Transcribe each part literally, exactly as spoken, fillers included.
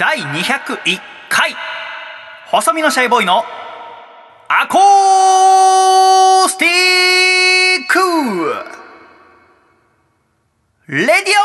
だいにひゃくいっかい細身のシャイボーイのアコースティックレディオ。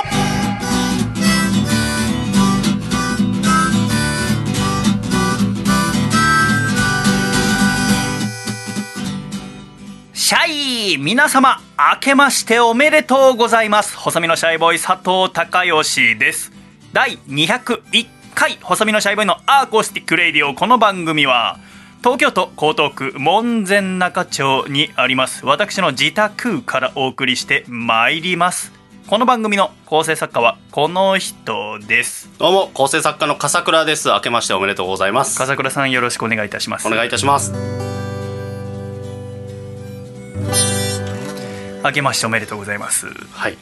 シャイ皆様明けましておめでとうございます。細身のシャイボーイ佐藤孝義です。だいにひゃくいっかい細身のシャイボーイのアコースティックレディオ。この番組は東京都江東区門前仲町にあります私の自宅からお送りしてまいります。この番組の構成作家はこの人です。どうも構成作家の笠倉です。明けましておめでとうございます。笠倉さんよろしくお願いいたします。お願いいたします。明けましておめでとうございます。はい。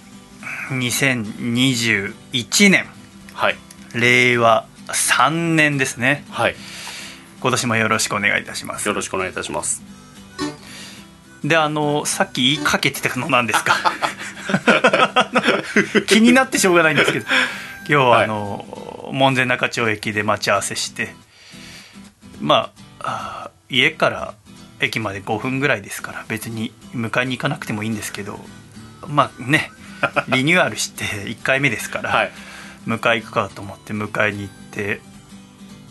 にせんにじゅういちねん、はい、れいわさんねんですね。はい。今年もよろしくお願いいたします。よろしくお願いいたします。で、あのさっき言いかけてたのなんですか。気になってしょうがないんですけど、今日はあの、はい、門前仲町駅で待ち合わせして、まあ家から駅までごふんぐらいですから別に迎えに行かなくてもいいんですけど、まあねリニューアルしていっかいめですから、はい、迎え行くかと思って迎えに行って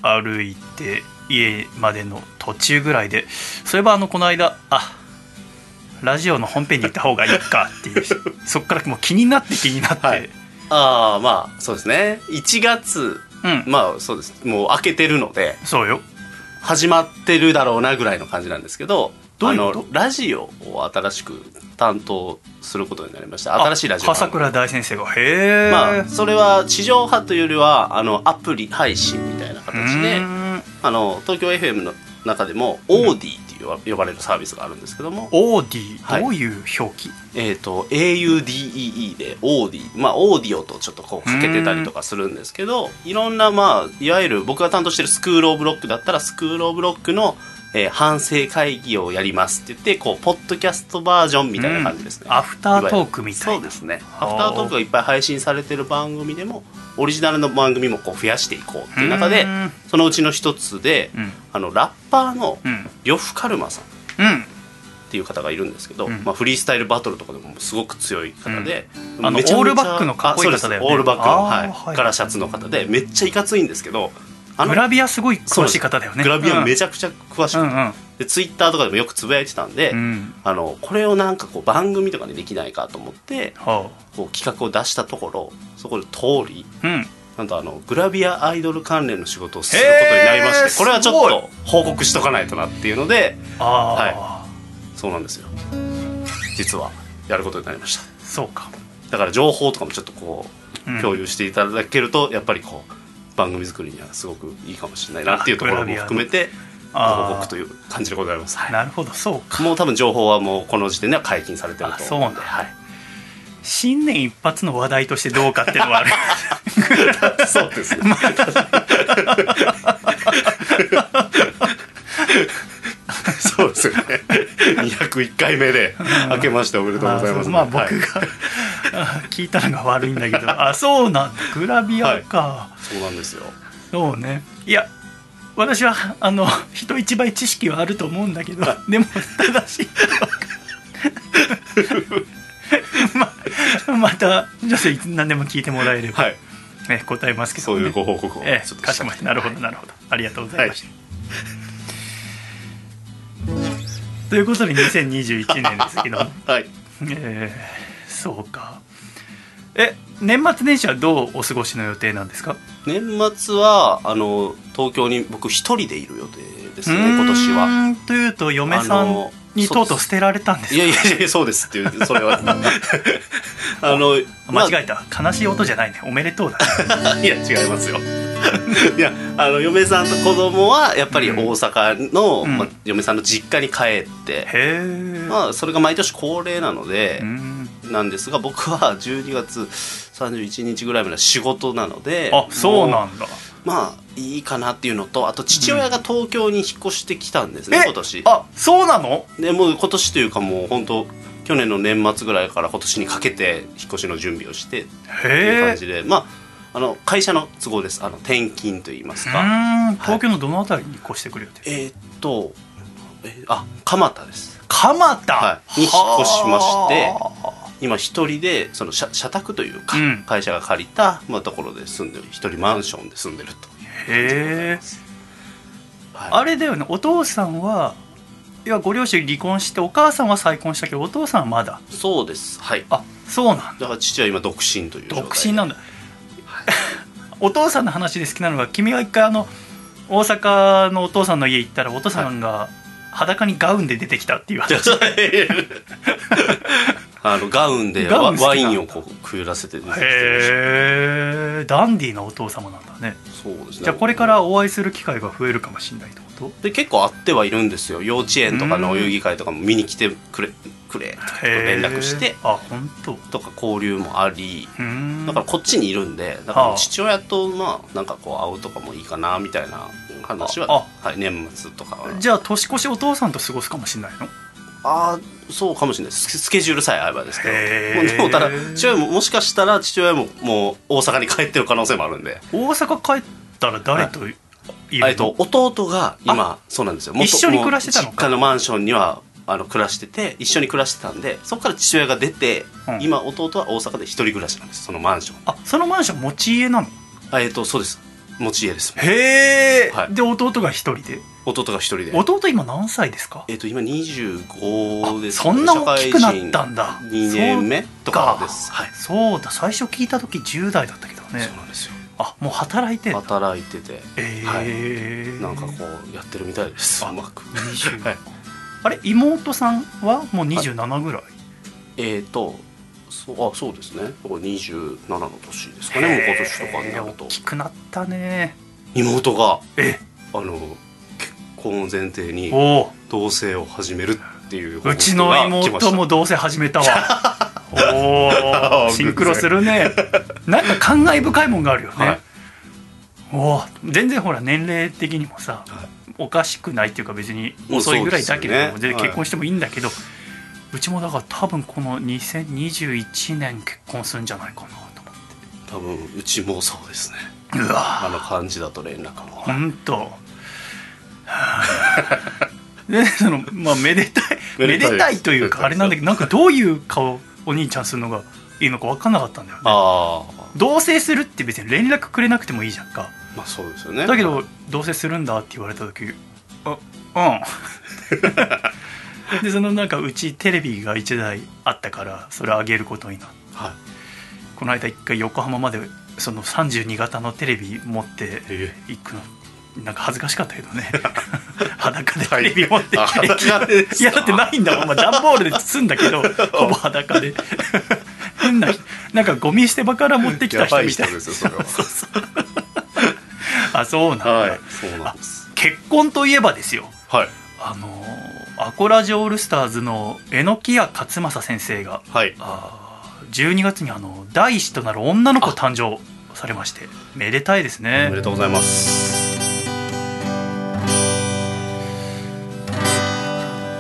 歩いて家までの途中ぐらいで、そういえばあのこの間あラジオの本編に行った方がいいかっていうそっからもう気になって気になって、はい、ああまあそうですねいちがつ、うん、まあそうです、もう明けてるのでそうよ始まってるだろうなぐらいの感じなんですけど、どういうこと？あのラジオを新しく担当することになりました。新しいラジオ。笠倉大先生がへえ。まあそれは地上波というよりはあのアプリ配信みたいな形で、あの東京 エフエム の中でも オーディー って呼ばれるサービスがあるんですけども、オーディー、はい、どういう表記？えっと エーユーディーイー で オーディー、まあオーディオとちょっとこうかけてたりとかするんですけど、いろんなまあいわゆる僕が担当してるスクールオブロックだったらスクールオブロックの、えー、反省会議をやりますって言ってこうポッドキャストバージョンみたいな感じですね。アフタートークみたいな。そうですね。アフタートークがいっぱい配信されてる番組でもオリジナルの番組もこう増やしていこうっていう中で、そのうちの一つで、うん、あのラッパーの呂布カルマさん、うん、っていう方がいるんですけど、うんまあ、フリースタイルバトルとかでもすごく強い方で、うん、あのオールバックのかっこいい方だよね。オールバックの、はいはい、柄シャツの方でめっちゃいかついんですけど、あのグラビアすごい詳しい方だよね。グラビアめちゃくちゃ詳しくて、うんうん、でツイッターとかでもよくつぶやいてたんで、うん、あのこれをなんかこう番組とかでできないかと思って、はあ、こう企画を出したところそこで通り、うん、なんとあのグラビアアイドル関連の仕事をすることになりまして、これはちょっと報告しとかないとなっていうので、あ、はい、そうなんですよ。実はやることになりました。そうか、だから情報とかもちょっとこう共有していただけると、うん、やっぱりこう番組作りにはすごくいいかもしれないなっていうところも含めて報告という感じでございます。はい、なるほど、そうか。もう多分情報はもうこの時点では解禁されてると思うので、はい、新年一発の話題としてどうかっていうのはあるそうですね、まあ、そうですねにひゃくいっかいめで明けましておめでとうございます、ね。あ、まあ僕が、はい聞いたのが悪いんだけどあ、そうなんだ、グラビアか、はい、そうなんですよ。そうね、いや私はあの人一倍知識はあると思うんだけど、でも正しいま, また女性何でも聞いてもらえれば、はいね、答えますけど、ね、そういうご報告をちょっとした、ええ、かしこまり、なるほどなるほど、はい、ありがとうございました、はい、ということでにせんにじゅういちねんですけどはい、えーそうか。え、年末年始はどうお過ごしの予定なんですか？年末はあの東京に僕一人でいる予定ですね、今年は。というと嫁さんにとうとう捨てられたんですか？いやいやいや、そうですっていうそれはあの間違えた、まあ、悲しい音じゃないね、おめでとうだ、ね、いや違いますよいやあの嫁さんと子供はやっぱり大阪の、うんまあ、嫁さんの実家に帰って、うんまあ、それが毎年恒例なので、うんなんですが、僕はじゅうにがつさんじゅういちにちぐらいまで仕事なので、あ、そうなんだ、まあいいかなっていうのと、あと父親が東京に引っ越してきたんですね、うん、今年。あ、そうなの？でもう今年というかもう本当去年の年末ぐらいから今年にかけて引っ越しの準備をしてっていう感じで、まああの会社の都合です。あの転勤といいますか、うん、東京のどのあたりに越してくれるって、はい、えー、っとえあ蒲田です。蒲田、はい、に引っ越しまして、今一人でその 社, 社宅というか、うん、会社が借りた、まあ、ところで住んでる、一人マンションで住んでると。へえ、はい、あれだよね、お父さんはいやご両親離婚して、お母さんは再婚したけどお父さんはまだ。そうです、はい。あ、そうなんだ。だから父は今独身という状態。独身なんだ、はい、お父さんの話で好きなのが、君が一回あの大阪のお父さんの家行ったらお父さんが裸にガウンで出てきたっていう話、はい、あのガウンで ワ, ワインをこうくゆらせて出てきてました。へえ、ダンディーなお父様なんだね。そうですね。じゃあこれからお会いする機会が増えるかもしれないってことで、結構会ってはいるんですよ。幼稚園とかのお遊戯会とかも見に来てくれくれとか連絡して、あ、本当とか交流もあり、だからこっちにいるんで、だから父親とまあなんかこう会うとかもいいかなみたいな話は、はい、年末とかは。じゃあ年越しお父さんと過ごすかもしれないの。ああ、そうかもしれない。 ス, スケジュールさえ合えばですけど、もうでもただ父親ももしかしたら父親ももう大阪に帰ってる可能性もあるんで。大阪帰ったら誰といるの？はい、えっと、弟が今そうなんですよ。一緒に暮らしてたのか。実家のマンションにはあの暮らしてて、一緒に暮らしてたんで、そこから父親が出て、うん、今弟は大阪で一人暮らしなんです。そのマンション。あ、そのマンション持ち家なの？あ、えっと、そうです。持ち家です。へえ、はい。で弟が一人で。弟が一人で。弟今何歳ですか？えっと今にじゅうごです。そんな大きくなったんだ。にねんめとかです。はい。そうだ。最初聞いた時じゅうだいだったけどね。そうなんですよ。あ、もう働いてんだ。働いてて。ええー、はい。なんかこうやってるみたいです。うまく。にじゅう、はい、あれ妹さんはもうにじゅうななぐらい。えっと。そう、あ、そうですね。にじゅうななの年ですかね。もう今年とかになると大きくなったね。妹がえあの結婚を前提に同棲を始めるっていう報告が来ました。うちの妹も同棲始めたわ。おお、シンクロするね。なんか感慨深いもんがあるよね、はい、おお、全然ほら年齢的にもさ、はい、おかしくないっていうか、別に遅いぐらいだけれども、ね、結婚してもいいんだけど、はい、うちもだから多分このにせんにじゅういちねん結婚するんじゃないかなと思って。多分うちもそうですね。うわ、あの感じだと連絡もほんとで、そのまあめでたいめでたいというかあれなんだけど、なんかどういう顔お兄ちゃんするのがいいのか分かんなかったんだよね。あ、同棲するって別に連絡くれなくてもいいじゃんか。まあそうですよね。だけど同棲するんだって言われた時、あ、うんで、そのなんかうちテレビがいちだいあったから、それをあげることになって、はい、この間一回横浜までそのさんじゅうに型のテレビ持って行くの、なんか恥ずかしかったけどね裸でテレビ持って行っていやだってないんだもん、まあ、段ボールで包んだけどほぼ裸で変ななんかゴミ捨て場から持ってきた人みたいな。あ、そうなんだ、はい、そうなんです。結婚といえばですよ、はい、あのーアコラジオールスターズの榎谷勝正先生が、はい、あじゅうにがつにあの第一となる女の子誕生されまして、めでたいですね。おめでとうございます。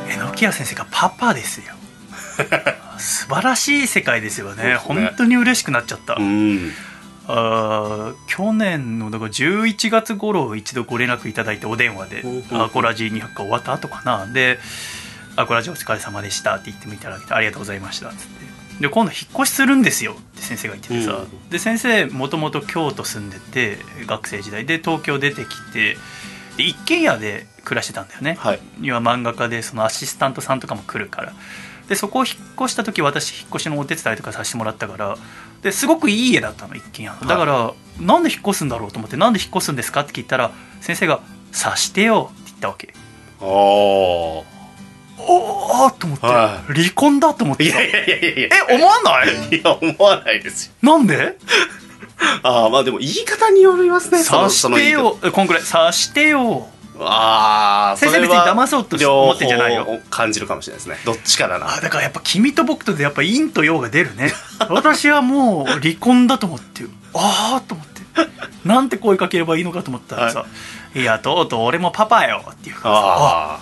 榎谷先生がパパですよ素晴らしい世界ですよ ね, ね本当に嬉しくなっちゃった。うん、あ去年のだからじゅういちがつ頃一度ご連絡いただいて、お電話でアコラジにひゃっかい終わった後かな、でアコラジお疲れ様でしたって言ってみていただいて、ありがとうございましたっつって、で今度引っ越しするんですよって先生が言っててさ、うん、で先生もともと京都住んでて、学生時代で東京出てきて、で一軒家で暮らしてたんだよね、はい、今漫画家でそのアシスタントさんとかも来るから、でそこを引っ越した時私引っ越しのお手伝いとかさせてもらったから、ですごくいい家だったの一軒家の。だから、はい、なんで引っ越すんだろうと思って、なんで引っ越すんですかって聞いたら先生が察してよって言ったわけ。あーあーと思って、はい、離婚だと思って。いやいやいやいや、え、思わない？いや思わないですよ。なんで？ああ、まあでも言い方によりますね。察してよ、こんくらい察してよ。あ、先生別に騙そうと思ってんじゃないよ。感じるかもしれないですね、どっちかだな。あ、だからやっぱ君と僕とでやっぱ陰と陽が出るね私はもう離婚だと思って、ああと思ってなんて声かければいいのかと思ったらさ、はい、いやとうとう俺もパパよっていうからさ、ああ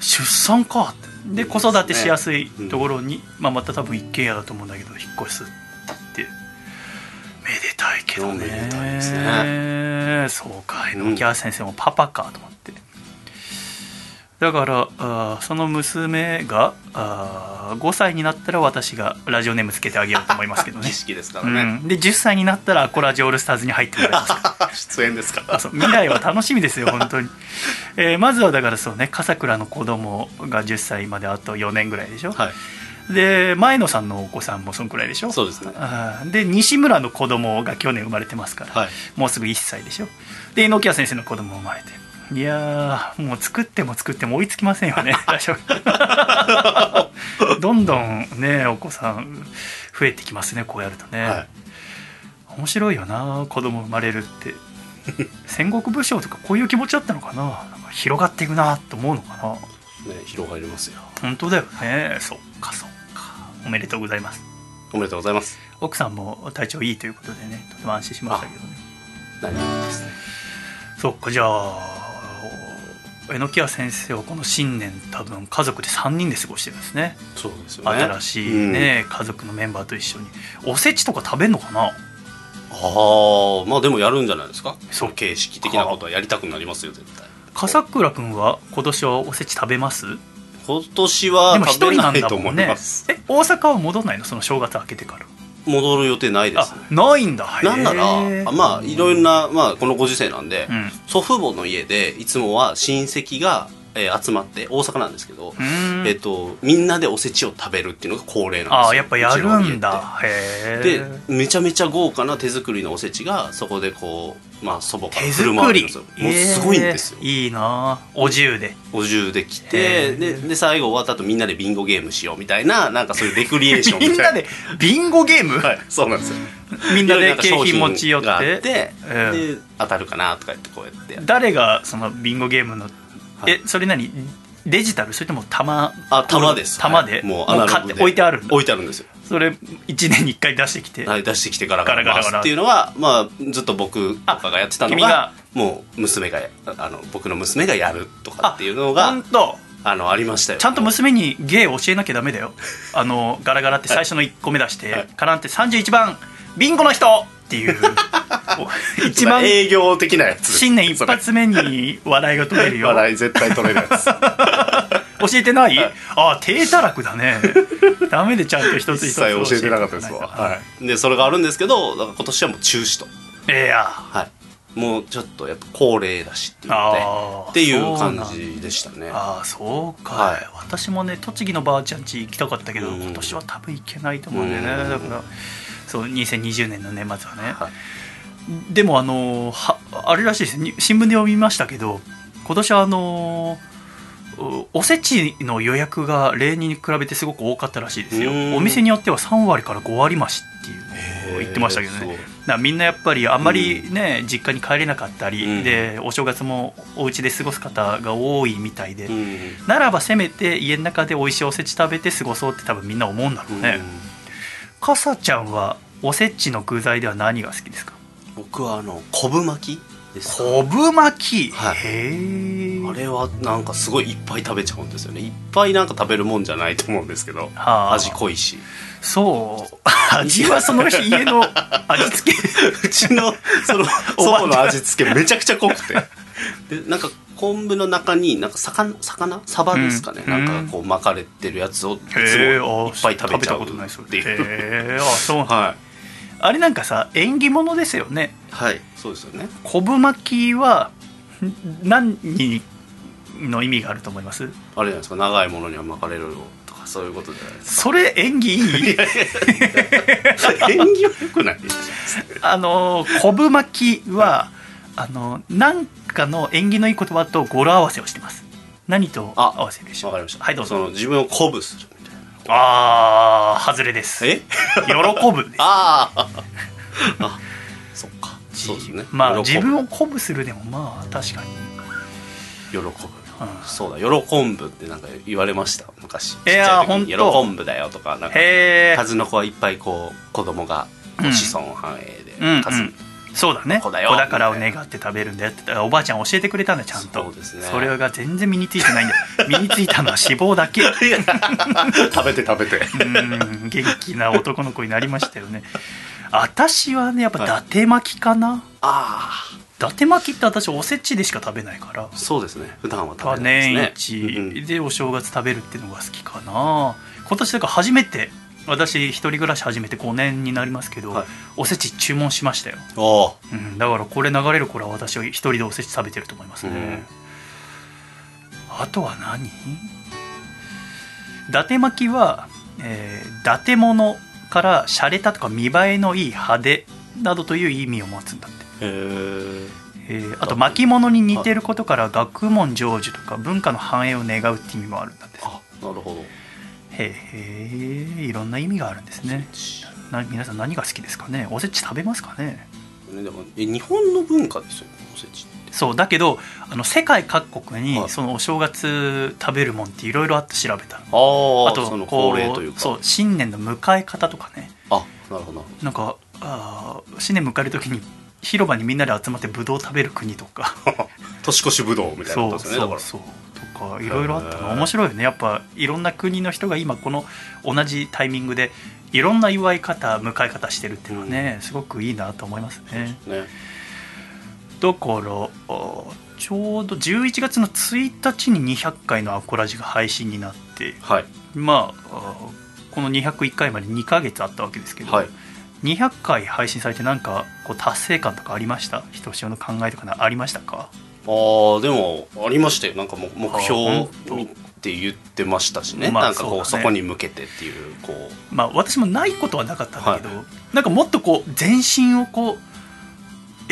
出産かってで、子育てしやすいところに、うん、まあ、また多分一軒家だと思うんだけど引っ越すって言って、めでたいたいけどね。読んでみたいですね。そうか、榎谷先生もパパかと思って、うん、だからあその娘があごさいになったら私がラジオネームつけてあげようと思いますけどね。儀式ですからね、うん、でじゅっさいになったらアコラジオールスターズに入ってもらいますから出演ですから。そう未来は楽しみですよ本当に、えー、まずはだからそうね、笠倉の子供がじゅっさいまであとよねんぐらいでしょ、はい、で前野さんのお子さんもそんくらいでしょ。そうですね。あで西村の子供が去年生まれてますから、はい、もうすぐいっさいでしょ。で榎谷先生の子供も生まれて、いやもう作っても作っても追いつきませんよねどんどんねお子さん増えてきますね、こうやるとね、はい、面白いよな子供生まれるって戦国武将とかこういう気持ちだったのか な, なんか広がっていくなと思うのかな、ね、広がりますよ。本当だよね。そっかそっか。おめでとうございます。おめでとうございます。奥さんも体調いいということでね、とても安心しましたけどね。大丈夫ですね。そっか。じゃあ榎谷先生はこの新年多分家族でさんにんで過ごしてるんですね。そうですよね。新しい、ね、うん、家族のメンバーと一緒におせちとか食べるのかな。あ、まあでもやるんじゃないですか。そう形式的なことはやりたくなりますよ絶対。笠倉くんは今年はおせち食べます？今年は食べないと思います。でも一人なんだもんね。え、大阪は戻んないの？その正月明けてから。戻る予定ないですね。ないんだ。なんならまあいろんな、まあ、このご時世なんで、うん、祖父母の家でいつもは親戚が、えー、集まって大阪なんですけど、えー、とみんなでおせちを食べるっていうのが恒例なんですよ。ああやっぱやるんだ。へえ。でめちゃめちゃ豪華な手作りのおせちがそこでこう、まあ、祖母から振る舞うんですよ。もうすごいんですよ。いいな。お重でお重で来て で, で最後終わった後みんなでビンゴゲームしようみたいな、なんかそういうレクリエーションみたいなみんなでビンゴゲーム、はい、そうなんですよみんなで景品持ち寄ってで、うん、で当たるかなとか言ってこうやって誰がそのビンゴゲームのえそれ何デジタルそれとも玉あ玉です玉で、はい、もう買って置いてあるんだ。置いてあるんですよ。それいちねんにいっかい出してきて、はい、出してきてガラガラ回すっていうのは、まあ、ずっと僕とかがやってたのがもう娘があの僕の娘がやるとかっていうのが あ, あ, のありましたよ。ちゃんと娘に芸を教えなきゃダメだよあのガラガラって最初のいっこめ出して、はい、カランってさんじゅういちばんビンゴの人っていう一番営業的なやつ。新年一発目に笑いが取れるよ。笑い絶対取れるやつ教えてない。ああ低たらくだねダメでちゃんと一つ一つ教えて教えてなかったですわ、はい、でそれがあるんですけど、だから今年はもう中止と。いや、はい、もうちょっとやっぱ高齢だしっていうのでっていう感じでしたね。ああそうか、はい、私もね栃木のばあちゃん家行きたかったけど、うん、今年は多分行けないと思うんだよね、うん、だからそうにせんにじゅうねんの年末はね、はい、でもあのはあれらしいです。新聞で読みましたけど今年はあのおせちの予約が例年に比べてすごく多かったらしいですよ。お店によってはさんわりからごわり増しっていうのを言ってましたけどね。だみんなやっぱりあんまりね、うん、実家に帰れなかったり、うん、でお正月もお家で過ごす方が多いみたいで、うん、ならばせめて家の中で美味しいおせち食べて過ごそうって多分みんな思うんだろうね、うん、かさちゃんはおせちの具材では何が好きですか？僕はあの昆布巻きです。昆布巻き、はい、へあれはなんかすごいいっぱい食べちゃうんですよね。いっぱいなんか食べるもんじゃないと思うんですけど、はあ、味濃いし。そう味はその日家の味付けうちのその祖母の味付けめちゃくちゃ濃くてでなんか昆布の中になんか 魚, 魚サバですかね、うん、なんかこう巻かれてるやつをいつもいっぱい食べちゃうっていう。あそうなん、はいあれなんかさ縁起物ですよね。はいそうですよね。昆布巻きは何の意味があると思います？あれじゃないですか、長いものには巻かれるとかそういうことじゃないですか。それ縁起いい縁起は良くないあの昆布巻きはあのなんかの縁起のいい言葉と語呂合わせをしてます。何と合わせるでしょう？わかりました。はいどうぞ。その自分を鼓舞する。あー外れです。え喜ぶですああそっかそうですね。まあ自分を鼓舞するでもまあ確かに喜ぶ、うん、そうだ喜ぶってなんか言われました昔。いや本当喜ぶだよとかなんか数の子はいっぱいこう子供が子孫繁栄で、うん、数、うんうん、そうだね子だよ子だからを願って食べるんだよっておばあちゃん教えてくれたんだちゃんと。 そうですね、それが全然身についてないんだ身についたのは脂肪だけ食べて食べてうん元気な男の子になりましたよね私はねやっぱ伊達巻きかな、はい、ああ伊達巻きって私おせちでしか食べないから。そうですね普段は食べないですね。年一でお正月食べるっていうのが好きかな、うん、今年だから初めて私一人暮らし始めてごねんになりますけど、はい、おせち注文しましたよ。あ、うん、だからこれ流れる頃は私は一人でおせち食べてると思いますね、うん、あとは何伊達巻きは、えー、伊達物から洒落たとか見栄えのいい派手などという意味を持つんだって。へー、えー、あと巻物に似てることから学問成就とか文化の繁栄を願うって意味もあるんだって。あ、なるほど。へえ、いろんな意味があるんですね。な皆さん何が好きですかね。おせち食べますかね。でも日本の文化ですよねおせちって。そうだけどあの世界各国にそのお正月食べるもんっていろいろあって調べた。ああとその恒例というかそう新年の迎え方とかね。あ、なるほど。なんかあ新年迎える時に広場にみんなで集まってブドウ食べる国とか年越しブドウみたいなことですね。そうそうそうとかいろいろあったの面白いよね。やっぱいろんな国の人が今この同じタイミングでいろんな祝い方迎え方してるっていうのはね、うん、すごくいいなと思いますね。そうですね。だからちょうどじゅういちがつのついたちににひゃっかいのアコラジが配信になって、はい、まあこのにひゃくいっかいまでにかげつあったわけですけど、はい、にひゃっかい配信されてなんかこう達成感とかありました？ひとしおの考えとかありましたか？あでもありましたよ。なんかもう目標って言ってましたしね、まあ、なんかこう そ,、ね、そこに向けてっていうこう、まあ、私もないことはなかったんだけど、はい、なんかもっとこう全身をこう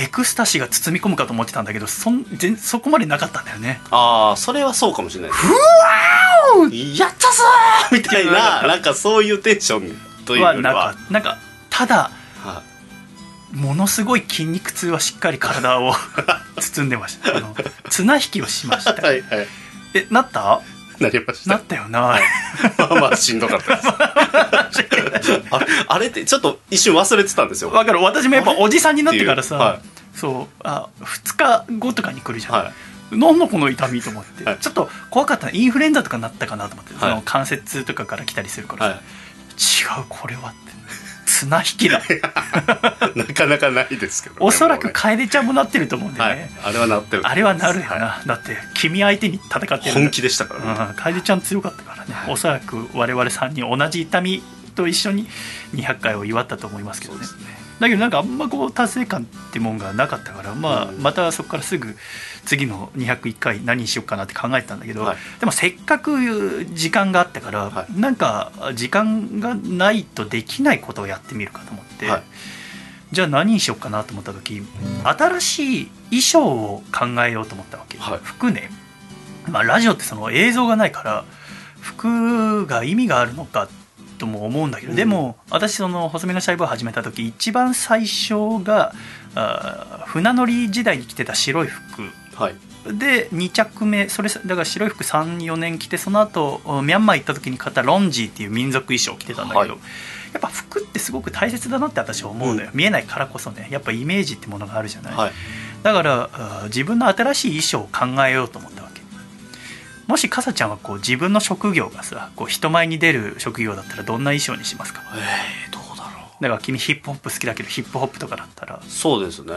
エクスタシーが包み込むかと思ってたんだけど そ, そこまでなかったんだよね。ああそれはそうかもしれない。ふわーやったぞーみたいななんかそういうテンションというよりはなんかただ、はあ、ものすごい筋肉痛はしっかり体を包んでました。あの綱引きをしました。はいはい、えなった？なりました。なったよな。はい、まあまあしんどかったです。あれ、あれってちょっと一瞬忘れてたんですよ。だから私もやっぱおじさんになってからさ、はい、そうあふつかごとかに来るじゃん。はい何のこの痛みと思って、はい、ちょっと怖かったなインフルエンザとかなったかなと思って、はい、その関節痛とかから来たりするから、はい、違うこれはって。綱引きだなかなかないですけど、ね、おそらく楓ちゃんもなってると思うんでね、はい、あれはなってるあれはなるよな、はい、だって君相手に戦ってる本気でしたからね、うん、楓ちゃん強かったからね、はい、おそらく我々さんにん同じ痛みと一緒ににひゃっかいを祝ったと思いますけど ね, ねだけどなんかあんまこう達成感ってもんがなかったから、まあ、またそこからすぐ次のにひゃくいっかい何にしようかなって考えてたんだけど、はい、でもせっかく時間があったから、はい、なんか時間がないとできないことをやってみるかと思って、はい、じゃあ何にしようかなと思った時新しい衣装を考えようと思ったわけ、はい、服ね、まあ、ラジオってその映像がないから服が意味があるのかってとも思うんだけど、でも私その細身のシャイボーイ始めた時一番最初があ船乗り時代に着てた白い服、はい、でに着目それだから白い服 さん,よ 年着てその後ミャンマー行った時に買ったロンジーっていう民族衣装を着てたんだけど、はい、やっぱ服ってすごく大切だなって私は思うのよ、うん、見えないからこそねやっぱイメージってものがあるじゃない、はい、だから自分の新しい衣装を考えようと思ったわけ。もしかさちゃんはこう自分の職業がさこう人前に出る職業だったらどんな衣装にしますか？えー、どうだろう。だから君ヒップホップ好きだけどヒップホップとかだったらそうですね、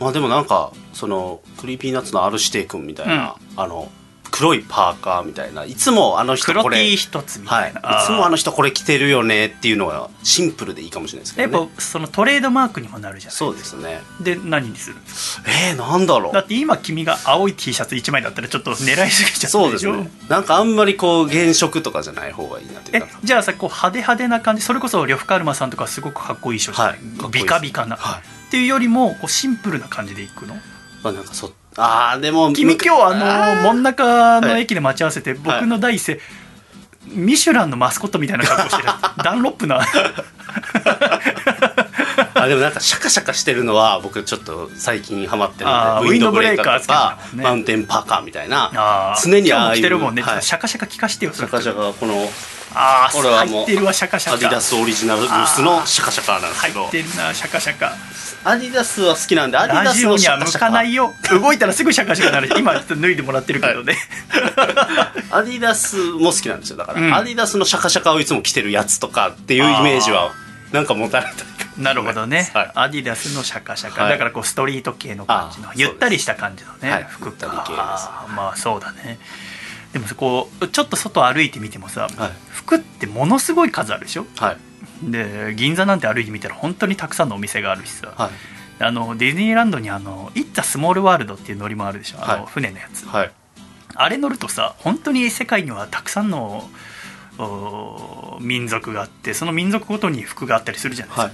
まあ、でもなんかそのクリーピーナッツの R 指定君みたいな、うん、あの黒いパーカーみたいないつもあの人これ黒 T 一つみたいな、はい、いつもあの人これ着てるよねっていうのはシンプルでいいかもしれないですけどね。やっぱそのトレードマークにもなるじゃないですか。そうですね。で何にするんですか？えー、なんだろう。だって今君が青い T シャツいちまいだったらちょっと狙いすぎちゃってるでしょ。そうですね。なんかあんまりこう原色とかじゃない方がいいなっていうか。えじゃあさこう派手派手な感じそれこそ呂布カルマさんとかすごくかっこいい衣装じゃない、はい、ビカビカな、はい、っていうよりもこうシンプルな感じでいくの、まあ、なんかそあでも君今日あの真ん中の駅で待ち合わせて、はい、僕の第一声、はい、ミシュランのマスコットみたいな格好してるダンロップなあでもなんかシャカシャカしてるのは僕ちょっと最近ハマってるのでウィンドブレーカーとかー、ね、マウンテンパーカーみたいなあ常にああいう今日も着てるもんね、はい、シャカシャカ聞かしてよ。シャカシャカこのあこれはもう入ってるわシャカシャカアディダスオリジナルスのシャカシャカなんですけど入ってるなシャカシャカアディダスは好きなんでアディダスのシャカシャカラジオには向かないよ動いたらすぐシャカシャカなる今ちょっと脱いでもらってるけどね、はい、アディダスも好きなんですよだから、うん、アディダスのシャカシャカをいつも着てるやつとかっていうイメージはなんか持たれたりなるほどね、はい、アディダスのシャカシャカ、はい、だからこうストリート系の感じのゆったりした感じのね、はい、服か、はい、まあそうだね。でもこうちょっと外歩いてみてもさ、はい、服ってものすごい数あるでしょ、はい、で銀座なんて歩いてみたら本当にたくさんのお店があるしさ、はい、あのディズニーランドにあのイッツ・ア・スモール・ワールドっていう乗りもあるでしょ、あの船のやつ、はいはい、あれ乗るとさ本当に世界にはたくさんの民族があって、その民族ごとに服があったりするじゃないですか、は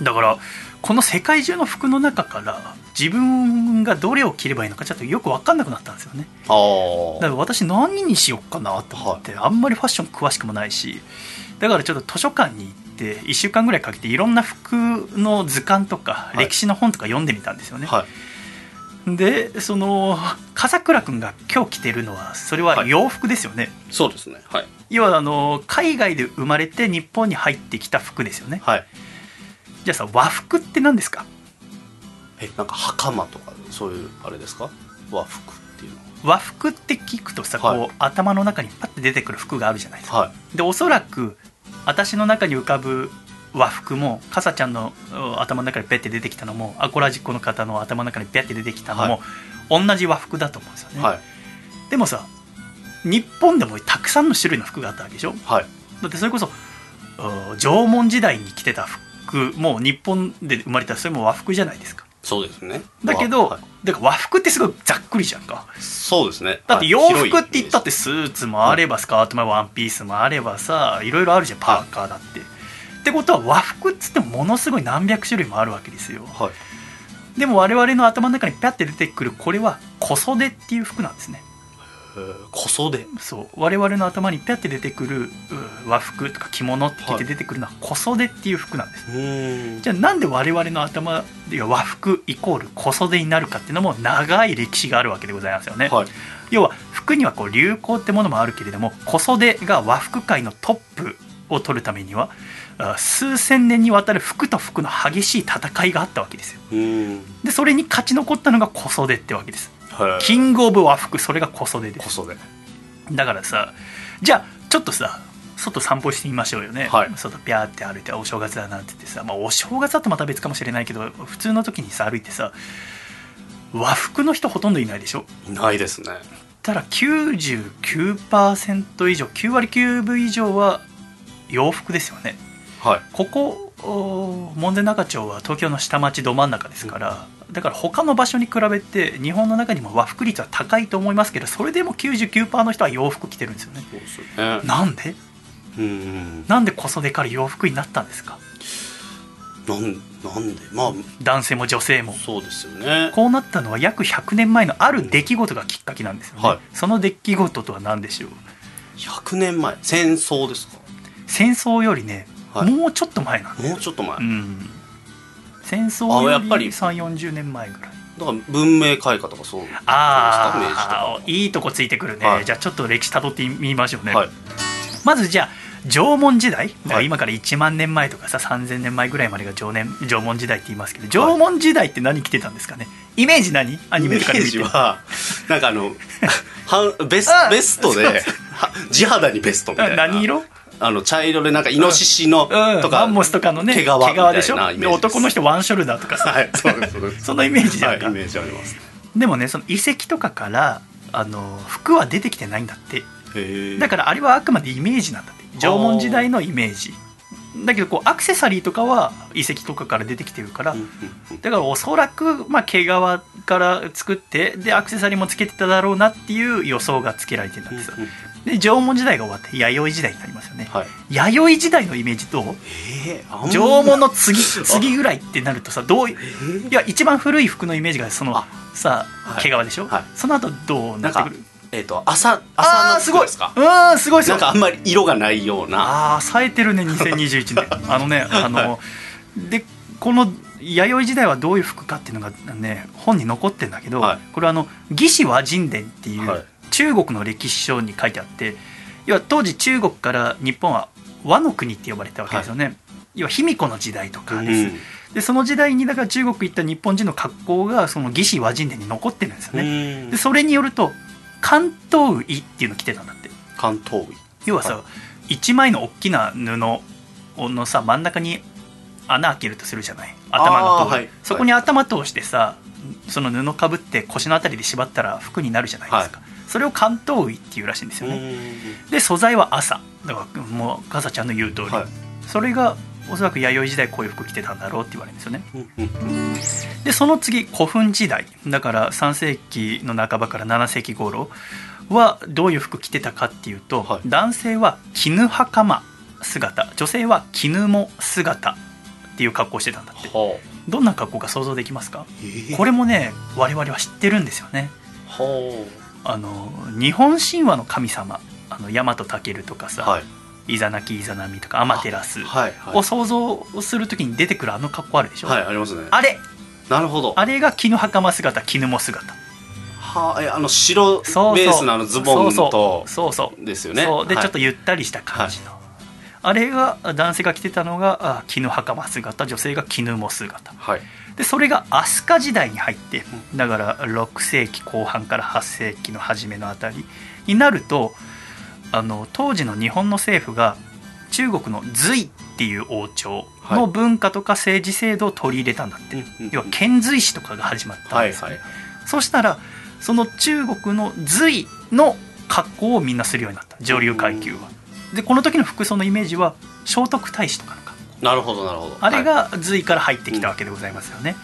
い、だからこの世界中の服の中から自分がどれを着ればいいのかちょっとよく分かんなくなったんですよね。あ、だから私何にしようかなと思って、はい、あんまりファッション詳しくもないし、だからちょっと図書館に行っていっしゅうかんぐらいかけていろんな服の図鑑とか歴史の本とか読んでみたんですよね、はいはい。でその笠倉くんが今日着てるのはそれは洋服ですよね、はい、そうですね、はい、要はあの海外で生まれて日本に入ってきた服ですよね、はい。じゃあさ和服って何ですか？え、なんか袴とかそういうあれですか？和服っていうのは、和服って聞くとさ、はい、こう頭の中にパッて出てくる服があるじゃないですか、はい、でおそらく私の中に浮かぶ和服もかさちゃんの頭の中にベッて出てきたのもアコラジッコの方の頭の中にベッて出てきたのも、はい、同じ和服だと思うんですよね、はい。でもさ日本でもたくさんの種類の服があったわけでしょ、はい、だってそれこそ縄文時代に着てた服も日本で生まれたらそれも和服じゃないですか。そうですね。だけど、はい、だから和服ってすごいざっくりじゃんか。そうですね。だって洋服って言ったってスーツもあればスカートもワンピースもあればさ、いろいろあるじゃん、パーカーだって、はい、ってことは和服っつってもものすごい何百種類もあるわけですよ、はい、でも我々の頭の中にピャって出てくるこれは小袖っていう服なんですね。小袖、そう、我々の頭にピャって出てくる和服とか着物って聞いて出てくるのは小袖っていう服なんです、はい、じゃあなんで我々の頭で和服イコール小袖になるかっていうのも長い歴史があるわけでございますよね、はい、要は服にはこう流行ってものもあるけれども、小袖が和服界のトップを取るためには数千年にわたる服と服の激しい戦いがあったわけですよ。でそれに勝ち残ったのが小袖ってわけです。キングオブ和服、それが小袖です。小袖だからさ、じゃあちょっとさ外散歩してみましょうよね、はい、外ピャーって歩いてお正月だなんて言ってさ、まあ、お正月だとまた別かもしれないけど普通の時にさ歩いてさ和服の人ほとんどいないでしょ。いないですね。たら きゅうじゅうきゅうパーセント 以上、きゅうわりきゅうぶ以上は洋服ですよね、はい、ここ門前仲町は東京の下町ど真ん中ですから、うん、だから他の場所に比べて日本の中にも和服率は高いと思いますけど、それでも きゅうじゅうきゅうパーセント の人は洋服着てるんですよね。そうですね。なんで、うん、なんで小袖から洋服になったんですか？なんなんで、まあ、男性も女性もそうですよね。こうなったのは約ひゃくねんまえのある出来事がきっかけなんですよね、うん、はい、その出来事とは何でしょう？ひゃくねんまえ、戦争ですか？戦争よりね、はい、もうちょっと前なんです。もうちょっと前、うん、戦争より さんじゅうよんじゅうねんまえぐらいだから、文明開化とかそうですか。ああ、いいとこついてくるね、はい、じゃあちょっと歴史たどってみましょうね、はい、まずじゃあ縄文時代、はい、今からいちまんねんまえとかささんぜんねんまえぐらいまでが縄文時代って言いますけど、縄文時代って何着てたんですかね？イメージ何？アニメとかで見てイメージはなんかあのベス、ベストで地肌にベストみたいな。何色？あの茶色でなんかイノシシのとかマンモスとかのね毛皮でしょ。で男の人ワンショルダーとかさ、はい、そうですそうですそのイメージじゃないか、はい、イメージあります、ね、でもねその遺跡とかからあの服は出てきてないんだって。へ、だからあれはあくまでイメージなんだって。縄文時代のイメージだけど、こうアクセサリーとかは遺跡とかから出てきてるから、うんうんうん、だからおそらく、まあ、毛皮から作ってでアクセサリーもつけてただろうなっていう予想がつけられてたんですよ、うんうん、で縄文時代が終わって弥生時代になりますよね、はい、弥生時代のイメージどう？えー、縄文の 次, 次ぐらいってなるとさどう、えー、いや一番古い服のイメージがそのさ、はい、毛皮でしょ、はい、その後どうなってくる？えー、と朝朝のすごいですか？あーすごい、なんかあんまり色がないような。あー冴えてるねにせんにじゅういちねんあのねあの、はい、でこの弥生時代はどういう服かっていうのがね本に残ってるんだけど、はい、これあの魏志倭人伝っていう中国の歴史書に書いてあって、はい、要は当時中国から日本は倭の国って呼ばれたわけですよね、はい、要は卑弥呼の時代とかです、うん、でその時代にだから中国行った日本人の格好がその魏志倭人伝に残ってるんですよね、うん、でそれによると関東衣っていうの着てたんだって。関東衣要はさ、はい、いちまいの大きな布のさ真ん中に穴開けるとするじゃない、頭のところ、はい、そこに頭通してさ、その布かぶって腰のあたりで縛ったら服になるじゃないですか、はい、それを関東衣っていうらしいんですよね。で素材は麻だからもう笠ちゃんの言う通り、はい、それがおそらく弥生時代こういう服着てたんだろうって言われるんですよね。でその次古墳時代だからさん世紀の半ばからなな世紀頃はどういう服着てたかっていうと、はい、男性は絹袴姿、女性は絹も姿っていう格好してたんだって、はあ、どんな格好か想像できますか、えー、これもね我々は知ってるんですよね、はあ、あの日本神話の神様あのヤマトタケルとかさ、はい、イザナキイザナミとかアマテラスを想像するときに出てくるあの格好あるでしょ、はい、ありますね、あれ、なるほど、あれが絹袴姿絹も姿、はあ、えあの白ベースのあのズボンとですよね、そうで、はい、ちょっとゆったりした感じの、はい、あれが男性が着てたのが絹袴姿、女性が絹も姿、はい、でそれが飛鳥時代に入ってだからろく世紀後半からはち世紀の初めのあたりになると、あの当時の日本の政府が中国の隋っていう王朝の文化とか政治制度を取り入れたんだって、はい、要は遣隋使とかが始まったんですよね、はいはい、そしたらその中国の隋の格好をみんなするようになった、上流階級は。でこの時の服装のイメージは聖徳太子とかの格好、なるほどなるほど、あれが隋から入ってきたわけでございますよね、はい、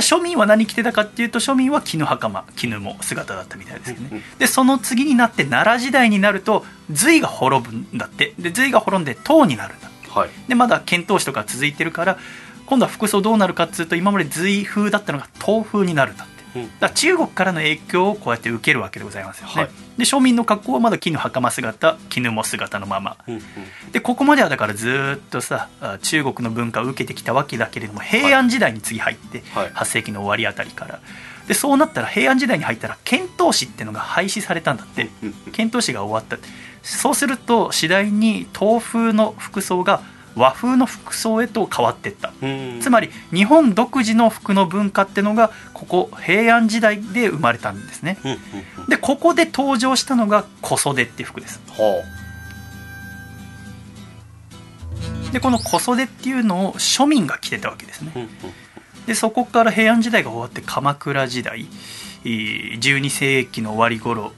じゃあ庶民は何着てたかっていうと庶民は絹袴絹も姿だったみたいですよね。でその次になって奈良時代になると隋が滅ぶんだって、で隋が滅んで唐になるんだって、はい、でまだ遣唐使とか続いてるから今度は服装どうなるかっていうと今まで隋風だったのが唐風になるんだって、だから中国からの影響をこうやって受けるわけでございますよね、はい、で庶民の格好はまだ絹袴姿絹も姿のまま、うんうん、でここまではだからずっとさ中国の文化を受けてきたわけだけれども平安時代に次入って、はい、はち世紀の終わりあたりからでそうなったら平安時代に入ったら遣唐使ってのが廃止されたんだって、うんうん、遣唐使が終わったって、そうすると次第に唐風の服装が和風の服装へと変わっていった、うん、つまり日本独自の服の文化ってのがここ平安時代で生まれたんですね、うん、でここで登場したのが小袖っていう服です、うん、でこの小袖っていうのを庶民が着てたわけですね、うん、でそこから平安時代が終わって鎌倉時代じゅうに世紀の終わり頃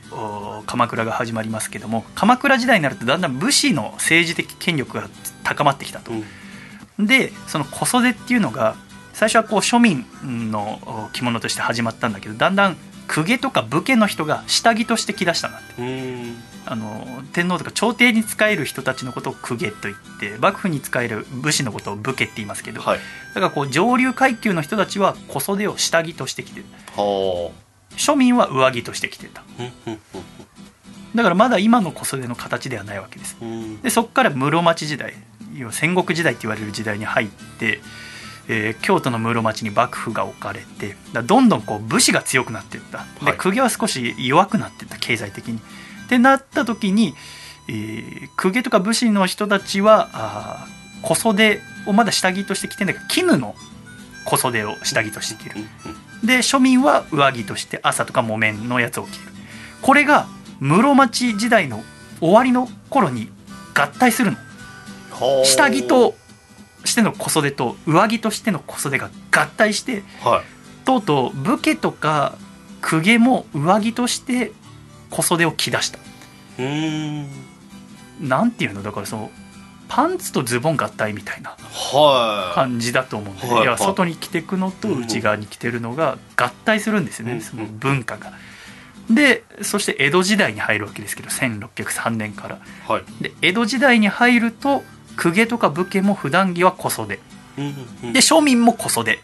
鎌倉が始まりますけども、鎌倉時代になるとだんだん武士の政治的権力が高まってきたと、うん、でその小袖っていうのが最初はこう庶民の着物として始まったんだけど、だんだん公家とか武家の人が下着として着だしたんだって、うん、あの天皇とか朝廷に仕える人たちのことを公家と言って幕府に仕える武士のことを武家って言いますけど、はい、だからこう上流階級の人たちは小袖を下着として着てる、はあ、庶民は上着として着てた。だからまだ今の小袖の形ではないわけです。でそこから室町時代、戦国時代って言われる時代に入って、えー、京都の室町に幕府が置かれて、だどんどんこう武士が強くなっていった。で公家は少し弱くなっていった経済的に。ってなった時に、えー、公家とか武士の人たちはあ小袖をまだ下着として着てんだけど、絹の小袖を下着として着る。で庶民は上着として朝とか木綿のやつを着る。これが室町時代の終わりの頃に合体するの。下着としての小袖と上着としての小袖が合体して、はい、とうとう武家とか公家も上着として小袖を着だした。うーん、なんていうのだからそのパンツとズボン合体みたいな感じだと思うんで、はい、いや外に着てくのと内側に着てるのが合体するんですよね、うん、その文化が。でそして江戸時代に入るわけですけどせんろっぴゃくさんねんから、はい、で江戸時代に入ると公家とか武家も普段着は小袖、うん、で庶民も小袖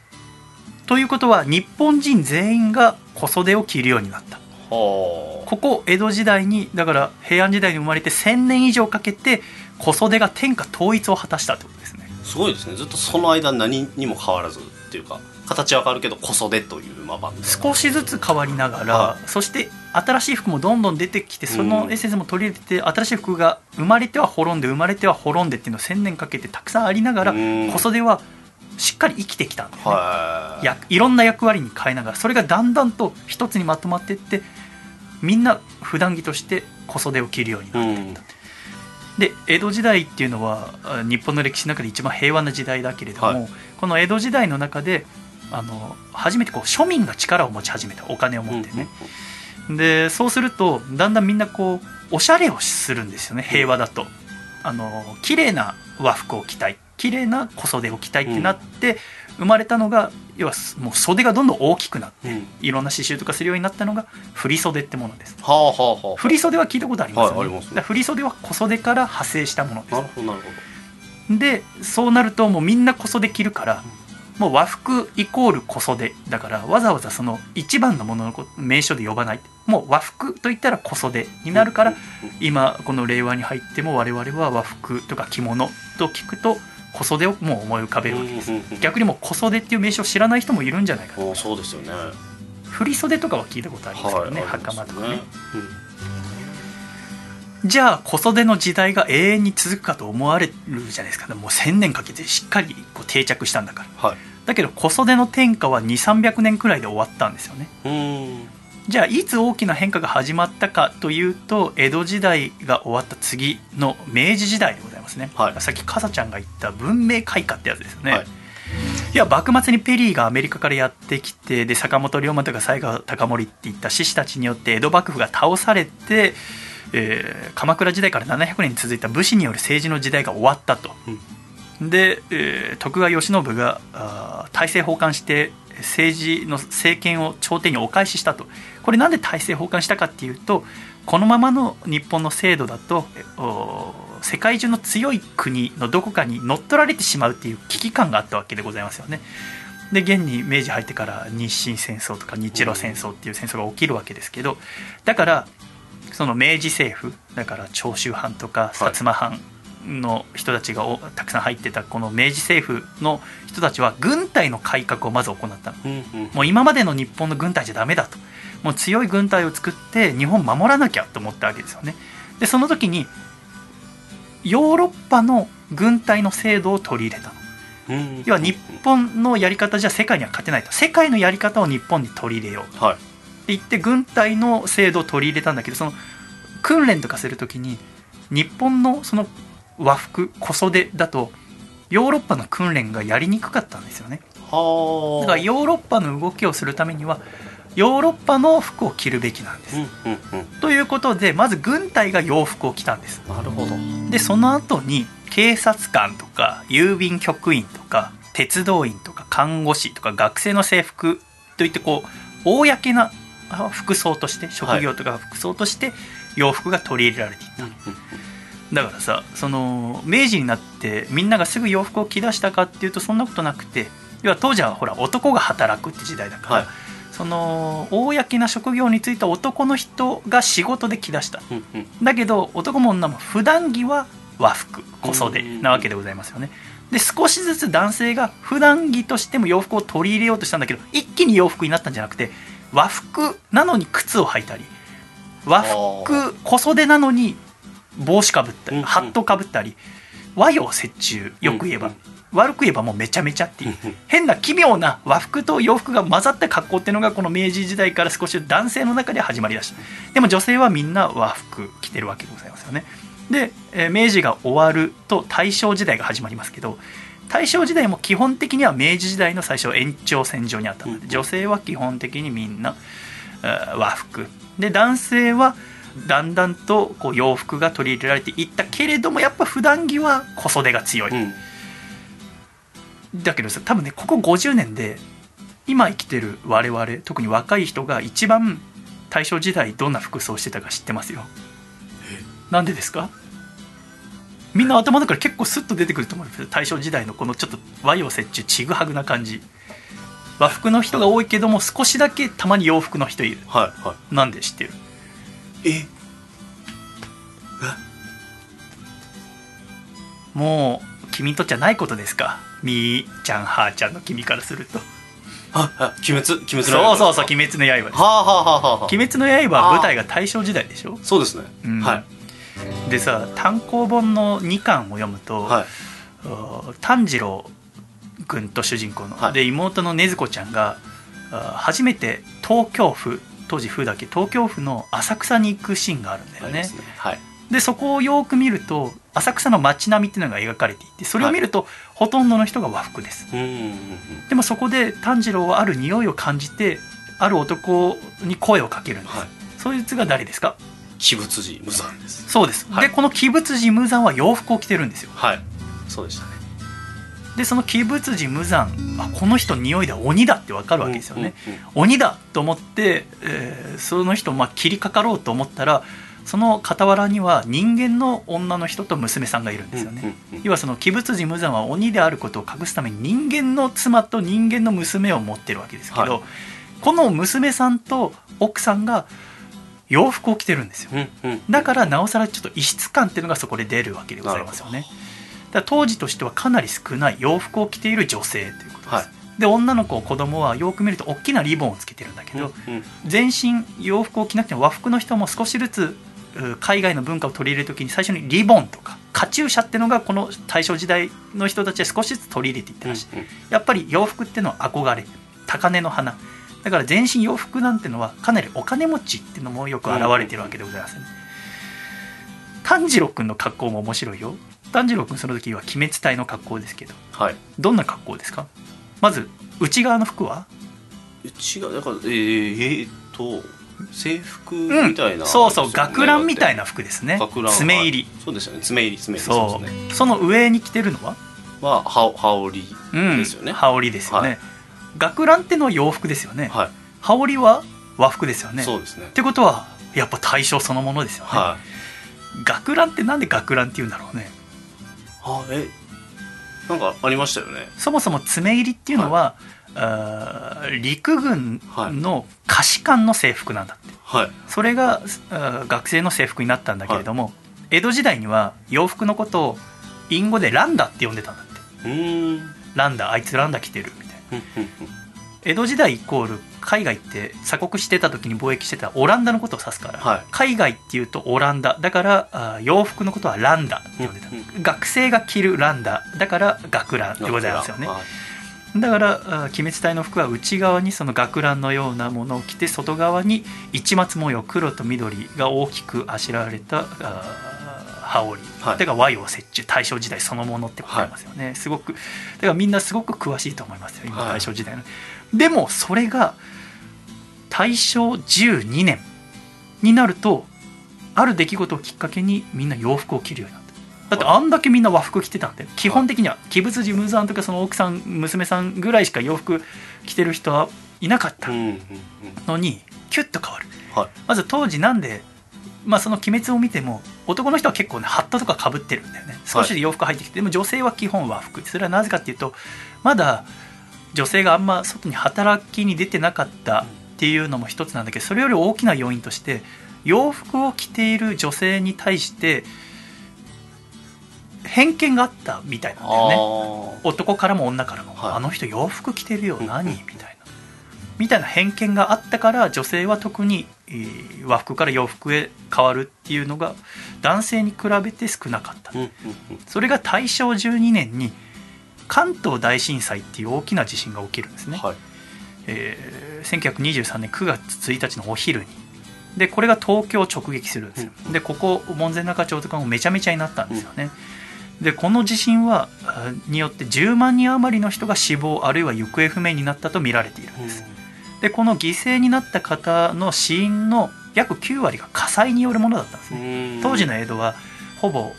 ということは日本人全員が小袖を着るようになった。ここ江戸時代にだから平安時代に生まれてせんねん以上かけて小袖が天下統一を果たしたってことですね。すごいですね。ずっとその間何にも変わらずっていうか形は変わるけど小袖というまま少しずつ変わりながら、はい、そして新しい服もどんどん出てきてそのエッセンスも取り入れて、うん、新しい服が生まれては滅んで生まれては滅んでっていうのをせんねんかけてたくさんありながら、うん、小袖はしっかり生きてきたんだよね、はい、やいろんな役割に変えながらそれがだんだんと一つにまとまっていってみんな普段着として小袖を着るようになっていった、うん、で江戸時代っていうのは日本の歴史の中で一番平和な時代だけれども、はい、この江戸時代の中であの初めてこう庶民が力を持ち始めた、お金を持ってね、うん、でそうするとだんだんみんなこうおしゃれをするんですよね。平和だとあの綺麗な和服を着たい、綺麗な小袖を着たいってなって、うん、生まれたのが要はもう袖がどんどん大きくなって、うん、いろんな刺繍とかするようになったのが振り袖ってものです。はあはあはあ、振り袖は聞いたことありますよね、はい、ありますね。だ振り袖は小袖から派生したものです。なるほどなるほど。でそうなるともうみんな小袖着るから、うん、もう和服イコール小袖だから、わざわざその一番のものの名称で呼ばない、もう和服といったら小袖になるから、うんうんうん、今この令和に入っても我々は和服とか着物と聞くと小袖をもう思い浮かべるわけです。逆にもう小袖っていう名称を知らない人もいるんじゃないかと。そうですよね。振り袖とかは聞いたことありますけどね、はい、袴とかね、うん、じゃあ小袖の時代が永遠に続くかと思われるじゃないですか。もうせんねんかけてしっかりこう定着したんだから、はい、だけど小袖の天下はにせんさんびゃくねんくらいで終わったんですよね。うんじゃあいつ大きな変化が始まったかというと、江戸時代が終わった次の明治時代でございますね、はい、さっきかさちゃんが言った文明開化ってやつですよね、はい、いや幕末にペリーがアメリカからやってきて、で坂本龍馬とか西郷隆盛っていった志士たちによって江戸幕府が倒されて、えー、鎌倉時代からななひゃくねん続いた武士による政治の時代が終わったと、うん、で、えー、徳川慶喜があ大政奉還して政治の政権を朝廷にお返ししたと。これなんで大政奉還したかっていうと、このままの日本の制度だと世界中の強い国のどこかに乗っ取られてしまうっていう危機感があったわけでございますよね。で現に明治入ってから日清戦争とか日露戦争っていう戦争が起きるわけですけど、だからその明治政府だから長州藩とか薩摩藩、はいの人たちがたくさん入ってたこの明治政府の人たちは軍隊の改革をまず行ったの、うんうん、もう今までの日本の軍隊じゃダメだと、もう強い軍隊を作って日本守らなきゃと思ったわけですよね。でその時にヨーロッパの軍隊の制度を取り入れたの、うんうんうん、要は日本のやり方じゃ世界には勝てないと、世界のやり方を日本に取り入れようと、はい、って言って軍隊の制度を取り入れたんだけど、その訓練とかする時に日本のその和服小袖だとヨーロッパの訓練がやりにくかったんですよね。はだからヨーロッパの動きをするためにはヨーロッパの服を着るべきなんです、うんうんうん、ということでまず軍隊が洋服を着たんです。なるほど。でその後に警察官とか郵便局員とか鉄道員とか看護師とか学生の制服といってこう公な服装として職業とか服装として洋服が取り入れられていった、はいうんうんうんだからさ、その明治になってみんながすぐ洋服を着だしたかっていうとそんなことなくて、要は当時はほら男が働くって時代だから、はい、その公な職業に就いた男の人が仕事で着だした、うんうん、だけど男も女も普段着は和服小袖なわけでございますよね、うんうん、で少しずつ男性が普段着としても洋服を取り入れようとしたんだけど、一気に洋服になったんじゃなくて和服なのに靴を履いたり、和服小袖なのに帽子かぶったりハットかぶったり、和洋折衷、よく言えば、うんうん、悪く言えばもうめちゃめちゃっていう変な奇妙な和服と洋服が混ざった格好っていうのがこの明治時代から少し男性の中で始まりだした。でも女性はみんな和服着てるわけでございますよね。で明治が終わると大正時代が始まりますけど、大正時代も基本的には明治時代の最初延長線上にあったので、女性は基本的にみんな和服で男性はだんだんとこう洋服が取り入れられていったけれども、やっぱ普段着は小袖が強い、うん、だけどさ多分ねここごじゅうねんで今生きてる我々特に若い人が一番大正時代どんな服装してたか知ってますよ。なんでですか？みんな頭だから結構スッと出てくると思うんですけど、大正時代のこのちょっと和洋折衷ちぐはぐな感じ、和服の人が多いけども少しだけたまに洋服の人いる、はいはい、なんで知ってる？えもう君にとっちゃないことですか、みーちゃんはーちゃんの君からすると。ああ鬼滅鬼滅の刃。そうそうそう鬼滅の刃です。はあはあはあ。鬼滅の刃は舞台が大正時代でしょ。そうですね、うん、はい。でさ単行本のにかんを読むと、はい、炭治郎君と主人公の、はい、で妹の禰豆子ちゃんが初めて東京府当時風だけ東京府の浅草に行くシーンがあるんだよね。はいですね、はい、でそこをよく見ると浅草の街並みっていうのが描かれていて、それを見るとほとんどの人が和服です、はい、でもそこで炭治郎はある匂いを感じてある男に声をかけるんです、はい、そいつが誰ですか？鬼舞辻無惨です。そうです、はい、でこの鬼舞辻無惨は洋服を着てるんですよ。はい、そうでしたね。でその鬼舞辻無惨、あこの人匂いだ鬼だって分かるわけですよね、うんうんうん、鬼だと思って、えー、その人まあ切りかかろうと思ったらその傍らには人間の女の人と娘さんがいるんですよね、うんうんうん、要はその鬼舞辻無惨は鬼であることを隠すために人間の妻と人間の娘を持ってるわけですけど、はい、この娘さんと奥さんが洋服を着てるんですよ、うんうんうん、だからなおさらちょっと異質感っていうのがそこで出るわけでございますよね。だから当時としてはかなり少ない洋服を着ている女性ということです、はい。で女の子子供はよく見ると大きなリボンをつけてるんだけど、うんうん、全身洋服を着なくても和服の人も少しずつ海外の文化を取り入れるときに最初にリボンとかカチューシャっていうのがこの大正時代の人たちは少しずつ取り入れていったらしい、うんうん、やっぱり洋服っていうのは憧れ高嶺の花だから全身洋服なんてのはかなりお金持ちっていうのもよく現れてるわけでございますね、うんうん、炭治郎くんの格好も面白いよ。炭治郎くんその時は鬼滅隊の格好ですけど、はい、どんな格好ですか？まず内側の服は内側だから、えー、えー、っと制服みたいな、うん、そうそう学ランみたいな服ですね。爪入り、そうですよね、爪入り爪入りそうですね。その上に着てるのはは羽織ですよね、うん、羽織ですよね、はい、学ランってのは洋服ですよね、はい、羽織は和服ですよね。そうですね。ってことはやっぱ大正そのものですよね、はい、学ランってなんで学ランって言うんだろうね。あえなんかありましたよね。そもそも爪入りっていうのは、はい、あ陸軍の下士官の制服なんだって、はい、それが学生の制服になったんだけれども、はい、江戸時代には洋服のことを隠語でランダって呼んでたんだって。うーんランダあいつランダ着てるみたいな江戸時代イコール海外って鎖国してた時に貿易してたオランダのことを指すから、はい、海外っていうとオランダだから洋服のことはランダって呼んでた、うんうん、学生が着るランダだから学ランでございますよね、はい、だから鬼滅隊の服は内側にその学ランのようなものを着て外側に市松模様黒と緑が大きくあしらわれた羽織、はい、だから和洋折衷大正時代そのものってことありますよね、はい、すごくだからみんなすごく詳しいと思いますよ今大正時代の、はい、でもそれが大正じゅうにねんになるとある出来事をきっかけにみんな洋服を着るようになった。だってあんだけみんな和服着てたんで基本的には鬼舞辻無惨とかその奥さん娘さんぐらいしか洋服着てる人はいなかったのにキュッと変わる、はい、まず当時なんでまあ、その鬼滅を見ても男の人は結構ねハットとかかぶってるんだよね少し洋服入ってきて、はい、でも女性は基本和服。それはなぜかっていうとまだ女性があんま外に働きに出てなかったっていうのも一つなんだけどそれより大きな要因として洋服を着ている女性に対して偏見があったみたいなんだよね。男からも女からも、はい、あの人洋服着てるよ何みたいなみたいな偏見があったから女性は特に和服から洋服へ変わるっていうのが男性に比べて少なかった。それが大正じゅうにねんに関東大震災っていう大きな地震が起きるんですね、はいえー、せんきゅうひゃくにじゅうさんねんくがつついたちのお昼にでこれが東京を直撃するんですよ。でここ門前仲町とかもめちゃめちゃになったんですよね。でこの地震はによってじゅうまんにん余りの人が死亡あるいは行方不明になったと見られているんです。でこの犠牲になった方の死因の約きゅうわりが火災によるものだったんですね。当時の江戸はほぼ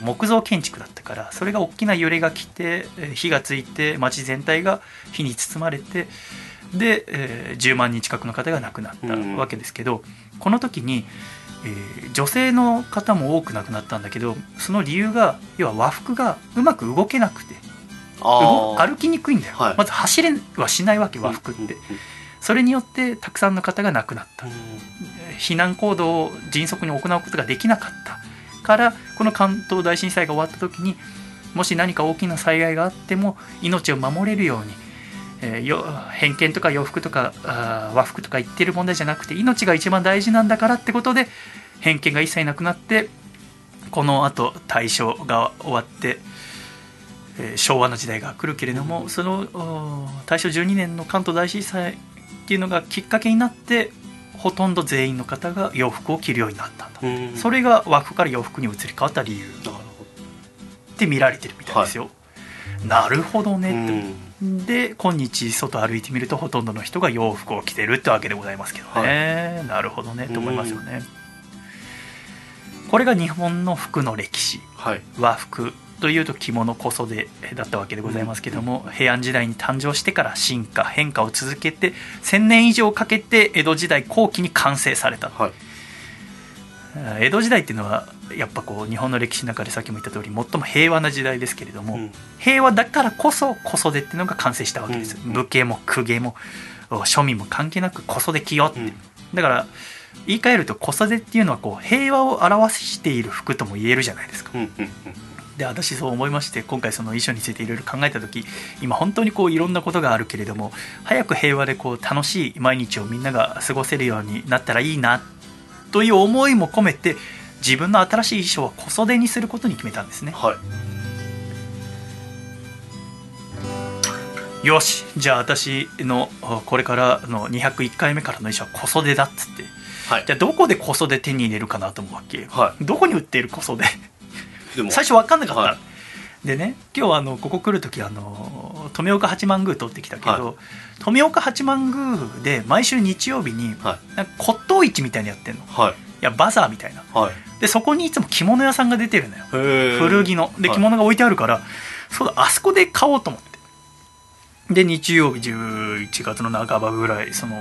木造建築だったからそれが大きな揺れが来て火がついて町全体が火に包まれてで、えー、じゅうまんにん近くの方が亡くなったわけですけどこの時に、えー、女性の方も多く亡くなったんだけどその理由が要は和服がうまく動けなくてあ歩きにくいんだよ、はい、まず走れはしないわけ和服って、うんうんうんそれによってたくさんの方が亡くなった、うん、避難行動を迅速に行うことができなかったからこの関東大震災が終わった時にもし何か大きな災害があっても命を守れるように、えー、よ偏見とか洋服とかあ和服とか言ってる問題じゃなくて命が一番大事なんだからってことで偏見が一切なくなってこのあと大正が終わってえー、昭和の時代が来るけれども、うん、その大正じゅうにねんの関東大震災っていうのがきっかけになってほとんど全員の方が洋服を着るようになったと、うん、それが和服から洋服に移り変わった理由って見られてるみたいですよ、はい、なるほどねと、うん、で今日外歩いてみるとほとんどの人が洋服を着てるってわけでございますけどね、はい、なるほどねと思いますよね、うん、これが日本の服の歴史、はい、和服というと着物小袖だったわけでございますけども、うん、平安時代に誕生してから進化変化を続けてせんねん以上かけて江戸時代後期に完成された、はい、江戸時代っていうのはやっぱこう日本の歴史の中でさっきも言った通り最も平和な時代ですけれども、うん、平和だからこそ小袖っていうのが完成したわけです、うん、武家も公家も庶民も関係なく小袖着よって、うん、だから言い換えると小袖っていうのはこう平和を表している服とも言えるじゃないですか、うんうんうん、で私そう思いまして今回その衣装についていろいろ考えた時、今本当にこういろんなことがあるけれども早く平和でこう楽しい毎日をみんなが過ごせるようになったらいいなという思いも込めて自分の新しい衣装は小袖にすることに決めたんですね、はい、よしじゃあ私のこれからのにひゃくいっかいめからの衣装は小袖だっつって、はい、じゃあどこで小袖手に入れるかなと思うわけ、はい、どこに売っている小袖最初分かんなかった、はい、でね今日はあのここ来る時あの富岡八幡宮通ってきたけど、はい、富岡八幡宮で毎週日曜日に、はい、なんか骨董市みたいにやってんの、はい、いやバザーみたいな、はい、でそこにいつも着物屋さんが出てるのよ、古着ので着物が置いてあるから、はい、そうだあそこで買おうと思ってで日曜日じゅういちがつの半ばぐらいその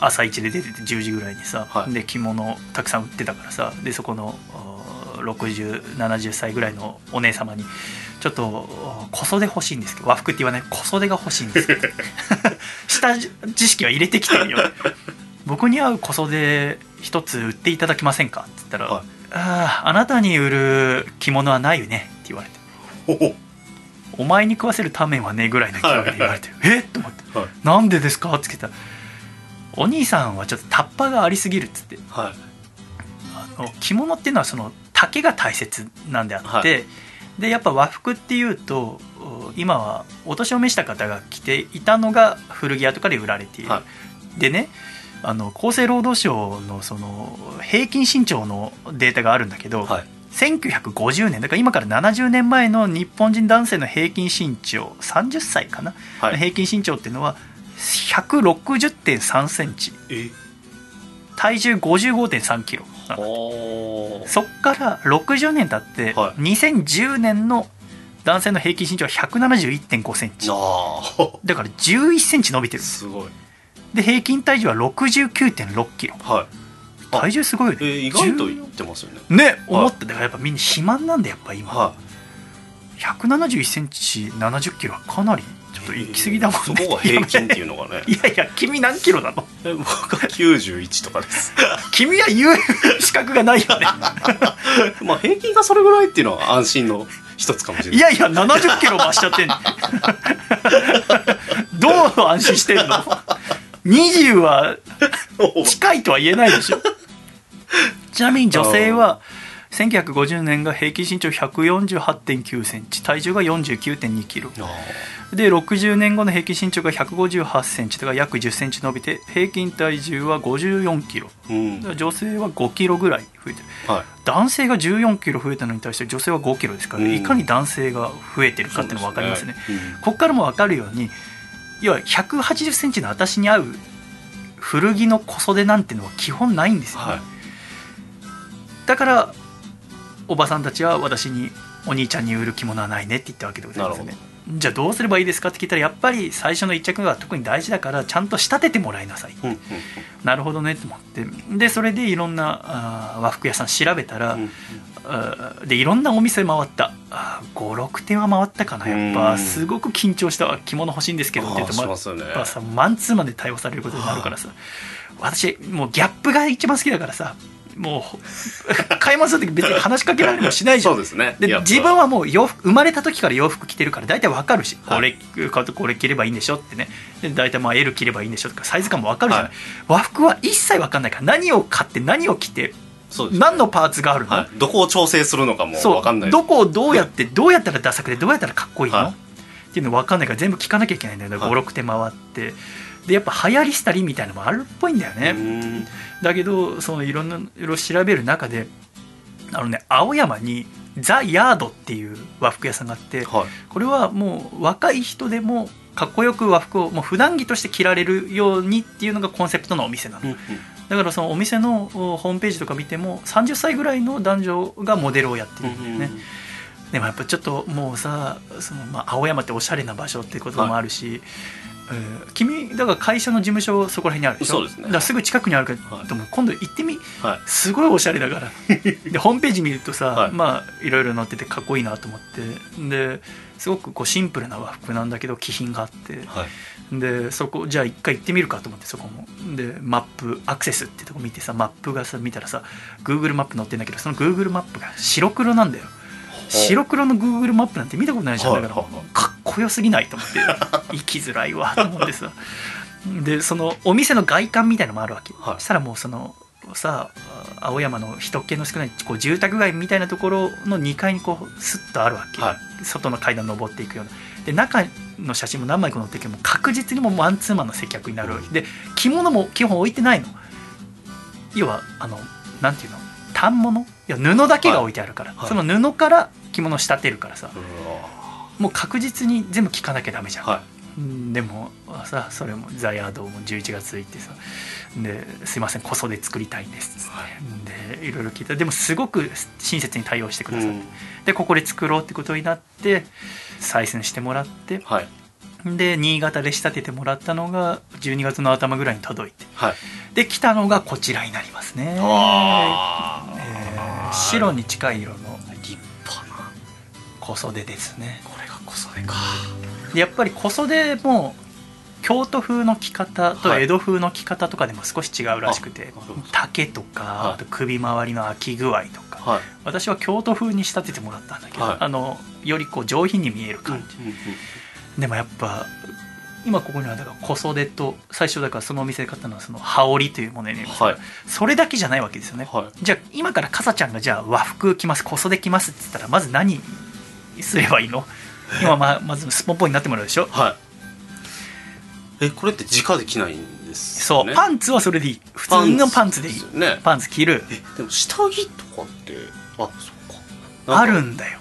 朝一で出ててじゅうじぐらいにさ、はい、で着物たくさん売ってたからさでそこのろくじゅう、ななじゅっさいぐらいのお姉様にちょっと小袖欲しいんですけど和服って言わない小袖が欲しいんですけど下知識は入れてきてるよ僕に合う小袖一つ売っていただけませんかって言ったら、はい、あ, あなたに売る着物はないよねって言われて お, お前に食わせるためはねぐらいの勢いで言われて、はいはいはい、えっと思って、はい、なんでですかって言ったらお兄さんはちょっとタッパがありすぎるっつって、はい、あの着物っていうのはその丈が大切なんであって、はい、でやっぱ和服っていうと今はお年を召した方が着ていたのが古着屋とかで売られている、はい、でねあの厚生労働省のその平均身長のデータがあるんだけど、はい、せんきゅうひゃくごじゅうねんだから今からななじゅうねんまえの日本人男性の平均身長さんじゅっさいかな、はい、平均身長っていうのは ひゃくろくじゅってんさんセンチ体重 ごじゅうごてんさんキロそっからろくじゅうねん経ってにせんじゅうねんの男性の平均身長は ひゃくななじゅういってんごセンチだからじゅういっセンチ伸びてるすごいで平均体重は ろくじゅうきゅうてんろっキロ、はい、体重すごいよね、えー、意外といってますよねね思った、はい、だからやっぱみんな肥満なんだやっぱ今、はい、ひゃくななじゅういっセンチななじゅっキロはかなりちょっと行き過ぎだもんね、えー、そこが平均っていうのがねいやいや君何キロなの僕はきゅうじゅういちとかです君は言う資格がないよねまあ平均がそれぐらいっていうのは安心の一つかもしれないいやいやななじゅっキロ増しちゃってんのどう安心してんのにじゅうは近いとは言えないでしょちなみに女性はせんきゅうひゃくごじゅうねんが平均身長 ひゃくよんじゅうはちてんきゅうセンチ体重が よんじゅうきゅうてんにキロでろくじゅうねんごの平均身長が ひゃくごじゅうはちセンチだから約じゅっセンチ伸びて平均体重はごじゅうよんキロ、うん、女性はごキロぐらい増えてる、はい、男性がじゅうよんキロ増えたのに対して女性はごキロですから、ねうん、いかに男性が増えてるかっていうのが分かりますね、うん、ここからも分かるように要はひゃくはちじゅっセンチの私に合う古着の小袖なんてのは基本ないんですよね、はい、だからおばさんたちは私にお兄ちゃんに売る着物はないねって言ったわけでございますね。じゃあどうすればいいですかって聞いたらやっぱり最初の一着が特に大事だからちゃんと仕立ててもらいなさい、うんうんうん、なるほどねと思ってでそれでいろんな和服屋さん調べたら、うんうん、でいろんなお店回ったごろくてんは回ったかなやっぱすごく緊張した着物欲しいんですけどって言うとまあさマンツーマンで対応されることになるからさ私もうギャップが一番好きだからさもう買い物する時別に話しかけられもしないじゃんそうですね、で自分はもう洋服生まれた時から洋服着てるから大体分かるし、はい、これ買うとこれ着ればいいんでしょってねで大体まあ エル 着ればいいんでしょとかサイズ感も分かるじゃない、はい、和服は一切分かんないから何を買って何を着てそうですね、何のパーツがあるの、はい、どこを調整するのかも分かんないどこをどうやってどうやったらダサくてどうやったらかっこいいの、はい、っていうの分かんないから全部聞かなきゃいけないんだよね、はい、ごろくてん回ってでやっぱ流行りしたりみたいなのもあるっぽいんだよね。うんだけどそのいろんな色調べる中であの、ね、青山にザ・ヤードっていう和服屋さんがあって、はい、これはもう若い人でもかっこよく和服をもう普段着として着られるようにっていうのがコンセプトのお店なの、うんうん、だからそのお店のホームページとか見てもさんじゅっさいぐらいの男女がモデルをやってるんだよね、うんうんうんでもやっぱちょっともうさその、まあ、青山っておしゃれな場所っていうこともあるし、はいえー、君だから会社の事務所そこら辺にあるでしょそうですね、だからすぐ近くにあるけど、はい、今度行ってみ、はい、すごいおしゃれだからでホームページ見るとさ、はいまあ、いろいろ載っててかっこいいなと思ってですごくこうシンプルな和服なんだけど気品があって、はい、でそこじゃあ一回行ってみるかと思ってそこもでマップアクセスってとこ見てさマップがさ見たらさ Google マップ載ってんだけどその Google マップが白黒なんだよ白黒の Google マップなんて見たことないじゃん、はい、だからかっこよすぎないと思って行きづらいわと思ってさでそのお店の外観みたいなのもあるわけ、はい、したらもうそのさ青山の人気の少ないこう住宅街みたいなところのにかいにこうスッとあるわけ、はい、外の階段登っていくようなで中の写真も何枚か載ってるけども確実にもうマンツーマンの接客になるわけで着物も基本置いてないの要はあのなんていうの反物いや布だけが置いてあるから、はい、その布から着物を仕立てるからさ、はい、もう確実に全部着かなきゃダメじゃん、はい、でもさそれもザ・ヤードもじゅういちがつ行ってさですいませんこそで作りたいんです、はい、でいろいろ聞いたでもすごく親切に対応してくださって、うん、でここで作ろうってことになって採寸してもらって、はい、で新潟で仕立ててもらったのがじゅうにがつの頭ぐらいに届いて、はい、で来たのがこちらになりますね。あ白に近い色の立派な小袖ですね。これが小袖か。でやっぱり小袖も京都風の着方と江戸風の着方とかでも少し違うらしくて、はい、丈とか、はい、あと首周りの開き具合とか、はい、私は京都風に仕立ててもらったんだけど、はい、あのよりこう上品に見える感じ、うんうんうん、でもやっぱ今ここにはだから小袖と最初だからそのお店で買ったのはその羽織というものになりますから、はい、それだけじゃないわけですよね、はい、じゃあ今からかさちゃんがじゃあ和服着ます小袖着ますって言ったらまず何すればいいの今 ま, まずスポンポンになってもらうでしょ、はい、えこれって直で着ないんですよね。そうパンツはそれでいい普通のパンツでいいパ ン, ツ で,、ね、パンツ着るえでも下着とかってあそうかあるんだよ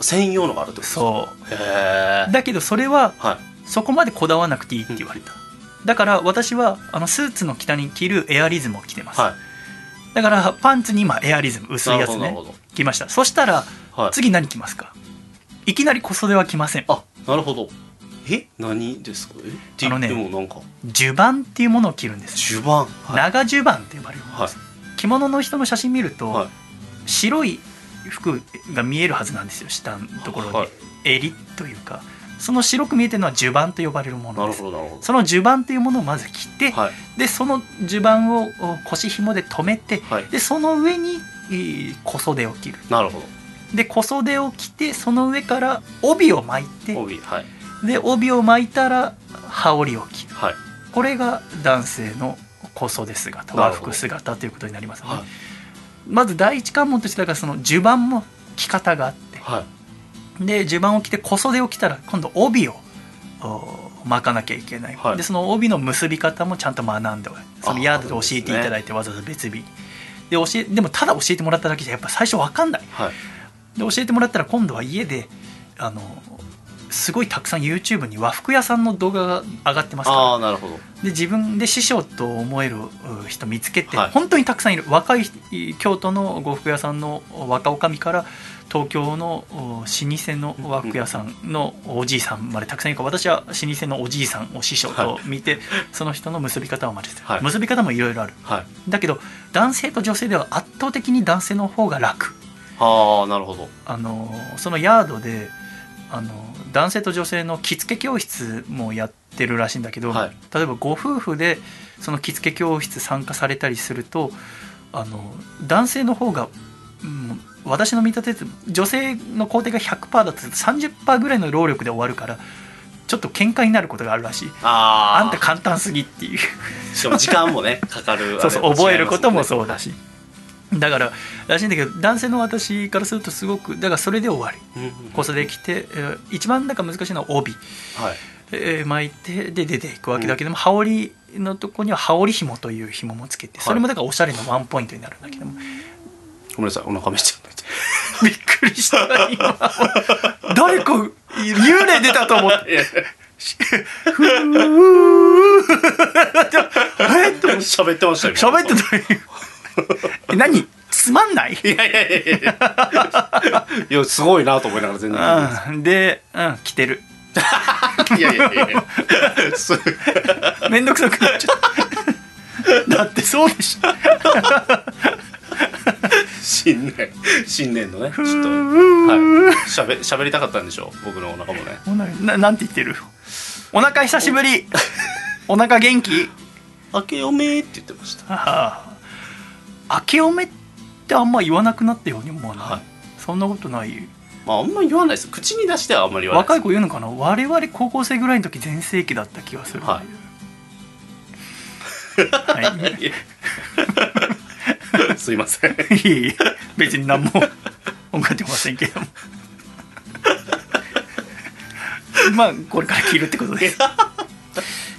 専用のがあるってことですか。そうへだけどそれは、はいそこまでこだわらなくていいって言われた、うん、だから私はあのスーツの下に着るエアリズムを着てます、はい、だからパンツに今エアリズム薄いやつね着ました。そしたら、はい、次何着ますか。いきなり小袖は着ません。あなるほどえ何ですか。えあのねでもなんか襦袢っていうものを着るんです。襦袢、はい、長襦袢って呼ばれるものです、はい、着物の人の写真見ると、はい、白い服が見えるはずなんですよ下のところに、はい、襟というかその白く見えてるのは襦袢と呼ばれるものです。なるほどなるほどその襦袢というものをまず着て、はい、でその襦袢を腰紐で留めて、はい、でその上に小袖を着る。なるほどで小袖を着てその上から帯を巻いて 帯,、はい、で帯を巻いたら羽織を着る、はい、これが男性の小袖姿和服姿ということになりますね、はい、まず第一関門としてだからその襦袢も着方があって、はいで襦袢を着て小袖を着たら今度帯を巻かなきゃいけない、はい、でその帯の結び方もちゃんと学んでそのヤードで教えていただいてわざわざ別日で教えでもただ教えてもらっただけじゃやっぱ最初分かんない、はい、で教えてもらったら今度は家であのすごいたくさん YouTube に和服屋さんの動画が上がってますからあなるほどで自分で師匠と思える人見つけて、はい、本当にたくさんいる若い京都の呉服屋さんの若女将から東京の老舗の和服屋さんのおじいさんまでたくさんいるから私は老舗のおじいさんを師匠と見て、はい、その人の結び方を真似して、はい、結び方もいろいろある、はい、だけど男性と女性では圧倒的に男性の方が楽あなるほどあのそのヤードであの男性と女性の着付け教室もやってるらしいんだけど、はい、例えばご夫婦でその着付け教室参加されたりするとあの男性の方が、うん私の見立てって女性の工程が ひゃくパーセント だと さんじゅっパーセント ぐらいの労力で終わるからちょっと喧嘩になることがあるらしい。 あ, あんた簡単すぎっていうしかも時間もねかかるそうそう覚えることもそうだし、だかららしいんだけど、男性の私からするとすごくだからそれで終わり、うんうん、こそできて、えー、一番なんか難しいのは帯、はい、えー、巻いてで出ていくわけだけども、うん、羽織のとこには羽織紐という紐もつけて、それもだからおしゃれのワンポイントになるんだけども、はい、ごめんなさいお腹めっちゃびっくりした今誰か幽霊出たと思ってふう喋ってましたよ喋ってたよ何つまんない？いやいやいやいやいやすごいなと思いながら全然、うん、で、うん、着てるいやいやいやいやめんどくさくなっちゃっただってそうでしょ新年新年のねちょっと、はい、しゃべ、しゃべりたかったんでしょう僕のお腹もねお腹 な, なんて言ってるお腹久しぶり お, お腹元気明けおめって言ってましたあ明けおめってあんま言わなくなったように思わない、はい、そんなことない、まあ、あんま言わないです。口に出してはあんまり言わないです。若い子言うのかな。我々高校生ぐらいの時全盛期だった気がする、はいはい、すいませんいいえ別に何も思ってませんけどもまあこれから着るってことです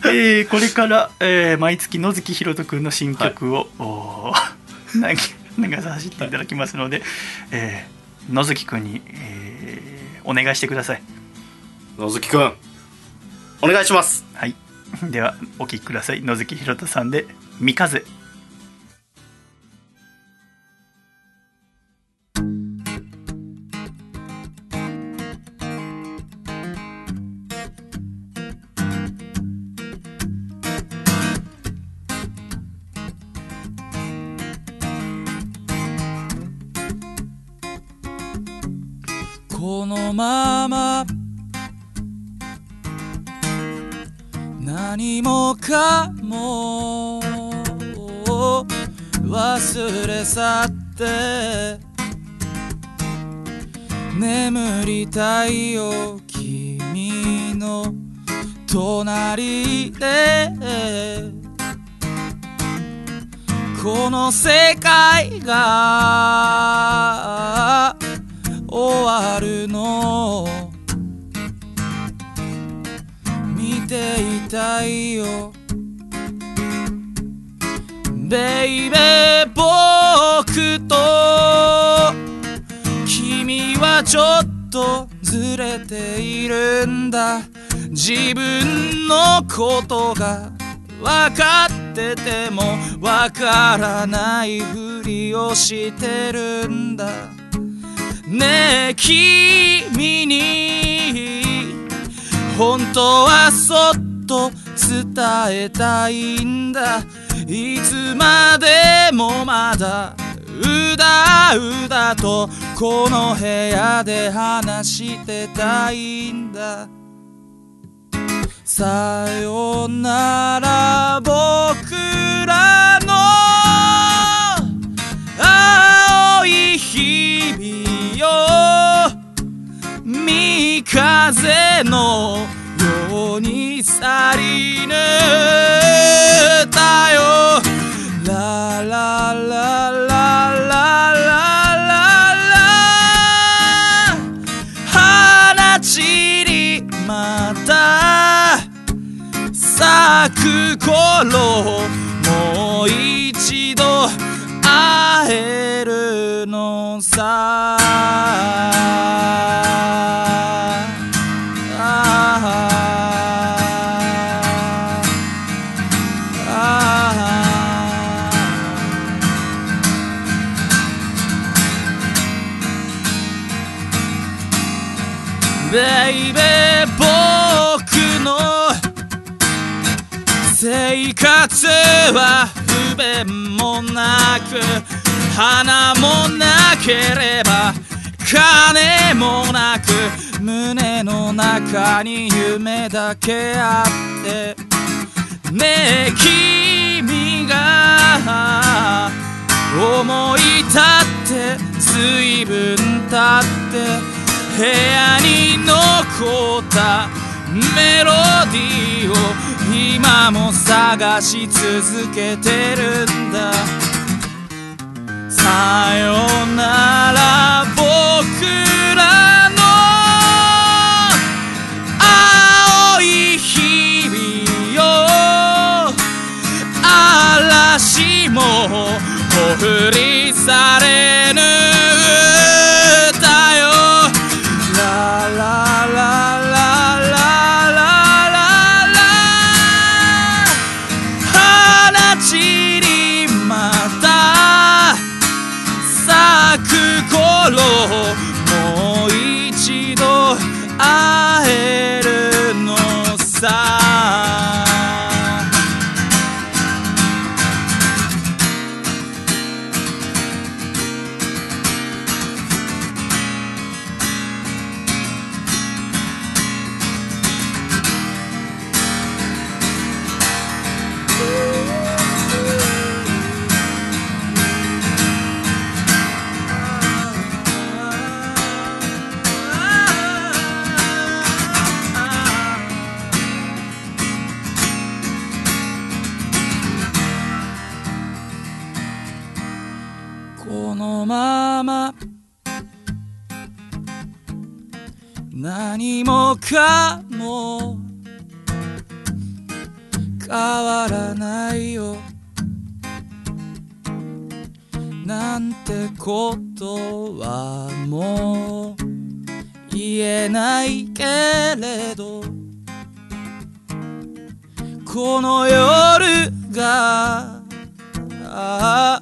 えー、これから、えー、毎月野月ひろとくんの新曲を、はい、流させていただきますので、えー、野月くんに、えー、お願いしてください。野月くんお願いします、はい、ではお聴きください。野月ひろとさんで三風。このまま何もかも忘れ去って眠りたいよ君の隣でこの世界が終わるの見ていたいよベイベー。僕と君はちょっとずれているんだ。自分のことが分かってても分からないふりをしてるんだ。ねえ君に本当はそっと伝えたいんだ。いつまでもまだうだうだとこの部屋で話してたいんだ。さよなら僕らの青い日々三風のように去りぬたよ。ラララララララ花散りまた咲く頃もう一度会えるのさ。ベイベー僕の生活は不便もなく花もなければ金もなく胸の中に夢だけあってねえ君が思い立って随分経って部屋に残ったメロディーを今も探し続けてるんだ。さよなら僕らの青い日々よ、嵐もお振りされぬ歌よ。ララララララララ、放ちにまた咲く頃、もう一度会えるのさ。このまま何もかも変わらないよなんてことはもう言えないけれど、この夜がああ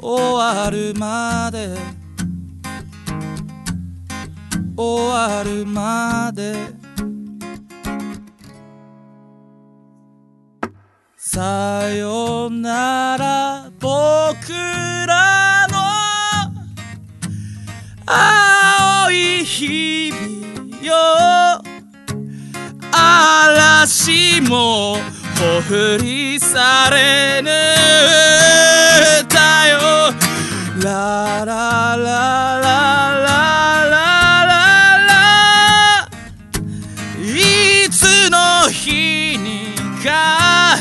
終わるまで終わるまでさよなら僕らの青い日々よ、嵐もお振りされぬ歌よ。ララララララララ、いつの日にか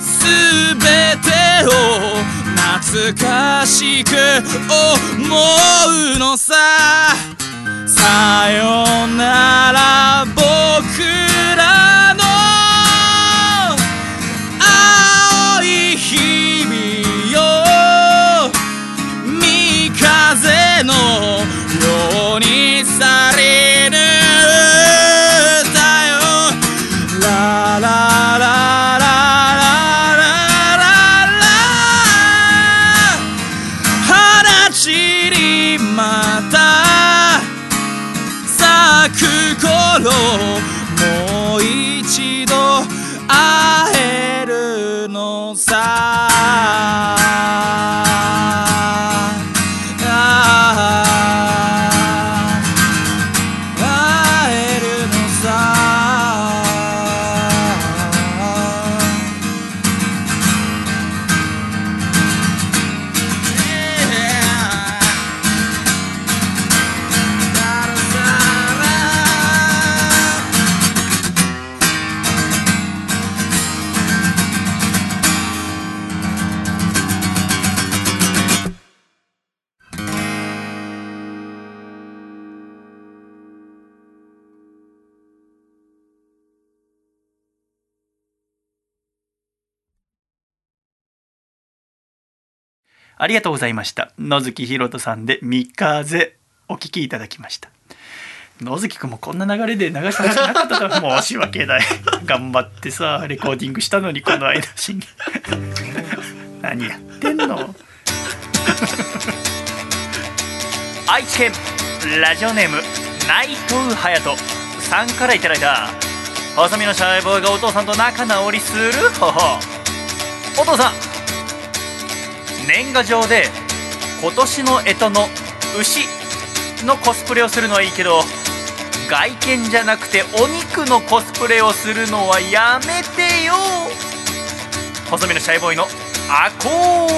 すべてを懐かしく思うのさ。さよなら僕らの青い日々よ、三風のように去りぬ歌よ。ラララララララ、放ちにまた咲く頃、もう一度会えるのさ。ありがとうございました。野月ひろとさんで三風お聞きいただきました。野月くんもこんな流れで流した話なかったらもう申し訳ない。頑張ってさレコーディングしたのにこの間しに何やってんの。愛知県ラジオネーム内藤隼人さんからいただいた。細身のシャイボーイがお父さんと仲直りする方法。お父さん、年賀状で今年の干支の牛のコスプレをするのはいいけど、外見じゃなくてお肉のコスプレをするのはやめてよ。細身のシャイボーイのアコー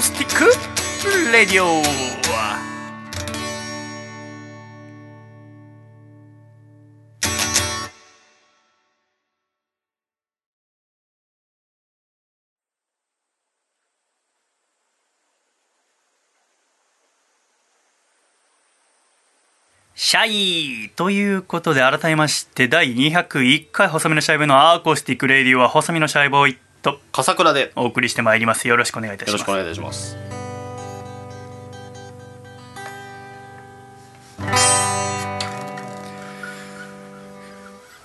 スティックレディオ。シャイということで、改めましてだいにひゃくいっかい細身のシャイボーイのアーコースティックレディオは細身のシャイボーイと笠倉でお送りしてまいります。よろしくお願いいたします。よろしくお願いいたします。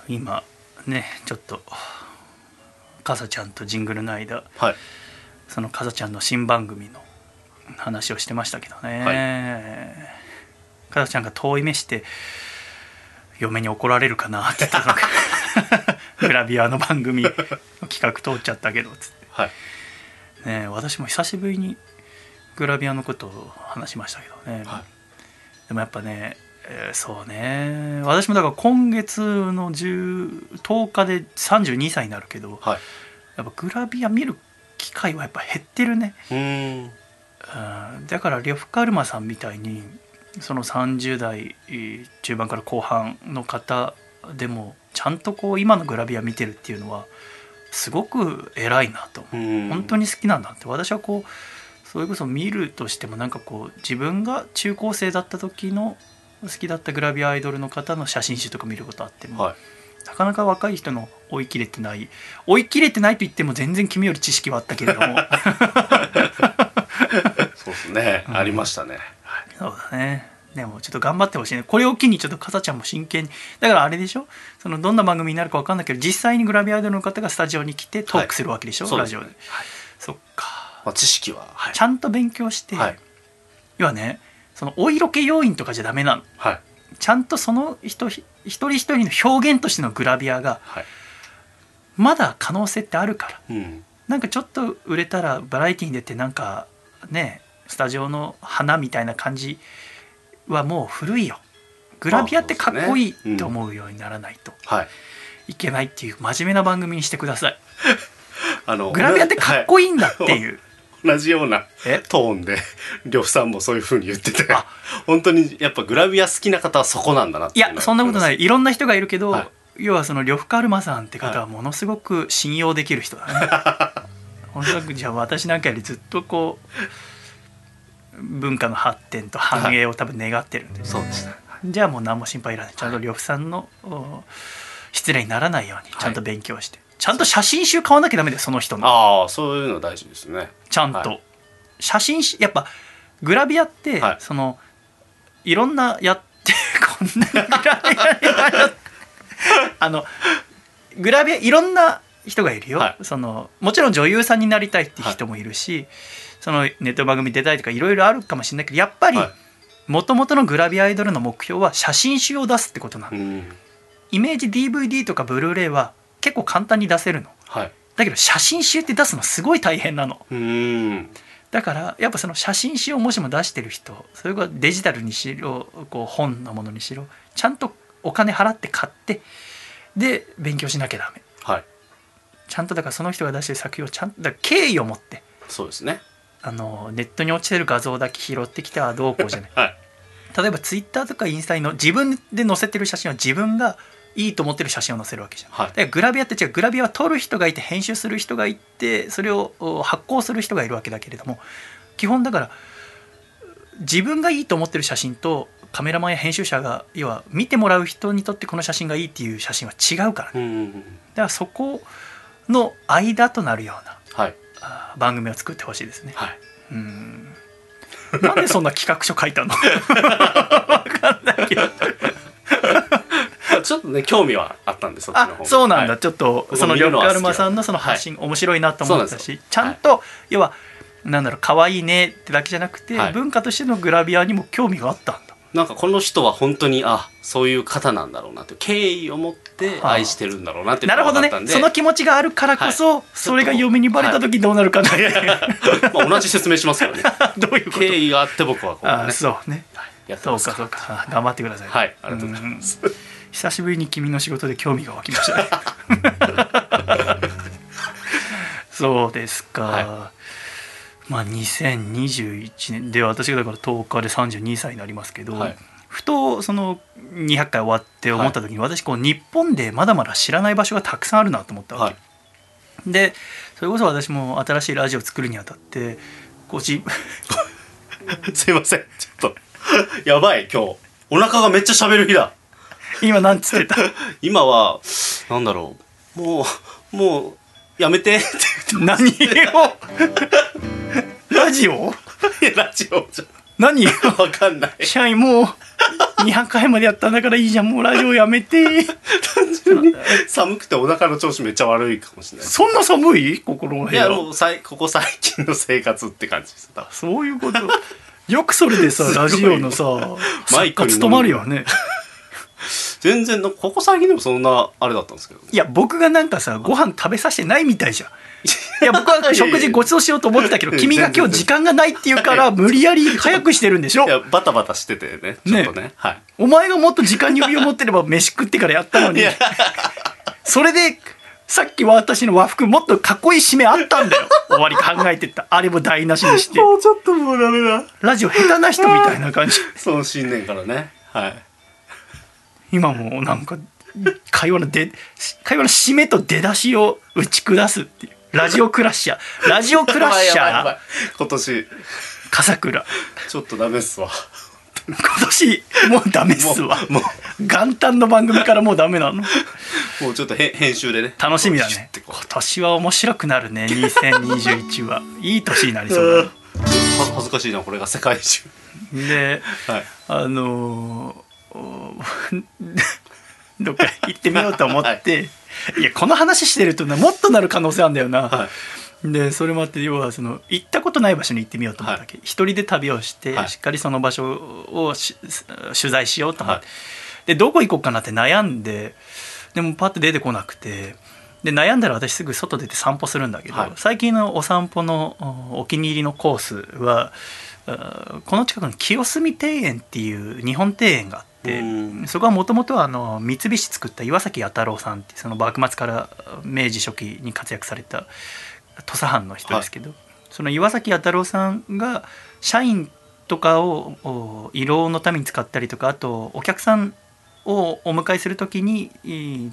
今ねちょっと笠ちゃんとジングルの間、はい、その笠ちゃんの新番組の話をしてましたけどね、はい、かさちゃんが遠い目して嫁に怒られるかなって言ったのがグラビアの番組の企画通っちゃったけどつって、はいね、え私も久しぶりにグラビアのことを話しましたけどね、はい、でもやっぱね、えー、そうね、私もだから今月のじゅう、とおかでさんじゅうにさいになるけど、はい、やっぱグラビア見る機会はやっぱ減ってるね。うーん、うん、だからリョフカルマさんみたいにそのさんじゅうだい中盤から後半の方でもちゃんとこう今のグラビア見てるっていうのはすごく偉いなと、本当に好きなんだって。私はこうそれこそ見るとしてもなんかこう自分が中高生だった時の好きだったグラビアアイドルの方の写真集とか見ることあっても、はい、なかなか若い人の追い切れてない追い切れてないと言っても全然君より知識はあったけれどもそうですね、うん、ありましたね。そうだね。でもちょっと頑張ってほしいね。これを機にちょっとかさちゃんも真剣に、だからあれでしょ、そのどんな番組になるか分かんないけど実際にグラビアアイドルの方がスタジオに来てトークするわけでしょ、はい、ラジオで、はい、そっか、まあ、知識は、はい、ちゃんと勉強して、はい、要はねそのお色気要因とかじゃダメなの、はい、ちゃんとその人一人一人の表現としてのグラビアが、はい、まだ可能性ってあるから、うん、なんかちょっと売れたらバラエティに出てなんかねスタジオの花みたいな感じはもう古いよ。グラビアってかっこいいと思うようにならないといけないっていう真面目な番組にしてください。あのグラビアってかっこいいんだっていう、はい、同じようなトーンで呂布さんもそういう風に言ってて、本当にやっぱグラビア好きな方はそこなんだなって。いやそんなことない、いろんな人がいるけど、はい、要はその呂布カルマさんって方はものすごく信用できる人だね、はい、本当に。じゃあ私なんかよりずっとこう文化の発展と繁栄を多分願ってるんで、はい、そうですね、はい、じゃあもう何も心配いらない。ちゃんと呂布さんの失礼にならないようにちゃんと勉強して、はい、ちゃんと写真集買わなきゃダメだよその人の。ああそういうの大事ですね。ちゃんと、はい、写真集やっぱグラビアって、はい、そのいろんなやってこんなグラビアあのグラビアいろんな人がいるよ、はい、そのもちろん女優さんになりたいって人もいるし、はいそのネット番組出たいとかいろいろあるかもしれないけど、やっぱりもともとのグラビアアイドルの目標は写真集を出すってことなの、うん、イメージ ディーブイディー とかブルーレイは結構簡単に出せるの、はい、だけど写真集って出すのすごい大変なの、うん、だからやっぱその写真集をもしも出してる人、それがデジタルにしろこう本のものにしろちゃんとお金払って買ってで勉強しなきゃダメ、はい、ちゃんとだからその人が出してる作品をちゃんとだから敬意を持って、そうですね、あのネットに落ちてる画像だけ拾ってきてはどうこうじゃない、はい、例えばツイッターとかインスタの自分で載せてる写真は自分がいいと思ってる写真を載せるわけじゃん、はい、だからグラビアって違う、グラビアは撮る人がいて編集する人がいてそれを発行する人がいるわけだけれども、基本だから自分がいいと思ってる写真とカメラマンや編集者が要は見てもらう人にとってこの写真がいいっていう写真は違うからね、うんうんうん、だからそこの間となるような、はい、番組を作ってほしいですね、はい、うーん、なんでそんな企画書書いたの分かんないけどちょっとね興味はあったんです。そっちの方が。あ、そうなんだ、はい、ちょっとそのリョフカルマさんのその発信、はい、面白いなと思ったし、ちゃんと、はい、要はなんだろう可愛いねってだけじゃなくて、はい、文化としてのグラビアにも興味があったんだ。なんかこの人は本当にあそういう方なんだろうなって敬意を持って愛してるんだろうなって、はあ、なるほどね、その気持ちがあるからこそ、はい、それが嫁にバレた時どうなるかな、はい、まあ同じ説明しますからねどういうこと、敬意があって僕はこう、ね、あそうね、はい、やってますから、そうかそうか、頑張ってください、はい、ありがとうございます。久しぶりに君の仕事で興味が湧きましたねそうですか、はい、まあ、にせんにじゅういちねんで私がだからとおかでさんじゅうにさいになりますけど、はい、ふとそのにひゃっかい終わって思った時に、はい、私こう日本でまだまだ知らない場所がたくさんあるなと思ったわけ、はい、でそれこそ私も新しいラジオを作るにあたってこうじすいませんちょっとやばい今日お腹がめっちゃ喋る日だ。今なんつってた？今はなんだろう、もうもうやめてって言って、何をラジオラジオじゃ何よわかんない。シャイもうにひゃっかいまでやったんだからいいじゃん、もうラジオやめて。単純に寒くてお腹の調子めっちゃ悪いかもしれない。そんな寒い？心の部屋。いやもうさいここ最近の生活って感じです。そういうこと。よくそれでさラジオのさ作家務まるよね。全然のここ最近でもそんなあれだったんですけど、ね、いや僕がなんかさご飯食べさせてないみたいじゃん。いや僕は食事ごちそうしようと思ってたけど君が今日時間がないっていうから無理やり早くしてるんでしょ。いやバタバタしててねちょっと ね, ね、はい、お前がもっと時間に余裕を持ってれば飯食ってからやったのに。それでさっき私の和服もっとかっこいい締めあったんだよ。終わり考えてったあれも台無しにして、もうちょっともうダメだ、ラジオ下手な人みたいな感じ。そう新年からね、はい、今もなんか会話ので会話の締めと出だしを打ち下すっていうラジオクラッシャー。ラジオクラッシャー今年笠倉ちょっとダメっすわ。今年もうダメっすわ。もう元旦の番組からもうダメなの。もうちょっと編集でね楽しみだね。今年は面白くなるね。にせんにじゅういちはいい年になりそうだな。恥ずかしいなこれが世界中で、はい、あのーどっか行ってみようと思って、はい、いやこの話してるともっとなる可能性あるんだよな、はい、でそれもあって、要はその行ったことない場所に行ってみようと思ったわけ、はい、一人で旅をして、はい、しっかりその場所を取材しようと思って、はい、でどこ行こうかなって悩んで、でもパッと出てこなくて、で悩んだら私すぐ外出て散歩するんだけど、はい、最近のお散歩のお気に入りのコースはこの近くの清澄庭園っていう日本庭園があって、そこはもともと三菱作った岩崎弥太郎さんってその幕末から明治初期に活躍された土佐藩の人ですけど、はい、その岩崎弥太郎さんが社員とかを慰労のために使ったりとか、あとお客さんをお迎えする時に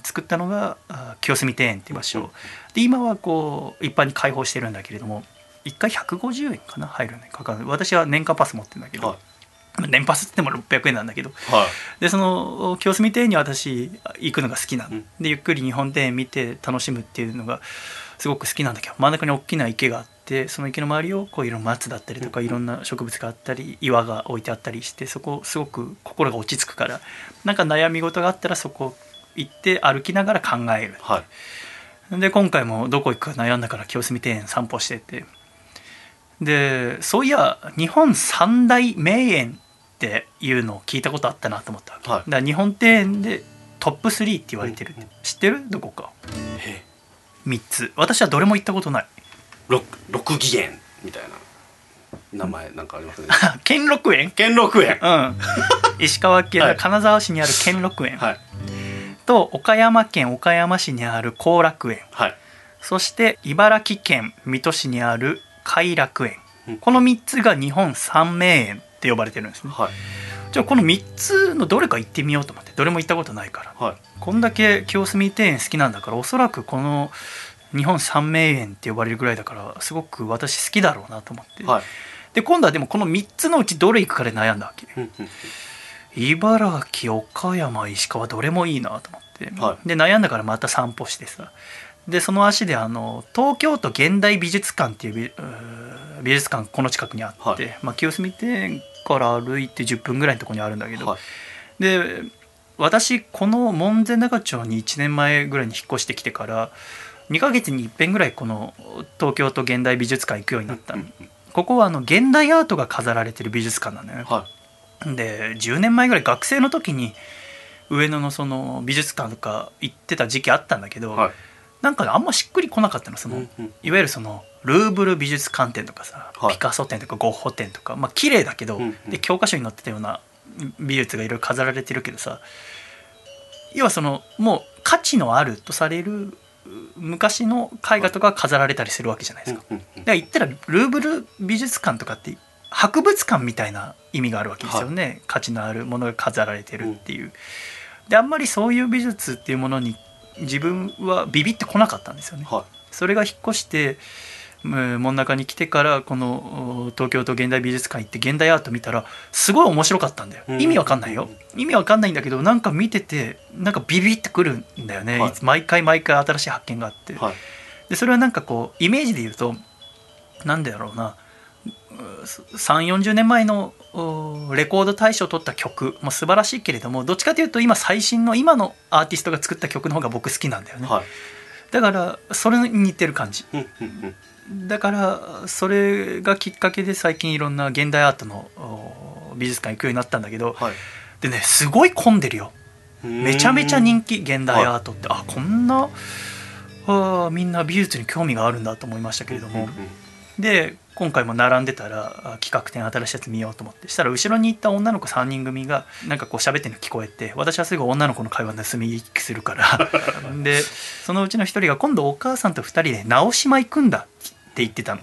作ったのが清澄庭園っていう場所で、今はこう一般に開放してるんだけれども、いっかいひゃくごじゅうえんかな入るねかかる。私は年間パス持ってるんだけど、はい、年パスって言ってもろっぴゃくえんなんだけど、はい、でその清澄庭園に私行くのが好きな、うん、でゆっくり日本庭園見て楽しむっていうのがすごく好きなんだけど、真ん中に大きな池があって、その池の周りをこういろんな松だったりとかいろんな植物があったり岩が置いてあったりして、そこすごく心が落ち着くから、なんか悩み事があったらそこ行って歩きながら考える、はい、で今回もどこ行くか悩んだから清澄庭園散歩してて、でそういや日本三大名園っていうのを聞いたことあったなと思ったわけ、はい、だから日本庭園でトップスリーって言われてる、うん、知ってる？どこかみっつ。私はどれも行ったことない。六義園みたいな名前なんかありますね。兼六園兼六園、うん、石川県の金沢市にある兼六園、はい、と岡山県岡山市にある後楽園、はい、そして茨城県水戸市にある偕楽園、うん、このみっつが日本三名園って呼ばれてるんですね、はい、じゃあこのみっつのどれか行ってみようと思って、どれも行ったことないから、はい、こんだけ清澄庭園好きなんだから、おそらくこの日本三名園って呼ばれるぐらいだからすごく私好きだろうなと思って、はい、で今度はでもこのみっつのうちどれ行くかで悩んだわけ。茨城、岡山、石川どれもいいなと思って、はい、で悩んだからまた散歩してさ、でその足であの東京都現代美術館っていう 美, う美術館この近くにあって、はい、まあ、清澄庭園から歩いてじゅっぷんぐらいのところにあるんだけど、はい、で私この門前仲町にいちねんまえぐらいに引っ越してきてからにかげつにいっかいぐらいこの東京都現代美術館行くようになったの。ここはあの現代アートが飾られてる美術館なんだよね、はい、でじゅうねんまえぐらい学生の時に上野 の, その美術館とか行ってた時期あったんだけど、はい、なんかあんましっくりこなかったの。その、うんうん、いわゆるそのルーブル美術館展とかさ、はい、ピカソ展とかゴッホ展とか、まあ綺麗だけど、うんうん、で教科書に載ってたような美術がいろいろ飾られてるけどさ、要はそのもう価値のあるとされる昔の絵画とか飾られたりするわけじゃないですか、はい、だから言ったらルーブル美術館とかって博物館みたいな意味があるわけですよね、はい、価値のあるものが飾られてるっていう、うん、であんまりそういう美術っていうものに自分はビビってこなかったんですよね、はい、それが引っ越して真ん中に来てからこの東京都現代美術館行って現代アート見たらすごい面白かったんだよ。意味わかんないよ、意味わかんないんだけど、なんか見ててなんかビビってくるんだよね、はい、毎回毎回新しい発見があって、はい、でそれはなんかこうイメージで言うとなんでだろうな、さんじゅうよんじゅうねんまえのレコード大賞を取った曲も素晴らしいけれども、どっちかというと今最新の今のアーティストが作った曲の方が僕好きなんだよね、はい、だからそれに似てる感じだからそれがきっかけで最近いろんな現代アートの美術館行くようになったんだけど、はい、でねすごい混んでるよ、めちゃめちゃ人気、現代アートって、はい、あこんなあみんな美術に興味があるんだと思いましたけれども、で今回も並んでたら企画展新しいやつ見ようと思って、したら後ろに行った女の子さんにん組がなんかこう喋ってるの聞こえて、私はすぐ女の子の会話盗み聞きするからでそのうちの一人が今度お母さんとふたりで直島行くんだって言ってたの。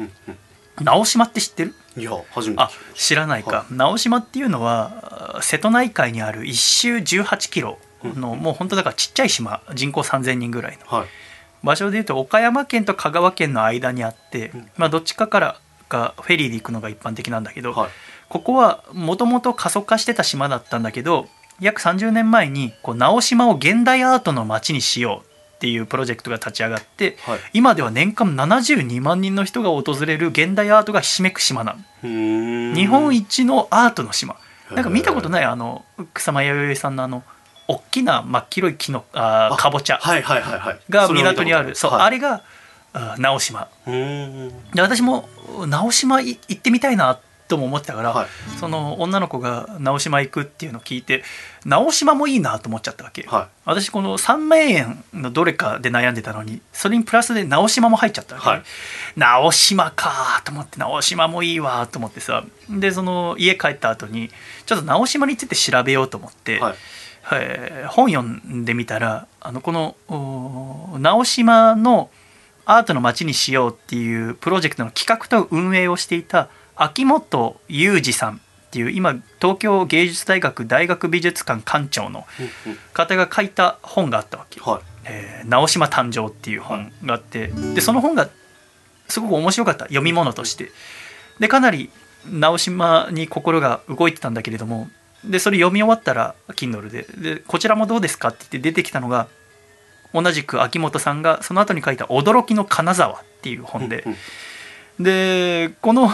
直島って知ってる？いや初めて。あ知らないか、はい、直島っていうのは瀬戸内海にある一周じゅうはちキロのもう本当だからちっちゃい島、人口さんぜんにんぐらいの、はい、場所でいうと岡山県と香川県の間にあって、まあ、どっちかからかフェリーで行くのが一般的なんだけど、はい、ここはもともと過疎化してた島だったんだけど、約さんじゅうねんまえにこう直島を現代アートの街にしようっていうプロジェクトが立ち上がって、はい、今では年間ななじゅうにまんにんの人が訪れる現代アートがひしめく島なの。日本一のアートの島。なんか見たことない、あの草間彌生さんのあの大きな真っ黄色い木のあかぼちゃが港にある、そう、はい、あれが直島で、私も直島行ってみたいなとも思ってたから、はい、その女の子が直島行くっていうのを聞いて直島もいいなと思っちゃったわけ、はい、私この三名園のどれかで悩んでたのにそれにプラスで直島も入っちゃったわけ、はい、直島かと思って直島もいいわと思ってさ、でその家帰った後にちょっと直島について調べようと思って、はいはい、本読んでみたらあのこの直島のアートの街にしようっていうプロジェクトの企画と運営をしていた秋元裕二さんっていう今東京芸術大学大学美術館館長の方が書いた本があったわけ、はいえー、直島誕生っていう本があって、でその本がすごく面白かった、読み物として。でかなり直島に心が動いてたんだけれども、でそれ読み終わったら Kindle で, でこちらもどうですかって言って出てきたのが同じく秋元さんがその後に書いた驚きの金沢っていう本で、でこの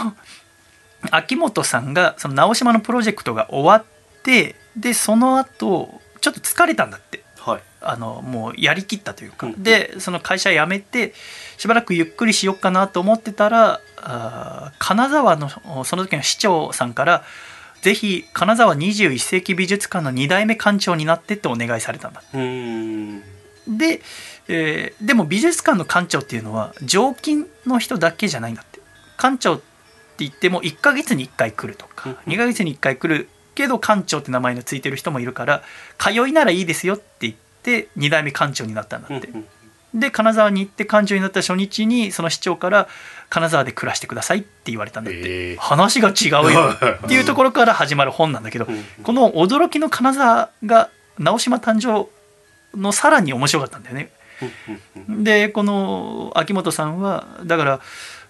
秋元さんがその直島のプロジェクトが終わって、でその後ちょっと疲れたんだって、はい、あのもうやりきったというか、でその会社辞めてしばらくゆっくりしようかなと思ってたら、あ金沢のその時の市長さんからぜひ金沢にじゅういっせいき美術館のにだいめ館長になってってお願いされたんだって。うーんでえー、でも美術館の館長っていうのは常勤の人だけじゃないんだって。館長って言ってもいっかげつにいっかい来るとか、うん、にかげつにいっかい来るけど館長って名前のついてる人もいるから、通いならいいですよって言ってにだいめ館長になったんだって、うん、で金沢に行って館長になった初日にその市長から金沢で暮らしてくださいって言われたんだって、えー、話が違うよっていうところから始まる本なんだけど、うん、この驚きの金沢が直島誕生のさらに面白かったんだよね。でこの秋元さんはだか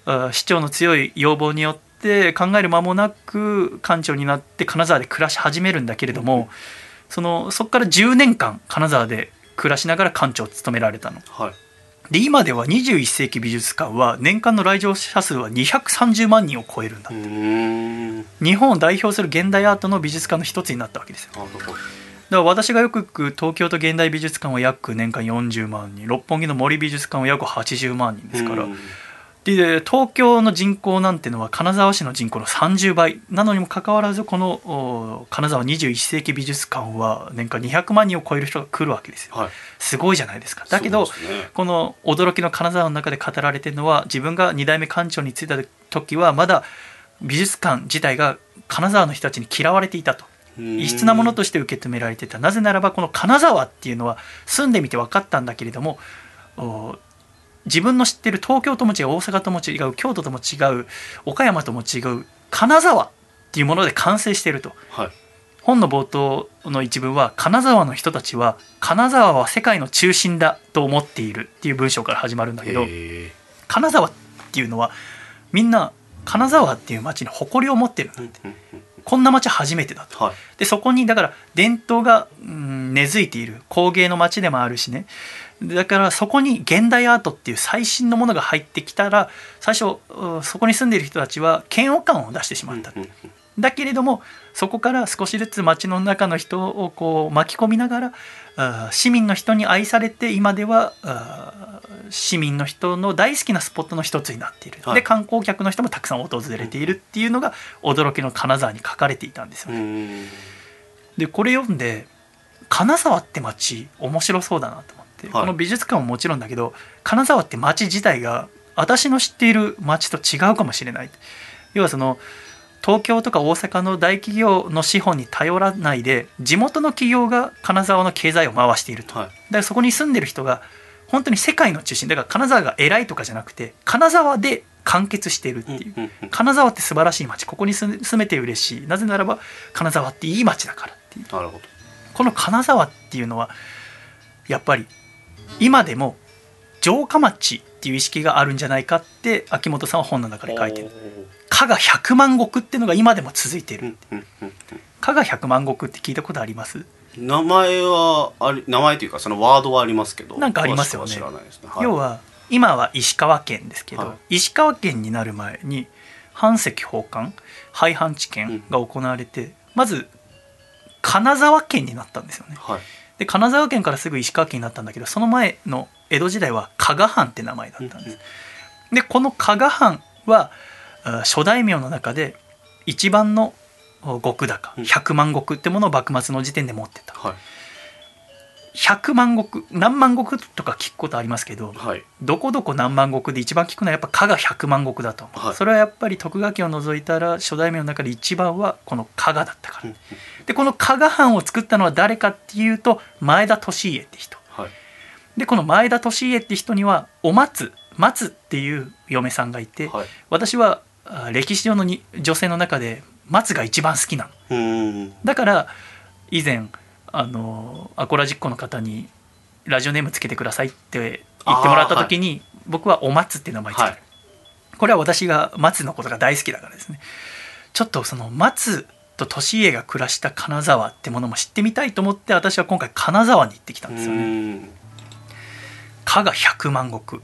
ら市長の強い要望によって考える間もなく館長になって金沢で暮らし始めるんだけれども、そのそこからじゅうねんかん金沢で暮らしながら館長を務められたの、はい、で今ではにじゅういっせいき美術館は年間の来場者数はにひゃくさんじゅうまんにんを超えるんだって。うーん日本を代表する現代アートの美術館の一つになったわけですよ。だから私がよく行く東京都現代美術館は約年間よんじゅうまんにん、六本木の森美術館は約はちじゅうまんにんですから、うん、で東京の人口なんてのは金沢市の人口のさんじゅうばいなのにもかかわらず、この金沢にじゅういっせいき美術館は年間にひゃくまんにんを超える人が来るわけですよ、はい、すごいじゃないですか。だけど、そうですね、この驚きの金沢の中で語られてるのは、自分がにだいめ館長に就いた時はまだ美術館自体が金沢の人たちに嫌われていたと、異質なものとして受け止められてた。なぜならばこの金沢っていうのは住んでみて分かったんだけれども、自分の知ってる東京とも違う、大阪とも違う、京都とも違う、岡山とも違う金沢っていうもので完成していると、はい、本の冒頭の一文は金沢の人たちは金沢は世界の中心だと思っているっていう文章から始まるんだけど、金沢ってっていうのはみんな金沢っていう町に誇りを持ってるんだって。こんな町初めてだと、はい、でそこにだから伝統が、うん、根付いている工芸の町でもあるしね。だからそこに現代アートっていう最新のものが入ってきたら最初そこに住んでいる人たちは嫌悪感を出してしまったって。だけれどもそこから少しずつ町の中の人をこう巻き込みながら市民の人に愛されて今では市民の人の大好きなスポットの一つになっている、はい、で観光客の人もたくさん訪れているっていうのが驚きの金沢に書かれていたんですよね。でこれ読んで金沢って町面白そうだなと思って、はい、この美術館ももちろんだけど金沢って町自体が私の知っている町と違うかもしれない。要はその東京とか大阪の大企業の資本に頼らないで地元の企業が金沢の経済を回していると、はい、だからそこに住んでる人が本当に世界の中心だから金沢が偉いとかじゃなくて金沢で完結しているっていう、金沢って素晴らしい街、ここに住めて嬉しい、なぜならば金沢っていい街だからっていう。なるほど。この金沢っていうのはやっぱり今でも城下町っていう意識があるんじゃないかって秋元さんは本の中で書いてる。加賀百万石っていうのが今でも続いてる。加賀百万石って聞いたことあります？名前はあり、名前というかそのワードはありますけどなんかありますよね。知らないですね。はい、要は今は石川県ですけど、はい、石川県になる前に版籍奉還廃藩置県が行われて、うん、まず金沢県になったんですよね。はい、で金沢県からすぐ石川県になったんだけどその前の江戸時代は加賀藩って名前だったんです。うん、でこの加賀藩は諸大名の中で一番の石高ひゃくまん石ってものを幕末の時点で持ってた。はい、ひゃくまん石何万石とか聞くことありますけど、はい、どこどこ何万石で一番聞くのはやっぱ加賀ひゃくまん石だと思う。はい、それはやっぱり徳川家を除いたら諸大名の中で一番はこの加賀だったから。でこの加賀藩を作ったのは誰かっていうと前田利家って人。はい、でこの前田利家って人にはお松松っていう嫁さんがいて、はい、私は歴史上のに女性の中で松が一番好きなの。だから以前あのアコラジッコの方にラジオネームつけてくださいって言ってもらった時に、はい、僕はお松って名前つける。はい、これは私が松のことが大好きだからですね。ちょっとその松と利家が暮らした金沢ってものも知ってみたいと思って私は今回金沢に行ってきたんですよね。加賀百万石、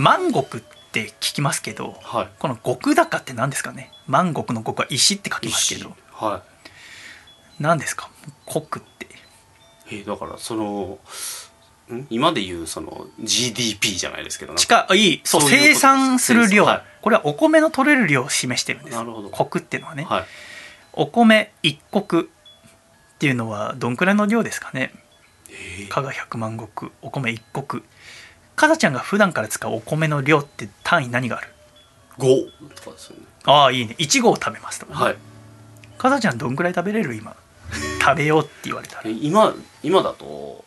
万石って聞きますけど、はい、この石高って何ですかね。万石の石は石って書きますけど、はい、何ですか石って。えー、だからそのん今でいうその ジーディーピー じゃないですけど、近いそう、生産する量、はい、これはお米の取れる量を示してるんです。なるほど。石ってのはね、はい、お米一石っていうのはどんくらいの量ですかね。加賀ひゃくまん石、お米一石。かさちゃんが普段から使うお米の量って単位何がある？ごとかですよね。ああいいね。いち合食べますとか、ね。はい。かさちゃんどんくらい食べれる今？食べようって言われたら。今今だと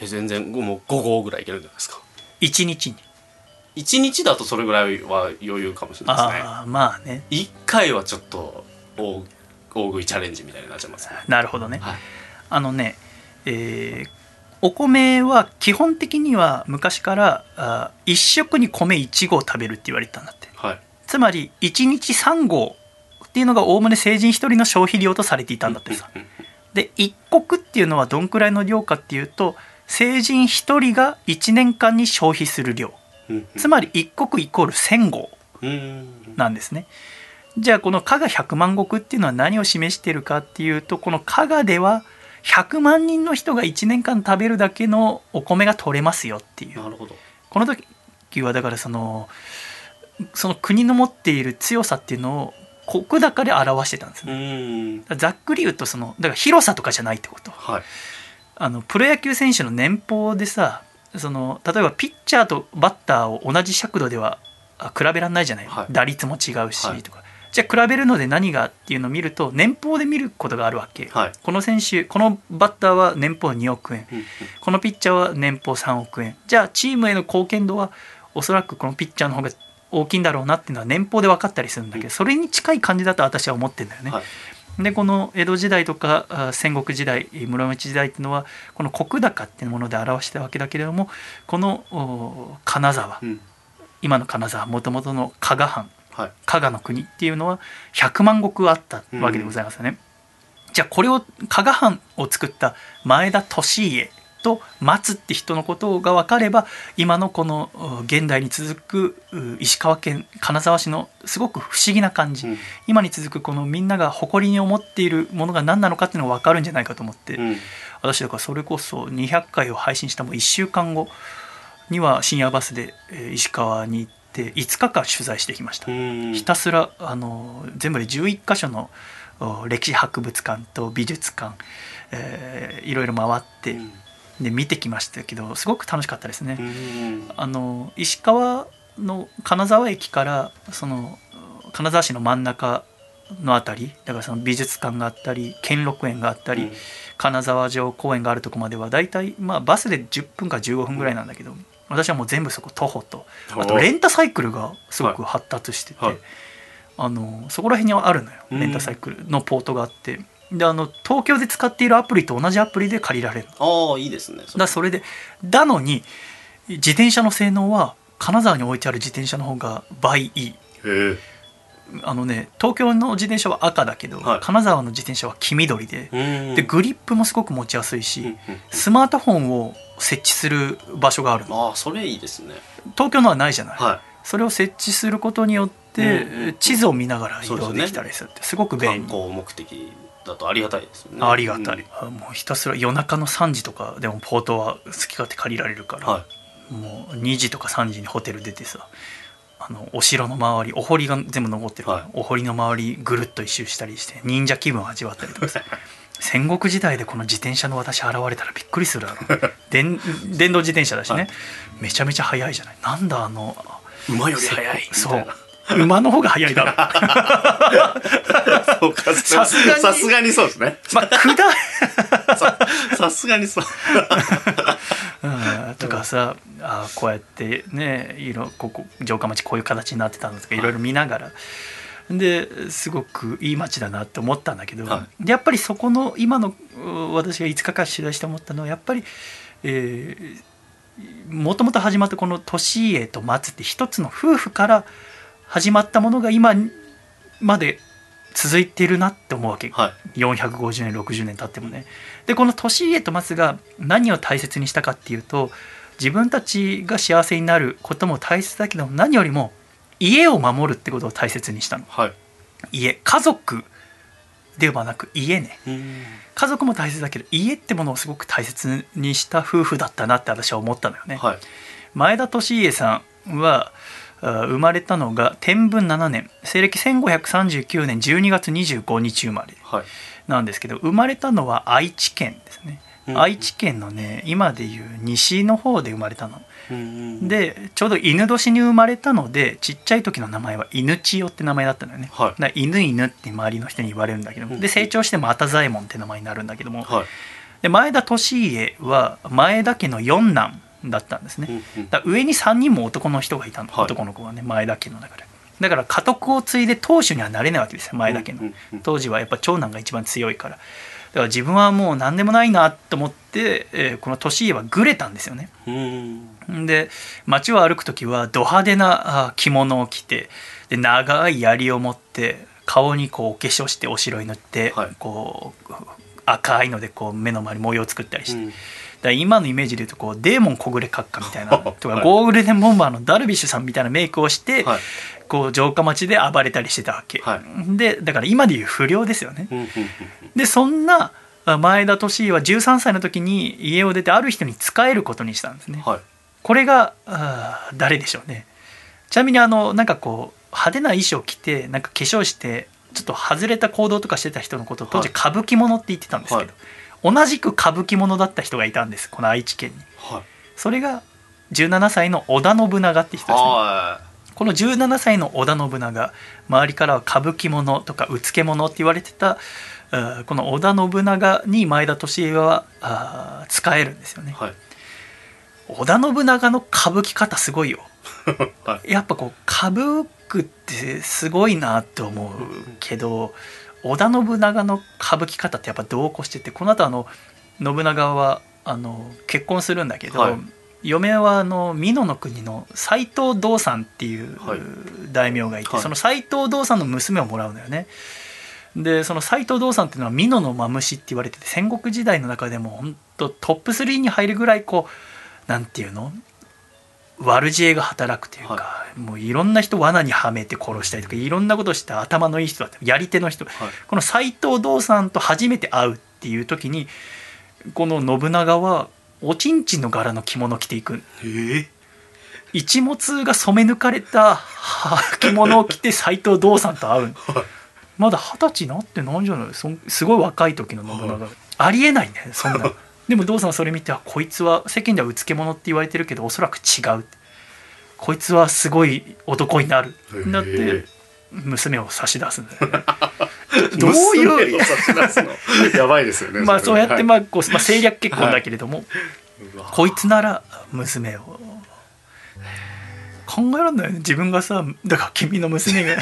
え全然もうご合ぐらいいけるんじゃないですか。いちにちに。いちにちだとそれぐらいは余裕かもしれないですね。ああまあね。いっかいはちょっと大大食いチャレンジみたいになっちゃいますね。なるほどね。はい、あのね。えー、お米は基本的には昔から一食に米いち合食べるって言われてたんだって。はい、つまりいちにちさん合っていうのがおおむね成人ひとりの消費量とされていたんだってさ。で一石っていうのはどんくらいの量かっていうと成人ひとりがいちねんかんに消費する量つまり一石イコールせん合なんですね。じゃあこの加賀ひゃくまん石っていうのは何を示してるかっていうとこの加賀ではひゃくまんにんの人がいちねんかん食べるだけのお米が取れますよっていう。なるほど。この時はだからそのその国の持っている強さっていうのを石高で表してたんですよ。うん。ざっくり言うとそのだから広さとかじゃないってこと。はい、あのプロ野球選手の年俸でさ、その例えばピッチャーとバッターを同じ尺度では比べられないじゃない。はい、打率も違うし、はい、とか。じゃあ比べるので何がっていうのを見ると年俸で見ることがあるわけ。はい、この選手このバッターは年俸におくえん、うんうん、このピッチャーは年俸さんおくえん。じゃあチームへの貢献度はおそらくこのピッチャーの方が大きいんだろうなっていうのは年俸で分かったりするんだけど、うん、それに近い感じだと私は思ってんだよね。はい、でこの江戸時代とか戦国時代室町時代っていうのはこの石高っていうもので表したわけだけれどもこの金沢、うん、今の金沢もともとの加賀藩、はい、加賀の国っていうのはひゃくまんごくあったわけでございますよね、うん、じゃあこれを加賀藩を作った前田利家と松って人のことが分かれば、今のこの現代に続く石川県金沢市のすごく不思議な感じ、うん、今に続くこのみんなが誇りに思っているものが何なのかっていうのが分かるんじゃないかと思って、うん、私だからそれこそにひゃっかいを配信したもういっしゅうかんごには深夜バスで石川に行っていつかかん取材してきました。うん、ひたすらあの全部でじゅういっかしょの歴史博物館と美術館、えー、いろいろ回って、うん、で見てきましたけどすごく楽しかったですね。あの石川の金沢駅からその金沢市の真ん中のあたりだから、その美術館があったり兼六園があったり、うん、金沢城公園があるとこまではだいたいまあバスでじゅっぷんかじゅうごふんぐらいなんだけど、うん、私はもう全部そこ徒歩と、あとレンタサイクルがすごく発達してて、はいはい、あのそこら辺にはあるのよ、レンタサイクルのポートがあって。であの東京で使っているアプリと同じアプリで借りられる。ああいいですね。それだそれでだのに自転車の性能は金沢に置いてある自転車の方が倍いい。へえ。あのね東京の自転車は赤だけど、はい、金沢の自転車は黄緑で、でグリップもすごく持ちやすいし、スマートフォンを設置する場所があるの。ああそれいいですね。東京のはないじゃない。はい、それを設置することによって地図を見ながら移動できたりするって、ね、すごく便利。観光目的。だとありがたいですよね。ありがたい、うん、もうひたすら夜中のさんじとかでもポートは好き勝手借りられるから、はい、もうにじとかさんじにホテル出てさ、あのお城の周りお堀が全部残ってるから、はい、お堀の周りぐるっと一周したりして忍者気分を味わったりとかさ戦国時代でこの自転車の私現れたらびっくりするだろう電動自転車だしね、はい、めちゃめちゃ速いじゃない。なんだあの馬より速いみたいな。馬の方が早いだろう。さすがにさすがにそうですね。まあ下さすがにそう。うん、とかさ、あこうやってね、色ここ城下町こういう形になってたんですけど、いろいろ見ながら、はい、ですごくいい町だなって思ったんだけど、はい、でやっぱりそこの今の私がいつかかん取材して思ったのはやっぱり。えーもともと始まったこの利家と松って一つの夫婦から始まったものが今まで続いているなって思うわけ、はい、よんひゃくごじゅうねんろくじゅうねん経ってもね。でこの利家と松が何を大切にしたかっていうと、自分たちが幸せになることも大切だけど何よりも家を守るってことを大切にしたの、はい、家家族ではなく家ね、家族も大切だけど家ってものをすごく大切にした夫婦だったなって私は思ったのよね、はい、前田利家さんは生まれたのがてんぶんななねん西暦せんごひゃくさんじゅうきゅうねんじゅうにがつにじゅうごにち生まれなんですけど、はい、生まれたのは愛知県ですね、うん、愛知県のね今でいう西の方で生まれたの、うん、でちょうど犬年に生まれたのでちっちゃい時の名前は犬千代って名前だったのよね、はい、だから犬犬って周りの人に言われるんだけども、で成長して又左衛門って名前になるんだけども、はい、で前田利家は前田家の四男だったんですね。だ上にさんにんも男の人がいたの、はい、男の子はね前田家の中で、だから家督を継いで当主にはなれないわけですよ前田家の、当時はやっぱ長男が一番強いから。だから自分はもう何でもないなと思って、えー、この利家はグレたんですよね。で街を歩く時はド派手な着物を着て、で長い槍を持って顔にこうお化粧してお白い塗って、はい、こう赤いのでこう目の周り模様を作ったりして、うん、だから今のイメージでいうとこうデーモン小暮閣下みたいなとかゴールデンボンバーのダルビッシュさんみたいなメイクをして、はい、こう城下町で暴れたりしてたわけ、はい、でだから今でいう不良ですよね。でそんな前田利家はじゅうさんさいの時に家を出てある人に仕えることにしたんですね、はい、これが誰でしょうね。ちなみにあのなんかこう派手な衣装着てなんか化粧してちょっと外れた行動とかしてた人のことを当時歌舞伎者って言ってたんですけど、はい、同じく歌舞伎者だった人がいたんです、この愛知県に、はい、それがじゅうななさいの織田信長って人ですね。このじゅうななさいの織田信長、周りからは歌舞伎者とかうつけ者って言われてたこの織田信長に前田利家は仕えるんですよね、はい、織田信長の歌舞伎方すごいよ、はい、やっぱこう歌舞伎ってすごいなと思うけど、織田信長の歌舞伎方ってやっぱ同行してて、この後あの信長はあの結婚するんだけど、はい、嫁はあの美濃の国の斎藤道さんっていう大名がいて、はいはい、その斎藤道さんの娘をもらうのよね。でその斎藤道さんっていうのは美濃のマムシって言われてて、戦国時代の中でも本当トップスリーに入るぐらいこうなんていうの悪知恵が働くというか、はい、もういろんな人罠にはめて殺したりとかいろんなことした頭のいい人だったやり手の人、はい、この斎藤道さんと初めて会うっていう時にこの信長はおちんちんの柄の着物を着ていく、えー、一物が染め抜かれた着物を着て斎藤道さんと会う、はい、まだ二十歳になってないんじゃない、そすごい若い時の信長、はい、ありえないねそんなでも道さんはそれ見て、こいつは世間ではうつけ者って言われてるけどおそらく違う、こいつはすごい男になるだって娘を差し出すんだよねどういう娘を差し出すのやばいですよねまあそうやって、まあこうまあ、政略結婚だけれども、はい、こいつなら娘を考えられないよね自分がさ、だから君の娘が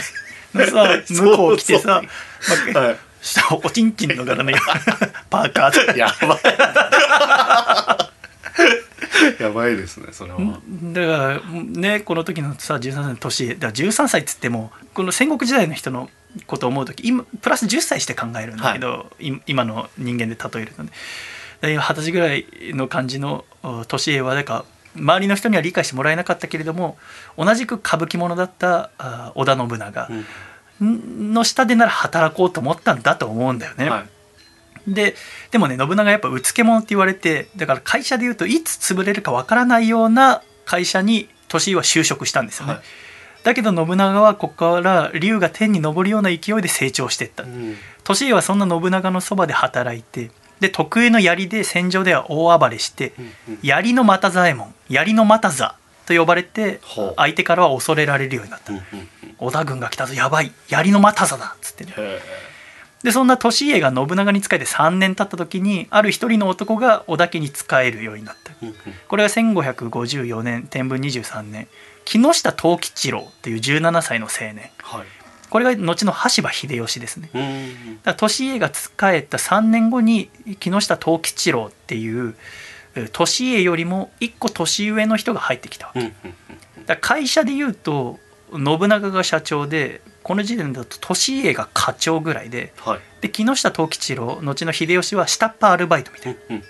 のさ向こう来てさそうそう、はい、下おちんちんの柄のパーカーとかやばいやばいですねそれは。だからねこの時のさじゅうさんさいの年だからじゅうさんさいっつってもこの戦国時代の人のことを思う時今プラスじゅっさいして考えるんだけど、はい、今の人間で例えるとね今はたちぐらいの感じの年齢はだから周りの人には理解してもらえなかったけれども同じく歌舞伎者だった織田信長、うんの下でなら働こうと思ったんだと思うんだよね、はい、で, でもね信長やっぱうつけ者って言われてだから会社でいうといつ潰れるかわからないような会社に利家は就職したんですよね、はい、だけど信長はここから龍が天に昇るような勢いで成長していった、うん、利家はそんな信長のそばで働いてで得意の槍で戦場では大暴れして、うんうん、槍の又左衛門槍の又座と呼ばれて相手からは恐れられるようになった、うんうん織田軍が来たぞやばい槍の又座だっつってねでそんな利家が信長に仕えてさんねん経った時にある一人の男が織田家に仕えるようになったこれがせんごひゃくごじゅうよねん天文にじゅうさんねん木下藤吉郎というじゅうななさいの青年、はい、これが後の羽柴秀吉ですねだから利家が仕えたさんねんごに木下藤吉郎っていう利家よりもいっこ年上の人が入ってきたわけだから会社でいうと信長が社長でこの時点だと利家が課長ぐらい で,、はい、で木下藤吉郎後の秀吉は下っ端アルバイトみたいな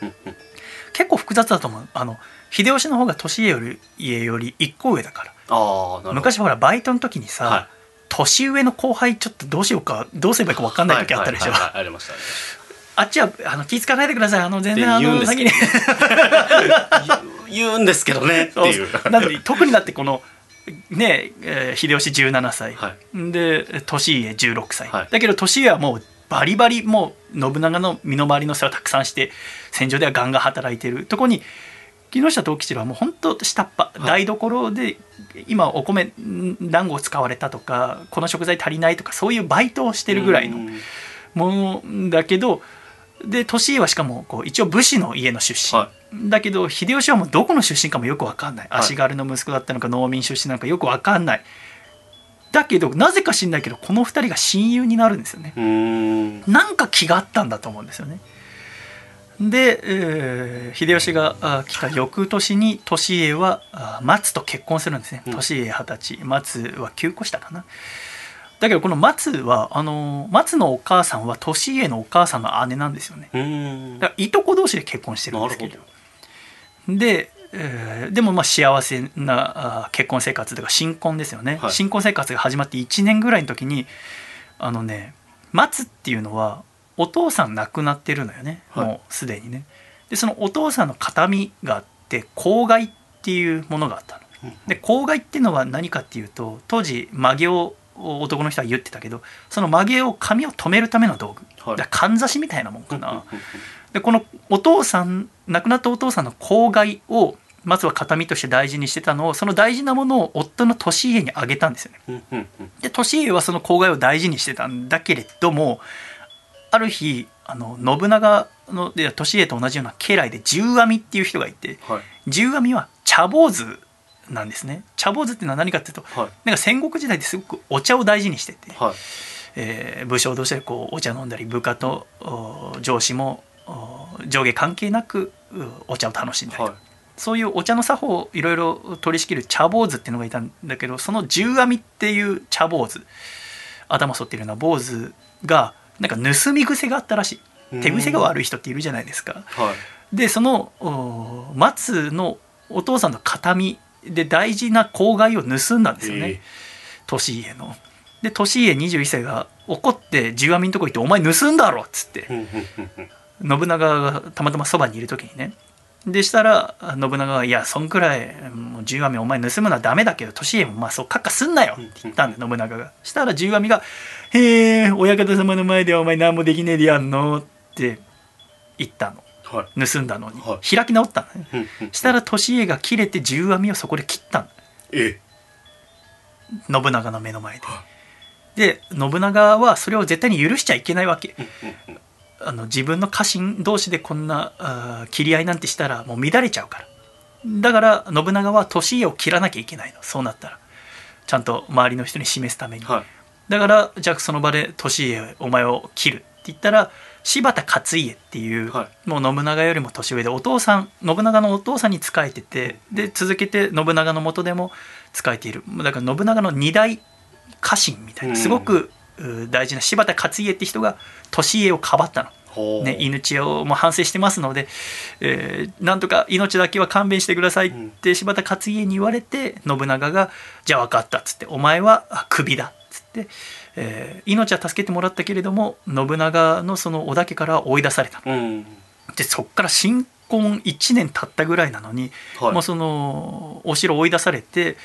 結構複雑だと思うあの秀吉の方が利家よ り, 家よりいっこ上だからあなるほど昔ほらバイトの時にさ、はい、年上の後輩ちょっとどうしようかどうすればいいか分かんない時あったでしょあっちはあの気使わないでくださいあの全然あの先に言うんですけどねっていうなので特にだってこのねえー、秀吉じゅうななさい、はい、で利家じゅうろくさい、はい、だけど利家はもうバリバリもう信長の身の回りの世話をたくさんして戦場ではガンガン働いてるとこに木下藤吉郎はもう本当下っ端、はい、台所で今お米何合使われたとかこの食材足りないとかそういうバイトをしてるぐらいのものだけどで利家はしかもこう一応武士の家の出身、はい、だけど秀吉はもうどこの出身かもよく分かんない、はい、足軽の息子だったのか農民出身なのかよく分かんないだけどなぜか知んないけどこのふたりが親友になるんですよねうーんなんか気があったんだと思うんですよねで、えー、秀吉が来た翌年に利家は松と結婚するんですね利家はたち松はきゅうこ下かなだけどこの松はあの松のお母さんは利家のお母さんの姉なんですよねうんだからいとこ同士で結婚してるんですけ ど, どで、えー、でもまあ幸せな結婚生活というか新婚ですよね、はい、新婚生活が始まっていちねんぐらいの時にあのね松っていうのはお父さん亡くなってるのよね、はい、もうすでにねでそのお父さんの形見があって笄っていうものがあったので笄っていうのは何かっていうと当時まげを男の人は言ってたけどその曲げを髪を留めるための道具、はい、だかんざしみたいなもんかなでこのお父さん亡くなったお父さんの笄をまずは形見として大事にしてたのをその大事なものを夫の利家にあげたんですよねで利家はその笄を大事にしてたんだけれどもある日あの信長の利家と同じような家来で十阿弥っていう人がいて、はい、十阿弥は茶坊主なんですね、茶坊主っていうのは何かっていうと、はい、なんか戦国時代ですごくお茶を大事にしてて、はいえー、武将同士でこうお茶飲んだり部下と上司も上下関係なくお茶を楽しんだりと、はい、そういうお茶の作法をいろいろ取り仕切る茶坊主っていうのがいたんだけど、その十阿弥っていう茶坊主、頭剃ってるような坊主がなんか盗み癖があったらしい。手癖が悪い人っているじゃないですか、はい、でその松のお父さんの形見で大事な笄を盗んだんですよね、利家の。で利家にじゅういっさいが怒って十阿弥のとこ行って「お前盗んだろ」っつって信長がたまたまそばにいる時にね、でしたら信長が「いやそんくらいもう十阿弥お前盗むのはダメだけど利家もまあそうカッカすんなよ」って言ったんで信長が。したら十阿弥が「へえ親方様の前ではお前何もできねえでやんの」って言ったの。はい、盗んだのに、はい、開き直ったのね。したら利家が切れて十阿弥をそこで切ったの。え信長の目の前で。で信長はそれを絶対に許しちゃいけないわけ。あの自分の家臣同士でこんな切り合いなんてしたらもう乱れちゃうから。だから信長は利家を切らなきゃいけないの。そうなったらちゃんと周りの人に示すために、はい、だからじゃあその場で利家お前を切るって言ったら柴田勝家っていう、はい、もう信長よりも年上でお父さん信長のお父さんに仕えてて、で続けて信長の下でも仕えている。だから信長の二代家臣みたいなすごく大事な柴田勝家って人が利家をかばったの、ね、命をもう反省してますので、えー、なんとか命だけは勘弁してくださいって柴田勝家に言われて、信長がじゃあ分かったっつってお前はクビだっつって、えー、命は助けてもらったけれども信長のその織田家から追い出されたので、そっから新婚いちねん経ったぐらいなのに、はい、もうそのお城追い出されて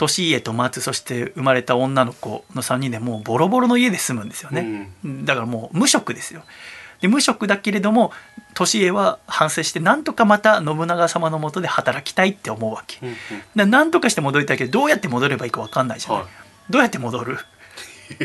利家と松そして生まれた女の子のさんにんでもうボロボロの家で住むんですよね、うん、だからもう無職ですよ。で無職だけれども利家は反省してなんとかまた信長様のもとで働きたいって思うわけ、うんうん、なんとかして戻りたいけどどうやって戻ればいいか分かんないじゃない、はい、どうやって戻る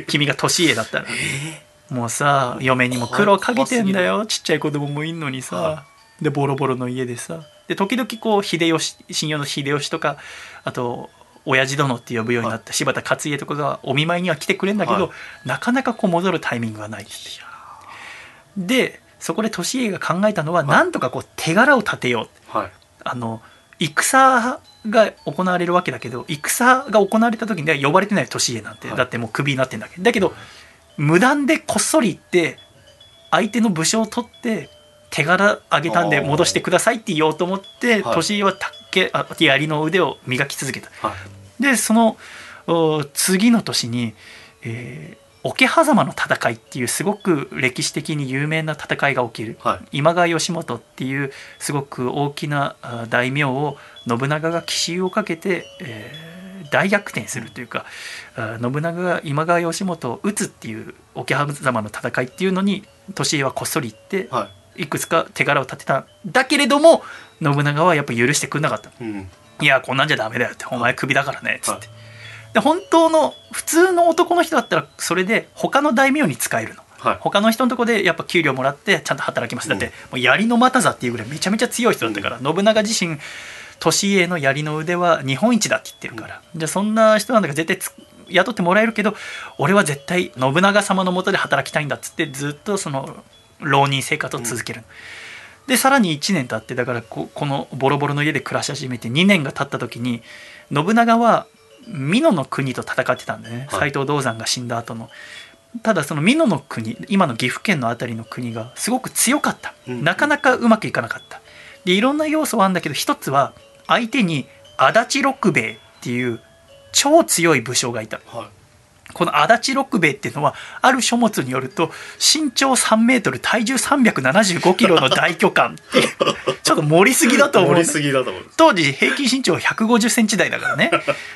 君が利家だったら、えー、もうさ嫁にも苦労かけてんだよ、ちっちゃい子供もいんのにさ、はい、でボロボロの家でさ、で時々こう秀吉信用の秀吉とかあと親父殿って呼ぶようになった柴田勝家とかがお見舞いには来てくれるんだけど、はい、なかなかこう戻るタイミングがないって。でそこで利家が考えたのは、はい、なんとかこう手柄を立てよう、はい、あの戦が行われるわけだけど戦が行われた時には呼ばれてない利家なんて、はい、だってもうクビになってんだけど、だけど無断でこっそり行って相手の武将を取って手柄あげたんで戻してくださいって言おうと思って利家は竹あ槍の腕を磨き続けた、はい、でその次の年に、えー、桶狭間の戦いっていうすごく歴史的に有名な戦いが起きる、はい、今川義元っていうすごく大きな大名を信長が奇襲をかけて、えー、大逆転するというか、うん、信長が今川義元を討つっていう桶狭間の戦いっていうのに利家はこっそり行って、はい、いくつか手柄を立てた。だけれども信長はやっぱ許してくれなかった、うん、いやこんなんじゃダメだよってお前クビだからねっつって、はい、で本当の普通の男の人だったらそれで他の大名に使えるの、はい、他の人のとこでやっぱ給料もらってちゃんと働きます、うん、だってもう槍の又座っていうぐらいめちゃめちゃ強い人だったから、うん、信長自身利家の槍の腕は日本一だって言ってるから、うん、じゃあそんな人なんだから絶対つ雇ってもらえるけど俺は絶対信長様の下で働きたいんだっつってずっとその浪人生活を続けるの、うん、でさらにいちねん経ってだから こ, このボロボロの家で暮らし始めてにねんが経った時に信長は美濃の国と戦ってたんでね、はい、斎藤道山が死んだ後の。ただその美濃の国今の岐阜県の辺りの国がすごく強かった、うん、なかなかうまくいかなかった。でいろんな要素はあるんだけど一つは相手に足立六兵衛っていう超強い武将がいた、はい、この足立六兵衛っていうのはある書物によると身長さんメートル体重さんびゃくななじゅうごキロの大巨漢っていうちょっと盛りすぎだと思う、ね、盛りすぎだと思う。当時平均身長ひゃくごじゅっセンチ台だからね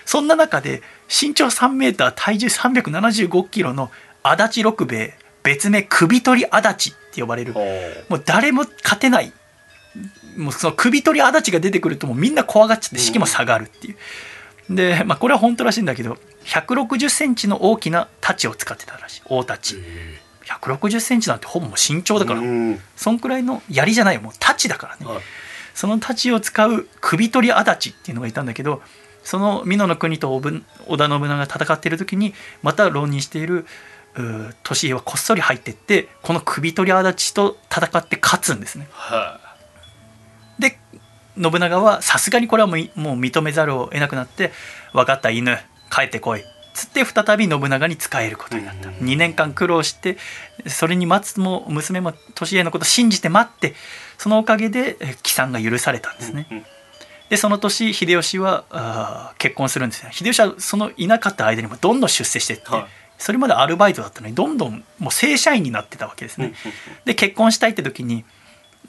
そんな中で身長さんメートル体重さんびゃくななじゅうごキロの足立六兵衛別名首取り足立って呼ばれるもう誰も勝てないもうその首取り足立が出てくるともうみんな怖がっちゃって士気も下がるっていう、うんでまあ、これは本当らしいんだけどひゃくろくじゅっセンチの大きな太刀を使ってたらしい。大太刀ひゃくろくじゅっセンチなんてほぼもう身長だからそんくらいの槍じゃないよもう太刀だからね、はい、その太刀を使う首取り足立っていうのがいたんだけどその美濃の国と織田信長が戦っている時にまた浪人している利家はこっそり入っていってこの首取り足立と戦って勝つんですね、はい、で信長はさすがにこれはもう認めざるを得なくなって、分かった犬帰ってこいつって再び信長に仕えることになった。にねんかん苦労して、それに松も娘も利家のことを信じて待って、そのおかげで帰参が許されたんですね。でその年秀吉は結婚するんですね。秀吉はそのいなかった間にもどんどん出世していって、はい、それまでアルバイトだったのにどんどんもう正社員になってたわけですね。で結婚したいって時に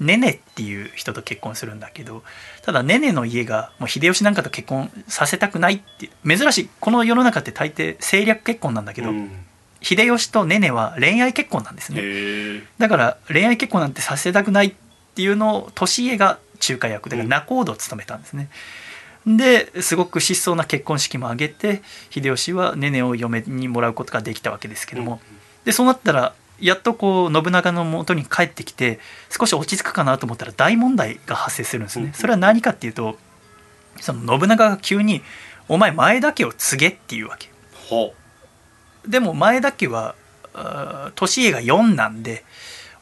ねねっていう人と結婚するんだけど、ただねねの家がもう秀吉なんかと結婚させたくないって、珍しいこの世の中って大抵政略結婚なんだけど、うん、秀吉とねねは恋愛結婚なんですね。だから恋愛結婚なんてさせたくないっていうのを利家が仲介役だから仲人を務めたんですね。うん、ですごく質素な結婚式も挙げて、秀吉はねねを嫁にもらうことができたわけですけども、うん、でそうなったらやっとこう信長の元に帰ってきて少し落ち着くかなと思ったら大問題が発生するんですね。それは何かっていうと、その信長が急に「お前前田家を継げ」っていうわけ。ほう。でも前田家は利家が四男で、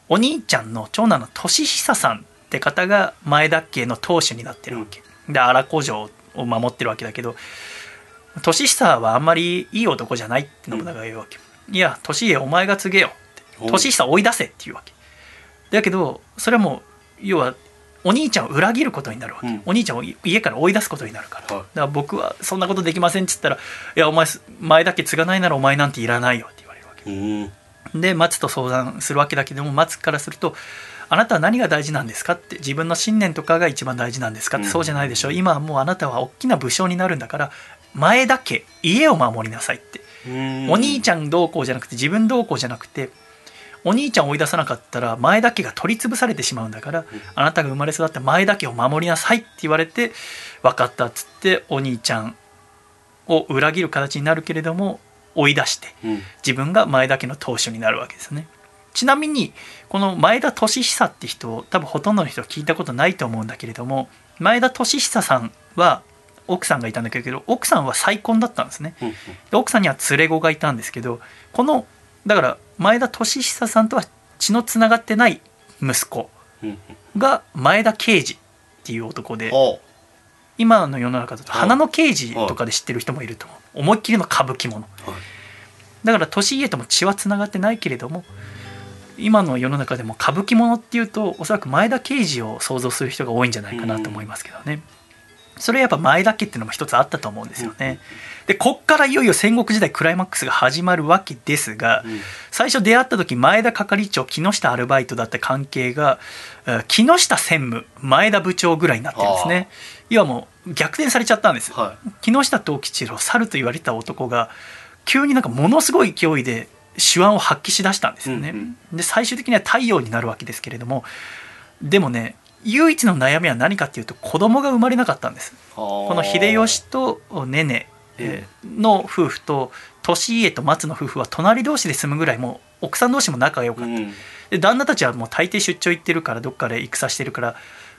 お兄ちゃんの長男の利久さんって方が前田家の当主になってるわけで、荒小城を守ってるわけだけど、利久はあんまりいい男じゃないって信長が言うわけ。いや利家お前が継げよ、年下追い出せっていうわけだけど、それはもう要はお兄ちゃんを裏切ることになるわけ、うん、お兄ちゃんを家から追い出すことになるから、はい、だから僕はそんなことできませんっつったら、いやお前前だけ継がないならお前なんていらないよって言われるわけ、うん、で松と相談するわけだけども、松からするとあなたは何が大事なんですかって、自分の信念とかが一番大事なんですかって、うん、そうじゃないでしょ、今はもうあなたは大きな武将になるんだから前だけ家を守りなさいって、うん、お兄ちゃんどうこうじゃなくて自分どうこうじゃなくて、お兄ちゃんを追い出さなかったら前田家が取り潰されてしまうんだから、あなたが生まれ育った前田家を守りなさいって言われて、分かったっつってお兄ちゃんを裏切る形になるけれども追い出して自分が前田家の当主になるわけですね。ちなみにこの前田利久って人を多分ほとんどの人は聞いたことないと思うんだけれども、前田利久さんは奥さんがいたんだけど、奥さんは再婚だったんですね。で奥さんには連れ子がいたんですけど、このだから前田利久さんとは血のつながってない息子が前田慶次っていう男で、今の世の中だと花の慶次とかで知ってる人もいると思う、思いっきりの歌舞伎ものだから、利家とも血はつながってないけれども、今の世の中でも歌舞伎ものっていうとおそらく前田慶次を想像する人が多いんじゃないかなと思いますけどね。それはやっぱ前田家っていうのも一つあったと思うんですよね。でこっからいよいよ戦国時代クライマックスが始まるわけですが、最初出会った時前田係長木下アルバイトだった関係が木下専務前田部長ぐらいになってるんですね。いわばもう逆転されちゃったんです、はい、木下藤吉郎猿と言われた男が急になんかものすごい勢いで手腕を発揮しだしたんですよね、うんうん、で最終的には太陽になるわけですけれども、でもね唯一の悩みは何かっていうと子供が生まれなかったんです。この秀吉とねねの夫婦と利家と松の夫婦は隣同士で住むぐらいもう奥さん同士も仲が良かった、うん、で旦那たちはもう大抵出張行ってるから、どっかで戦してるから、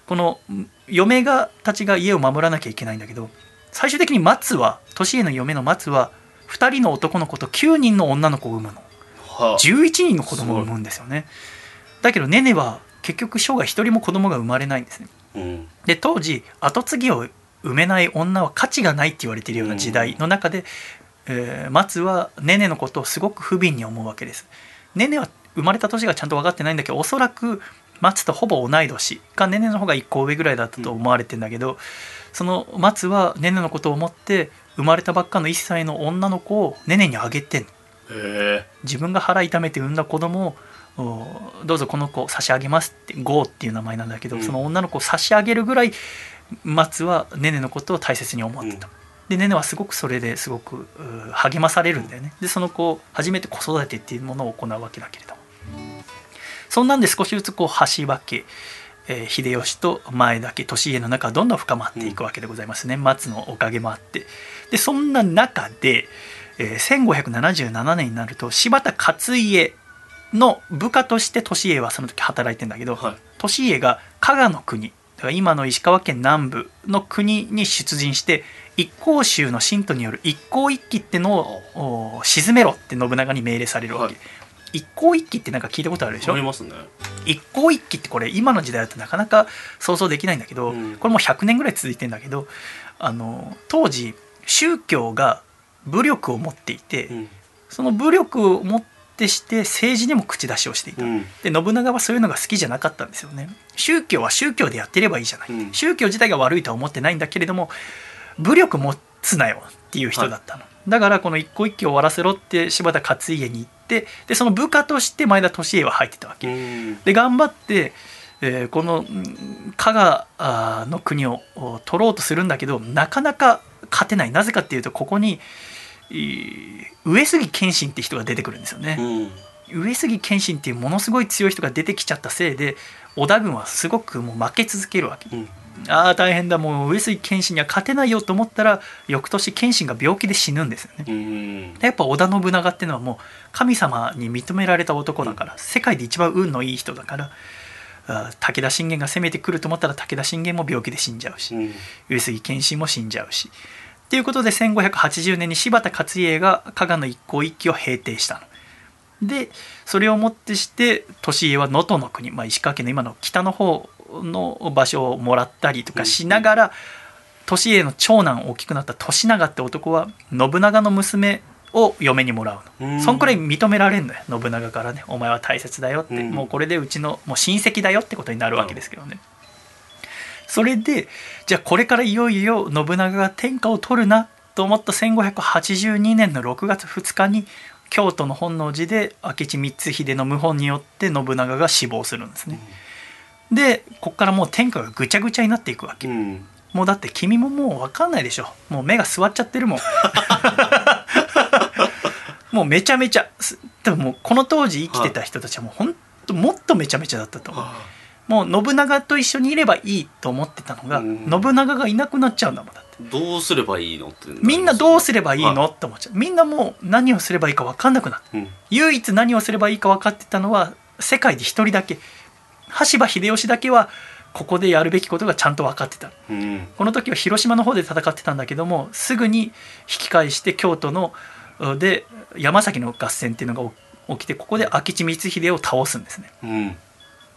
この嫁がたちが家を守らなきゃいけないんだけど、最終的に松は利家の嫁の松はふたりの男の子ときゅうにんの女の子を産むの、はあ、じゅういちにんの子供を産むんですよね。だけどねねは結局生涯一人も子供が生まれないんですね、うん、で当時後継ぎを産めない女は価値がないって言われているような時代の中で、うんえー、松はねねのことをすごく不憫に思うわけです。ねねは生まれた年がちゃんと分かってないんだけど、おそらく松とほぼ同い年かねねの方がいっこ上ぐらいだったと思われてんだけど、うん、その松はねねのことを思って生まれたばっかのいっさいの女の子をねねにあげてんの、えー、自分が腹痛めて産んだ子供をどうぞこの子を差し上げますって、ゴーっていう名前なんだけど、その女の子を差し上げるぐらい松はねねのことを大切に思ってた。でねねはすごくそれですごく励まされるんだよね。でその子を初めて子育てっていうものを行うわけだけれども、そんなんで少しずつこう橋分け、えー、秀吉と前田家利家の中はどんどん深まっていくわけでございますね。松のおかげもあって、でそんな中で、えー、せんごひゃくななじゅうななねんになると柴田勝家の部下として利家はその時働いてんだけど、利家が加賀の国だから今の石川県南部の国に出陣して、一向宗の信徒による一向一揆ってのを鎮めろって信長に命令されるわけ、はい、一向一揆ってなんか聞いたことあるでしょ。ありますね。一向一揆ってこれ今の時代だとなかなか想像できないんだけど、うん、これもうひゃくねんぐらい続いてんだけど、あの当時宗教が武力を持っていて、うん、その武力を持ってして政治にも口出しをしていた、うん、で信長はそういうのが好きじゃなかったんですよね。宗教は宗教でやってればいいじゃない、うん、宗教自体が悪いとは思ってないんだけれども武力持つなよっていう人だったの、はい、だからこの一個一揆を終わらせろって柴田勝家に言って、でその部下として前田利家は入ってたわけ、うん、で頑張って、えー、この加賀の国を取ろうとするんだけどなかなか勝てない。なぜかっていうとここに上杉謙信って人が出てくるんですよね、うん、上杉謙信っていうものすごい強い人が出てきちゃったせいで織田軍はすごくもう負け続けるわけ、うん、ああ大変だ、もう上杉謙信には勝てないよと思ったら翌年謙信が病気で死ぬんですよね、うん、やっぱ織田信長っていうのはもう神様に認められた男だから、うん、世界で一番運のいい人だから、武田信玄が攻めてくると思ったら武田信玄も病気で死んじゃうし、うん、上杉謙信も死んじゃうしということでせんごひゃくはちじゅうねんに柴田勝家が加賀の一向一揆を平定したので、それをもってして利家は能登の国、まあ、石川県の今の北の方の場所をもらったりとかしながら、利家の長男大きくなった利長って男は信長の娘を嫁にもらうの、うん、そんくらい認められるのよ信長からね。お前は大切だよって、うん、もうこれでうちのもう親戚だよってことになるわけですけどね、うん、それでじゃあこれからいよいよ信長が天下を取るなと思ったせんごひゃくはちじゅうにねんのろくがつふつかに京都の本能寺で明智光秀の謀反によって信長が死亡するんですね、うん、でこっからもう天下がぐちゃぐちゃになっていくわけ、うん、もうだって君ももう分かんないでしょ、もう目が座っちゃってるもんもうめちゃめちゃでももうこの当時生きてた人たちはもうほんともっとめちゃめちゃだったと思う、はあもう信長と一緒にいればいいと思ってたのが、うん、信長がいなくなっちゃうんだもん。だってどうすればいいのってみんなどうすればいいのって思っちゃう。みんなもう何をすればいいか分かんなくなって、うん、唯一何をすればいいか分かってたのは世界で一人だけ羽柴秀吉だけはここでやるべきことがちゃんと分かってた、うん、この時は広島の方で戦ってたんだけどもすぐに引き返して京都ので山崎の合戦っていうのが起きてここで明智光秀を倒すんですね、うん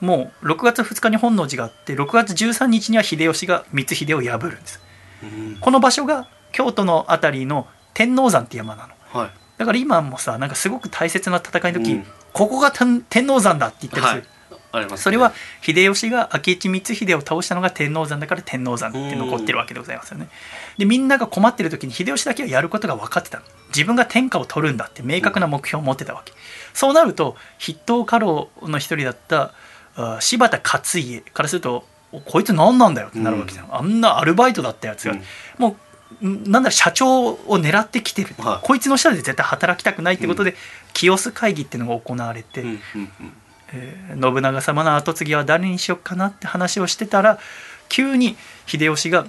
もうろくがつふつかに本能寺があってろくがつじゅうさんにちには秀吉が光秀を破るんです、うん、この場所が京都のあたりの天王山って山なの、はい、だから今もさなんかすごく大切な戦いの時、うん、ここが天王山だって言ってるんですよ、はいありますね、それは秀吉が明智光秀を倒したのが天王山だから天王山って残ってるわけでございますよね、うん、でみんなが困ってる時に秀吉だけはやることが分かってたの、自分が天下を取るんだって明確な目標を持ってたわけ、うん、そうなると筆頭家老の一人だった柴田勝家からするとこいつ何なんだよってなるわけじゃん、うん、あんなアルバイトだったやつが、うん、もうなんだ社長を狙ってきてる、はい、こいつの下で絶対働きたくないってことで、うん、清須会議っていうのが行われて、うんうんえー、信長様の跡継ぎは誰にしようかなって話をしてたら急に秀吉が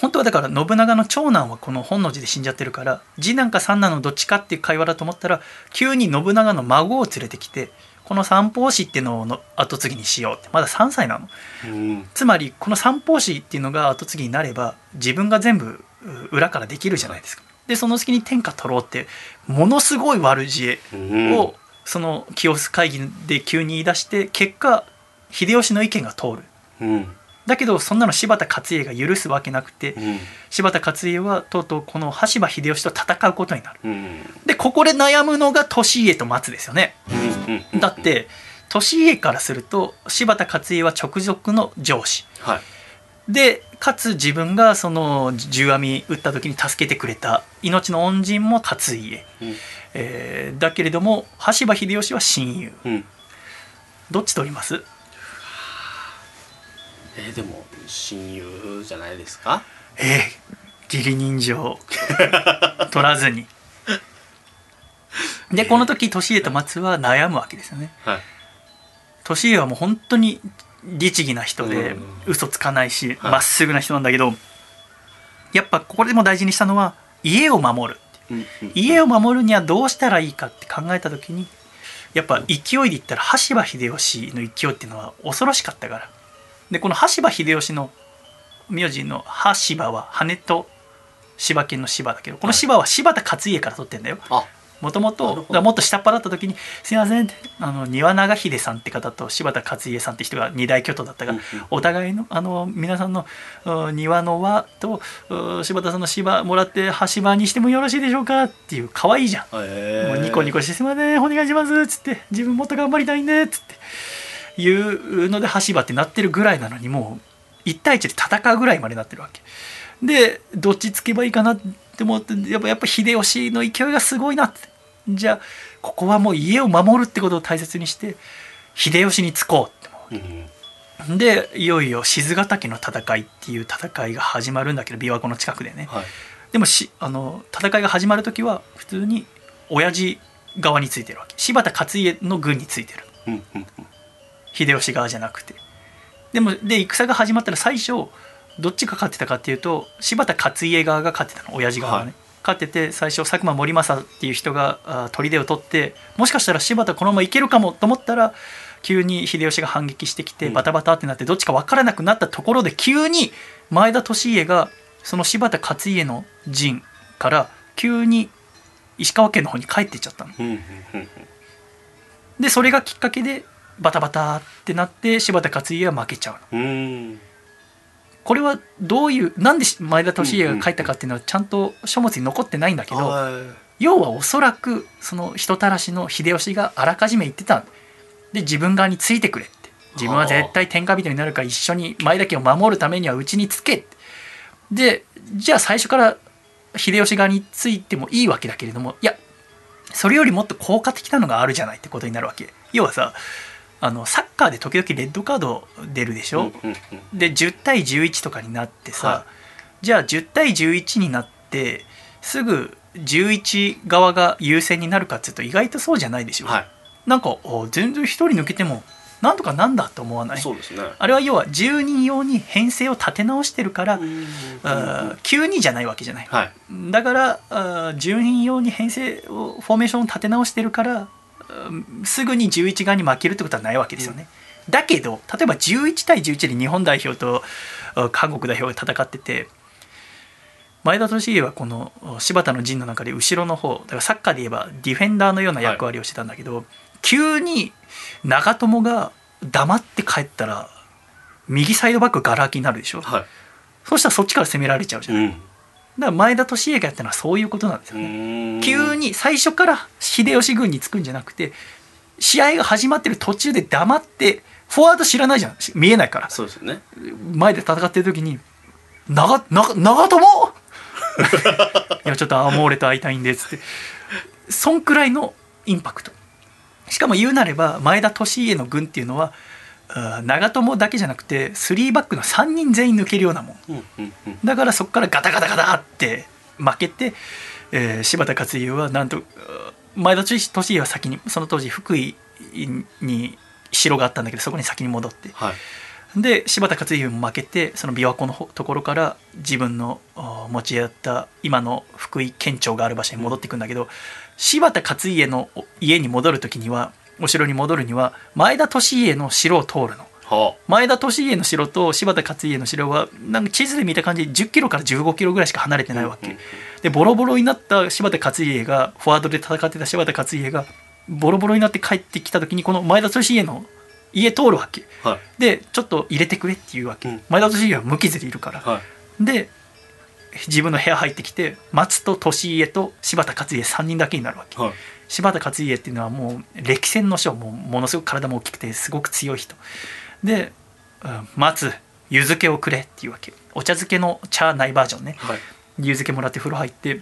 本当はだから信長の長男はこの本能寺で死んじゃってるから次男か三男のどっちかっていう会話だと思ったら急に信長の孫を連れてきてこの三法師っていうのを後継ぎにしようってまださんさいなの、うん、つまりこの三法師っていうのが後継ぎになれば自分が全部裏からできるじゃないですか、でその隙に天下取ろうってものすごい悪知恵をその清須会議で急に言い出して結果秀吉の意見が通る、うん、だけどそんなの柴田勝家が許すわけなくて、うん、柴田勝家はとうとうこの羽柴秀吉と戦うことになる、うん、でここで悩むのが利家と松ですよね、うんだって利家からすると柴田勝家は直属の上司、はい、でかつ自分がその銃網撃った時に助けてくれた命の恩人も勝家、うんえー、だけれども羽柴秀吉は親友、うん、どっち取ります？えー、でも親友じゃないですか？えー、義理人情取らずにでこの時利家と松は悩むわけですよね、はい、利家はもう本当に律儀な人で嘘つかないしまっすぐな人なんだけど、はい、やっぱここでも大事にしたのは家を守る、家を守るにはどうしたらいいかって考えた時にやっぱ勢いで言ったら羽柴秀吉の勢いっていうのは恐ろしかったから、でこの羽柴秀吉の名字の羽柴は羽と柴犬の柴だけどこの柴は柴田勝家から取ってんだよ、はいもともともっと下っ端だった時に「すいません、あの丹羽長秀さんって方と柴田勝家さんって人が二大巨頭だったが、お互いのあの皆さんの庭の輪と柴田さんの芝もらって端場にしてもよろしいでしょうか」っていう、可愛いじゃん、えー、もうニコニコして「すいませんお願いします」っつって「自分もっと頑張りたいね」っつっていうので端場ってなってるぐらいなのに、もういち対いちで戦うぐらいまでなってるわけで、どっちつけばいいかなって思って、やっぱやっぱ秀吉の勢いがすごいなって、じゃあここはもう家を守るってことを大切にして秀吉につこうって思うわけ、うん、でいよいよ賤ヶ岳の戦いっていう戦いが始まるんだけど、琵琶湖の近くでね、はい、でもしあの戦いが始まる時は普通に親父側についてるわけ、柴田勝家の軍についてる、うんうん、秀吉側じゃなくて。でもで戦が始まったら最初どっちが勝ってたかっていうと、柴田勝家側が勝ってたの、親父側がね、はい、勝ってて、最初佐久間盛政っていう人が砦を取って、もしかしたら柴田このままいけるかもと思ったら急に秀吉が反撃してきてバタバタってなって、どっちか分からなくなったところで、急に前田利家がその柴田勝家の陣から急に石川県の方に帰っていっちゃったので、それがきっかけでバタバタってなって柴田勝家は負けちゃうの。うーん、これはどういう、なんで前田利家が書いたかっていうのはちゃんと書物に残ってないんだけど、要はおそらくその人たらしの秀吉があらかじめ言ってたんで、自分側についてくれって、自分は絶対天下人になるから一緒に前田家を守るためにはうちにつけって、でじゃあ最初から秀吉側についてもいいわけだけれども、いやそれよりもっと効果的なのがあるじゃないってことになるわけ。要はさ、あのサッカーで時々レッドカード出るでしょ、うんうんうん、でじゅうたいじゅういちとかになってさ、はい、じゃあじゅうたいじゅういちになってすぐじゅういち側が優勢になるかっていうと意外とそうじゃないでしょ、はい、なんか全然ひとり抜けてもなんとかなんだと思わない？そうですね、あれは要はじゅうにん用に編成を立て直してるから、うんうんうん、あ急にじゃないわけじゃない、はい、だからあじゅうにん用に編成をフォーメーションを立て直してるからすぐにじゅういち側に負けるってことはないわけですよね、うん、だけど例えばじゅういちたいじゅういちで日本代表と韓国代表が戦ってて、前田利家はこの柴田の陣の中で後ろの方だから、サッカーで言えばディフェンダーのような役割をしてたんだけど、はい、急に長友が黙って帰ったら右サイドバックがら空きになるでしょ、はい、そうしたらそっちから攻められちゃうじゃない、うん、だから前田利家がやったのはそういうことなんですよね。急に最初から秀吉軍につくんじゃなくて、試合が始まってる途中で黙って、フォワード知らないじゃん、見えないから、そうですよね、前で戦ってる時に「長長友いやちょっとアモーレと会いたいんです」って、そんくらいのインパクト。しかも言うなれば前田利家の軍っていうのは長友だけじゃなくてスリーバックのさんにん全員抜けるようなもん、うんうんうん、だからそこからガタガタガタって負けて、えー、柴田勝家はなんと前田利家は先に、その当時福井に城があったんだけどそこに先に戻って、はい、で柴田勝家も負けて、その琵琶湖のところから自分の持ち合った今の福井県庁がある場所に戻っていくんだけど、うん、柴田勝家の家に戻る時には、お城に戻るには前田利家の城を通るの、はあ、前田利家の城と柴田勝家の城はなんか地図で見た感じじゅっキロからじゅうごキロぐらいしか離れてないわけ、うんうんうん、でボロボロになった柴田勝家がフォワードで戦ってた柴田勝家がボロボロになって帰ってきた時にこの前田利家の家通るわけ、はい、でちょっと入れてくれっていうわけ、うん、前田利家は無傷でいるから、はい、で自分の部屋入ってきて松と利家と柴田勝家さんにんだけになるわけ、はい、柴田勝家っていうのはもう歴戦の将、 も, ものすごく体も大きくてすごく強い人で、うん、松湯漬けをくれっていうわけ、お茶漬けの茶ないバージョンね、はい、湯漬けもらって風呂入って、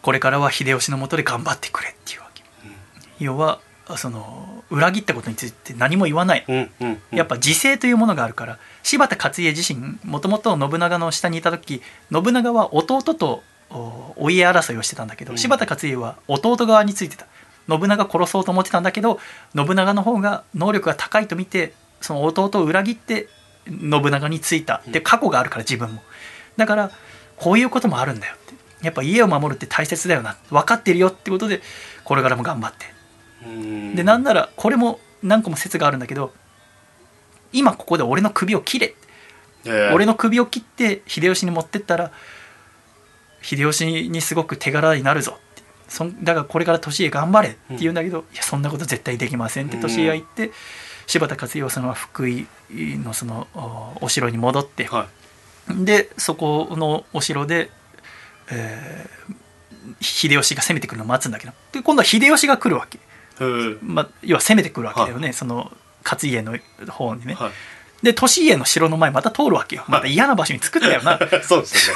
これからは秀吉の下で頑張ってくれっていうわけ、うん、要はその裏切ったことについて何も言わない、うんうんうん、やっぱ自制というものがあるから、柴田勝家自身もともと信長の下にいた時、信長は弟とお家争いをしてたんだけど、うん、柴田勝家は弟側についてた、信長殺そうと思ってたんだけど信長の方が能力が高いと見てその弟を裏切って信長についたって過去があるから、自分もだからこういうこともあるんだよって、やっぱ家を守るって大切だよな、分かってるよってことでこれからも頑張って、でなんならこれも何個も説があるんだけど、今ここで俺の首を切れ、えー、俺の首を切って秀吉に持ってったら秀吉にすごく手柄になるぞって、そんだからこれから年へ頑張れって言うんだけど、うん、いやそんなこと絶対できませんって年へは言って、うん、柴田勝家はその福井 の, その お, お城に戻って、はい、でそこのお城で、えー、秀吉が攻めてくるのを待つんだけど、で今度は秀吉が来るわけ、まあ、要は攻めてくるわけだよね、はい、その勝家の方にね、はい、で利家の城の前また通るわけよ。また嫌な場所に作ったよなそうですね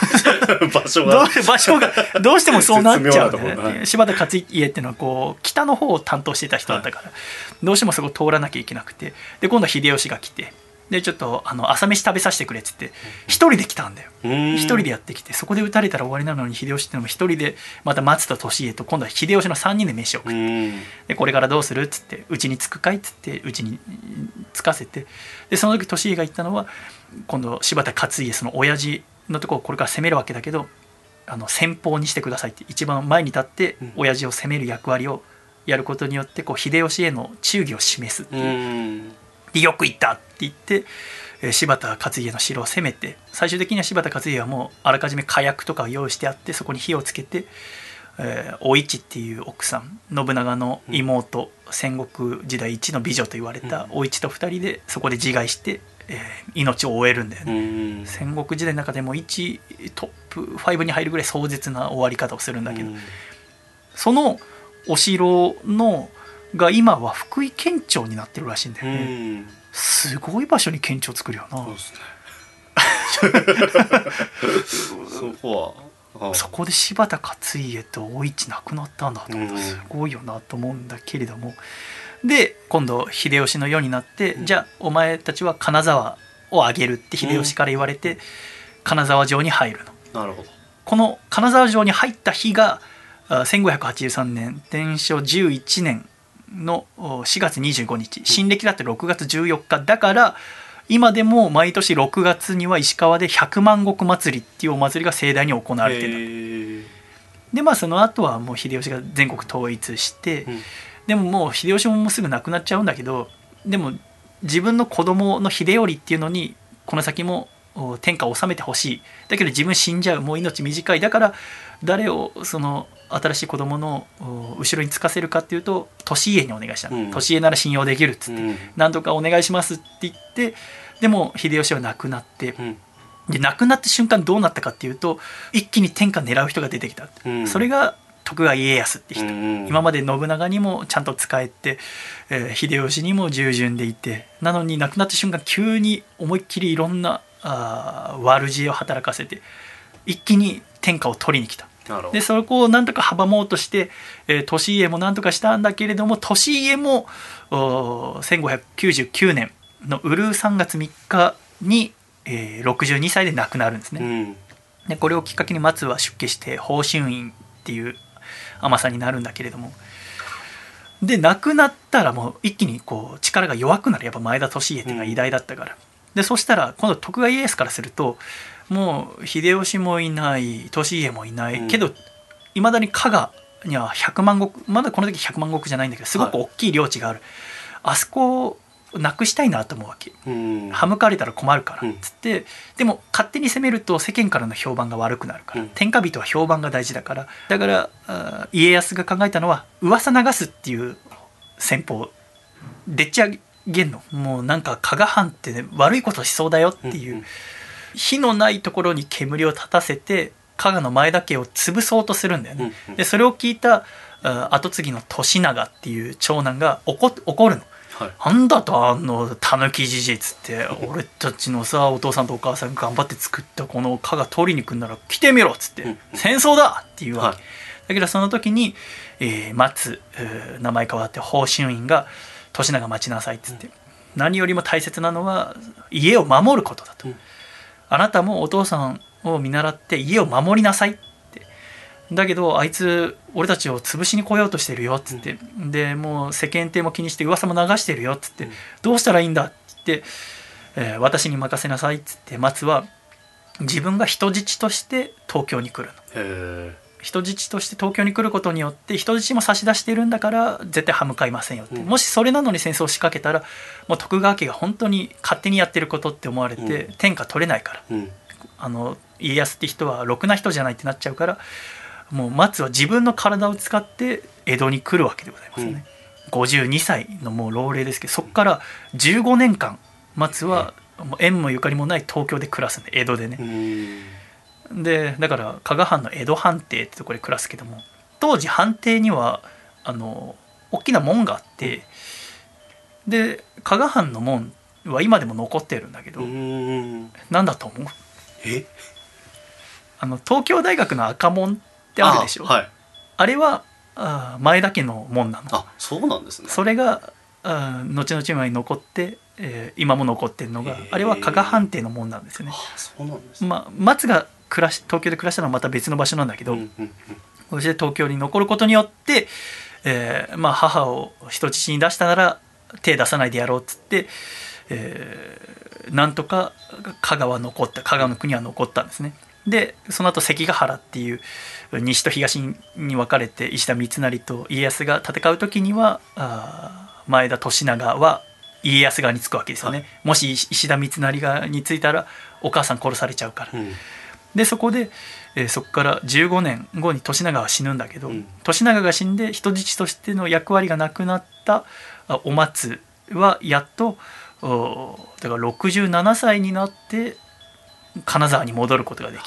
場所がどう場所がどうしてもそうなっちゃう、ねはい、柴田勝家っていうのはこう北の方を担当してた人だったから、はい、どうしてもそこ通らなきゃいけなくて、で今度は秀吉が来て、でちょっとあの朝飯食べさせてくれっつって一、うん、人で来たんだよ。一人でやってきて、そこで撃たれたら終わりなのに秀吉ってのも一人で、また松と利家と今度は秀吉のさんにんで飯を食って、でこれからどうするっつって、うちに着くかいっつってうちに着かせて、でその時利家が言ったのは、今度柴田勝家その親父のところをこれから攻めるわけだけど、あの先鋒にしてくださいって、一番前に立って親父を攻める役割をやることによってこう秀吉への忠義を示すっていう。うよく言ったって言って、えー、柴田勝家の城を攻めて、最終的には柴田勝家はもうあらかじめ火薬とかを用意してあって、そこに火をつけて、えー、お市っていう奥さん、信長の妹、うん、戦国時代一の美女と言われたお市と二人でそこで自害して、えー、命を終えるんだよね、うん、戦国時代の中でもいちトップごに入るぐらい壮絶な終わり方をするんだけど、うん、そのお城のが今は福井県庁になってるらしいんだよね、うん、すごい場所に県庁作るよな。そうですねそこはあそこで柴田勝家とお市亡くなったんだと思った、うん、すごいよなと思うんだけれども、で今度秀吉の世になって、うん、じゃあお前たちは金沢を挙げるって秀吉から言われて、うん、金沢城に入るの。なるほど。この金沢城に入った日がせんごひゃくはちじゅうさんねん天正じゅういちねんのしがつにじゅうごにち、新暦だってろくがつじゅうよっかだから、今でも毎年ろくがつには石川でひゃくまんごく祭りっていうお祭りが盛大に行われてる。でまあその後はもう秀吉が全国統一して、うん、でももう秀吉ももうすぐ亡くなっちゃうんだけど、でも自分の子供の秀頼っていうのにこの先も天下を治めてほしい、だけど自分死んじゃう、もう命短い、だから誰をその新しい子供の後ろにつかせるかっていうと利家にお願いしたの、うん、利家なら信用できるっつって、うん、何とかお願いしますって言って、でも秀吉は亡くなって、うん、で亡くなった瞬間どうなったかっていうと、一気に天下狙う人が出てきた、うん、それが徳川家康って人、うん、今まで信長にもちゃんと仕えて、えー、秀吉にも従順でいて、なのに亡くなった瞬間急に思いっきりいろんなあ悪知恵を働かせて一気に天下を取りに来た。でそこをなんとか阻もうとして、えー、利家もなんとかしたんだけれども、利家もせんごひゃくきゅうじゅうきゅうねんのうるうさんがつみっかに、えー、ろくじゅうにさいで亡くなるんですね、うん、でこれをきっかけに松は出家して宝春院っていう尼さんになるんだけれども、で亡くなったらもう一気にこう力が弱くなる。やっぱ前田利家っていうのは偉大だったから、うん、でそしたら今度徳川家康からすると、もう秀吉もいない利家もいないけど、いま、うん、だに加賀にはひゃくまんごく、まだこの時ひゃくまんごくじゃないんだけどすごく大きい領地がある、はい、あそこをなくしたいなと思うわけ、うん、歯向かれたら困るからっつって、うん、でも勝手に攻めると世間からの評判が悪くなるから、うん、天下人は評判が大事だから、だから家康が考えたのは噂流すっていう戦法でっち上げげんの、もうなんか加賀藩って、ね、悪いことしそうだよっていう、うんうん、火のないところに煙を立たせて加賀の前田家を潰そうとするんだよね、うんうん、でそれを聞いた後継ぎの利長っていう長男が怒、怒るの、はい、なんだとあのたぬきじじいっつって俺たちのさお父さんとお母さんが頑張って作ったこの加賀取りに来るなら来てみろっつって、うんうん、戦争だっていうわけ、はい、だけどその時に、えー、松、えー、名前変わって宝春院が利長待ちなさいっつって、うん、何よりも大切なのは家を守ることだと、うん、あなたもお父さんを見習って家を守りなさいって、だけどあいつ俺たちを潰しに来ようとしてるよっつって、うん、でもう世間体も気にして噂も流してるよっつって、うん、どうしたらいいんだって、えー、私に任せなさいっつって、松は自分が人質として東京に来るの。へー。人質として東京に来ることによって人質も差し出してるんだから絶対歯向かいませんよって、うん、もしそれなのに戦争を仕掛けたらもう徳川家が本当に勝手にやってることって思われて、うん、天下取れないから、うん、あの家康って人はろくな人じゃないってなっちゃうから、もう松は自分の体を使って江戸に来るわけでございますね、うん、ごじゅうにさいのもう老齢ですけど、そこからじゅうごねんかん松はもう縁もゆかりもない東京で暮らすんで、江戸でね、うん、でだから加賀藩の江戸藩邸ってところで暮らすけども、当時藩邸にはあの大きな門があって、うん、で加賀藩の門は今でも残ってるんだけど、うん、なんだと思う？え？あの東京大学の赤門ってあるでしょ。 あ,、はい、あれはあ前田家の門なの。あ、そうなんですね。それがあ後々まで残って、えー、今も残ってるのがあれは加賀藩邸の門なんですよね。あ、そうなんですね。まあ、松が暮らし東京で暮らしたのはまた別の場所なんだけど、うんうんうん、そして東京に残ることによって、えーまあ、母を人質に出したなら手出さないでやろうっつって、えー、なんとか加賀は残った、加賀の国は残ったんですね。でその後関ヶ原っていう西と東に分かれて石田三成と家康が戦う時にはあ前田利長は家康側につくわけですよね、はい、もし石田三成側についたらお母さん殺されちゃうから、うん、でそこで、えー、そこからじゅうごねんごに利長は死ぬんだけど、うん、利長が死んで人質としての役割がなくなったお松はやっとだからろくじゅうななさいになって金沢に戻ることができ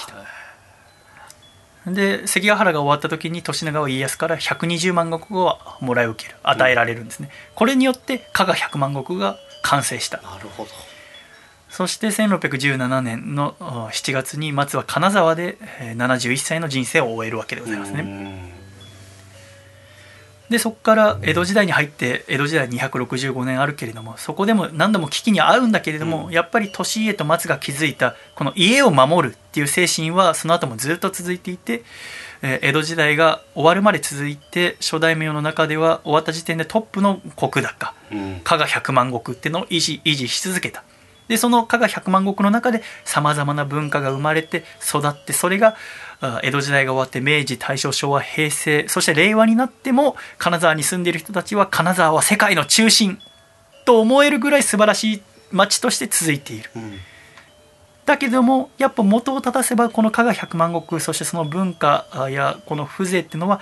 た。で関ヶ原が終わった時に利長は家康からひゃくにじゅうまんごくはもらい受ける、与えられるんですね、うん、これによって加賀ひゃくまんごくが完成した。なるほど。そしてせんろっぴゃくじゅうななねんのしちがつに松は金沢でななじゅういっさいの人生を終えるわけでございますね。うん、でそこから江戸時代に入って江戸時代にひゃくろくじゅうごねんあるけれども、そこでも何度も危機に遭うんだけれども、うん、やっぱり利家と松が築いたこの家を守るっていう精神はその後もずっと続いていて、えー、江戸時代が終わるまで続いて諸大名の中では終わった時点でトップの石高、うん、加賀ひゃくまん石っていうのを維持、維持し続けた。でその加賀ひゃくまん石の中でさまざまな文化が生まれて育って、それが江戸時代が終わって明治、大正、昭和、平成、そして令和になっても金沢に住んでいる人たちは金沢は世界の中心と思えるぐらい素晴らしい町として続いている、うん、だけどもやっぱ元を正せばこの加賀百万石、そしてその文化やこの風情っていうのは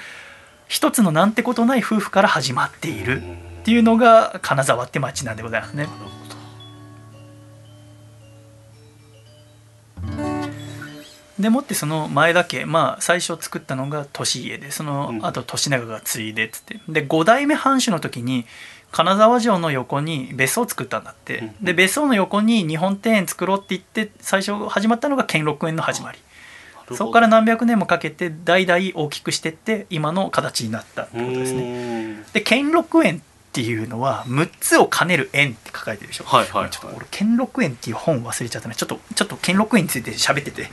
一つのなんてことない夫婦から始まっているっていうのが金沢って町なんでございますね。でもってその前田家、まあ、最初作ったのが利家で、そのあと利長が継いでっつって、でご代目藩主の時に金沢城の横に別荘を作ったんだって。で別荘の横に日本庭園作ろうって言って最初始まったのが兼六園の始まり、そこから何百年もかけて代々大きくしてって今の形になったってことですね。で兼六園っていうのはむっつを兼ねる園って書かれてるでしょ、はいはいはい、ちょっと俺兼六園っていう本忘れちゃったね。ちょっとちょっと兼六園について喋ってて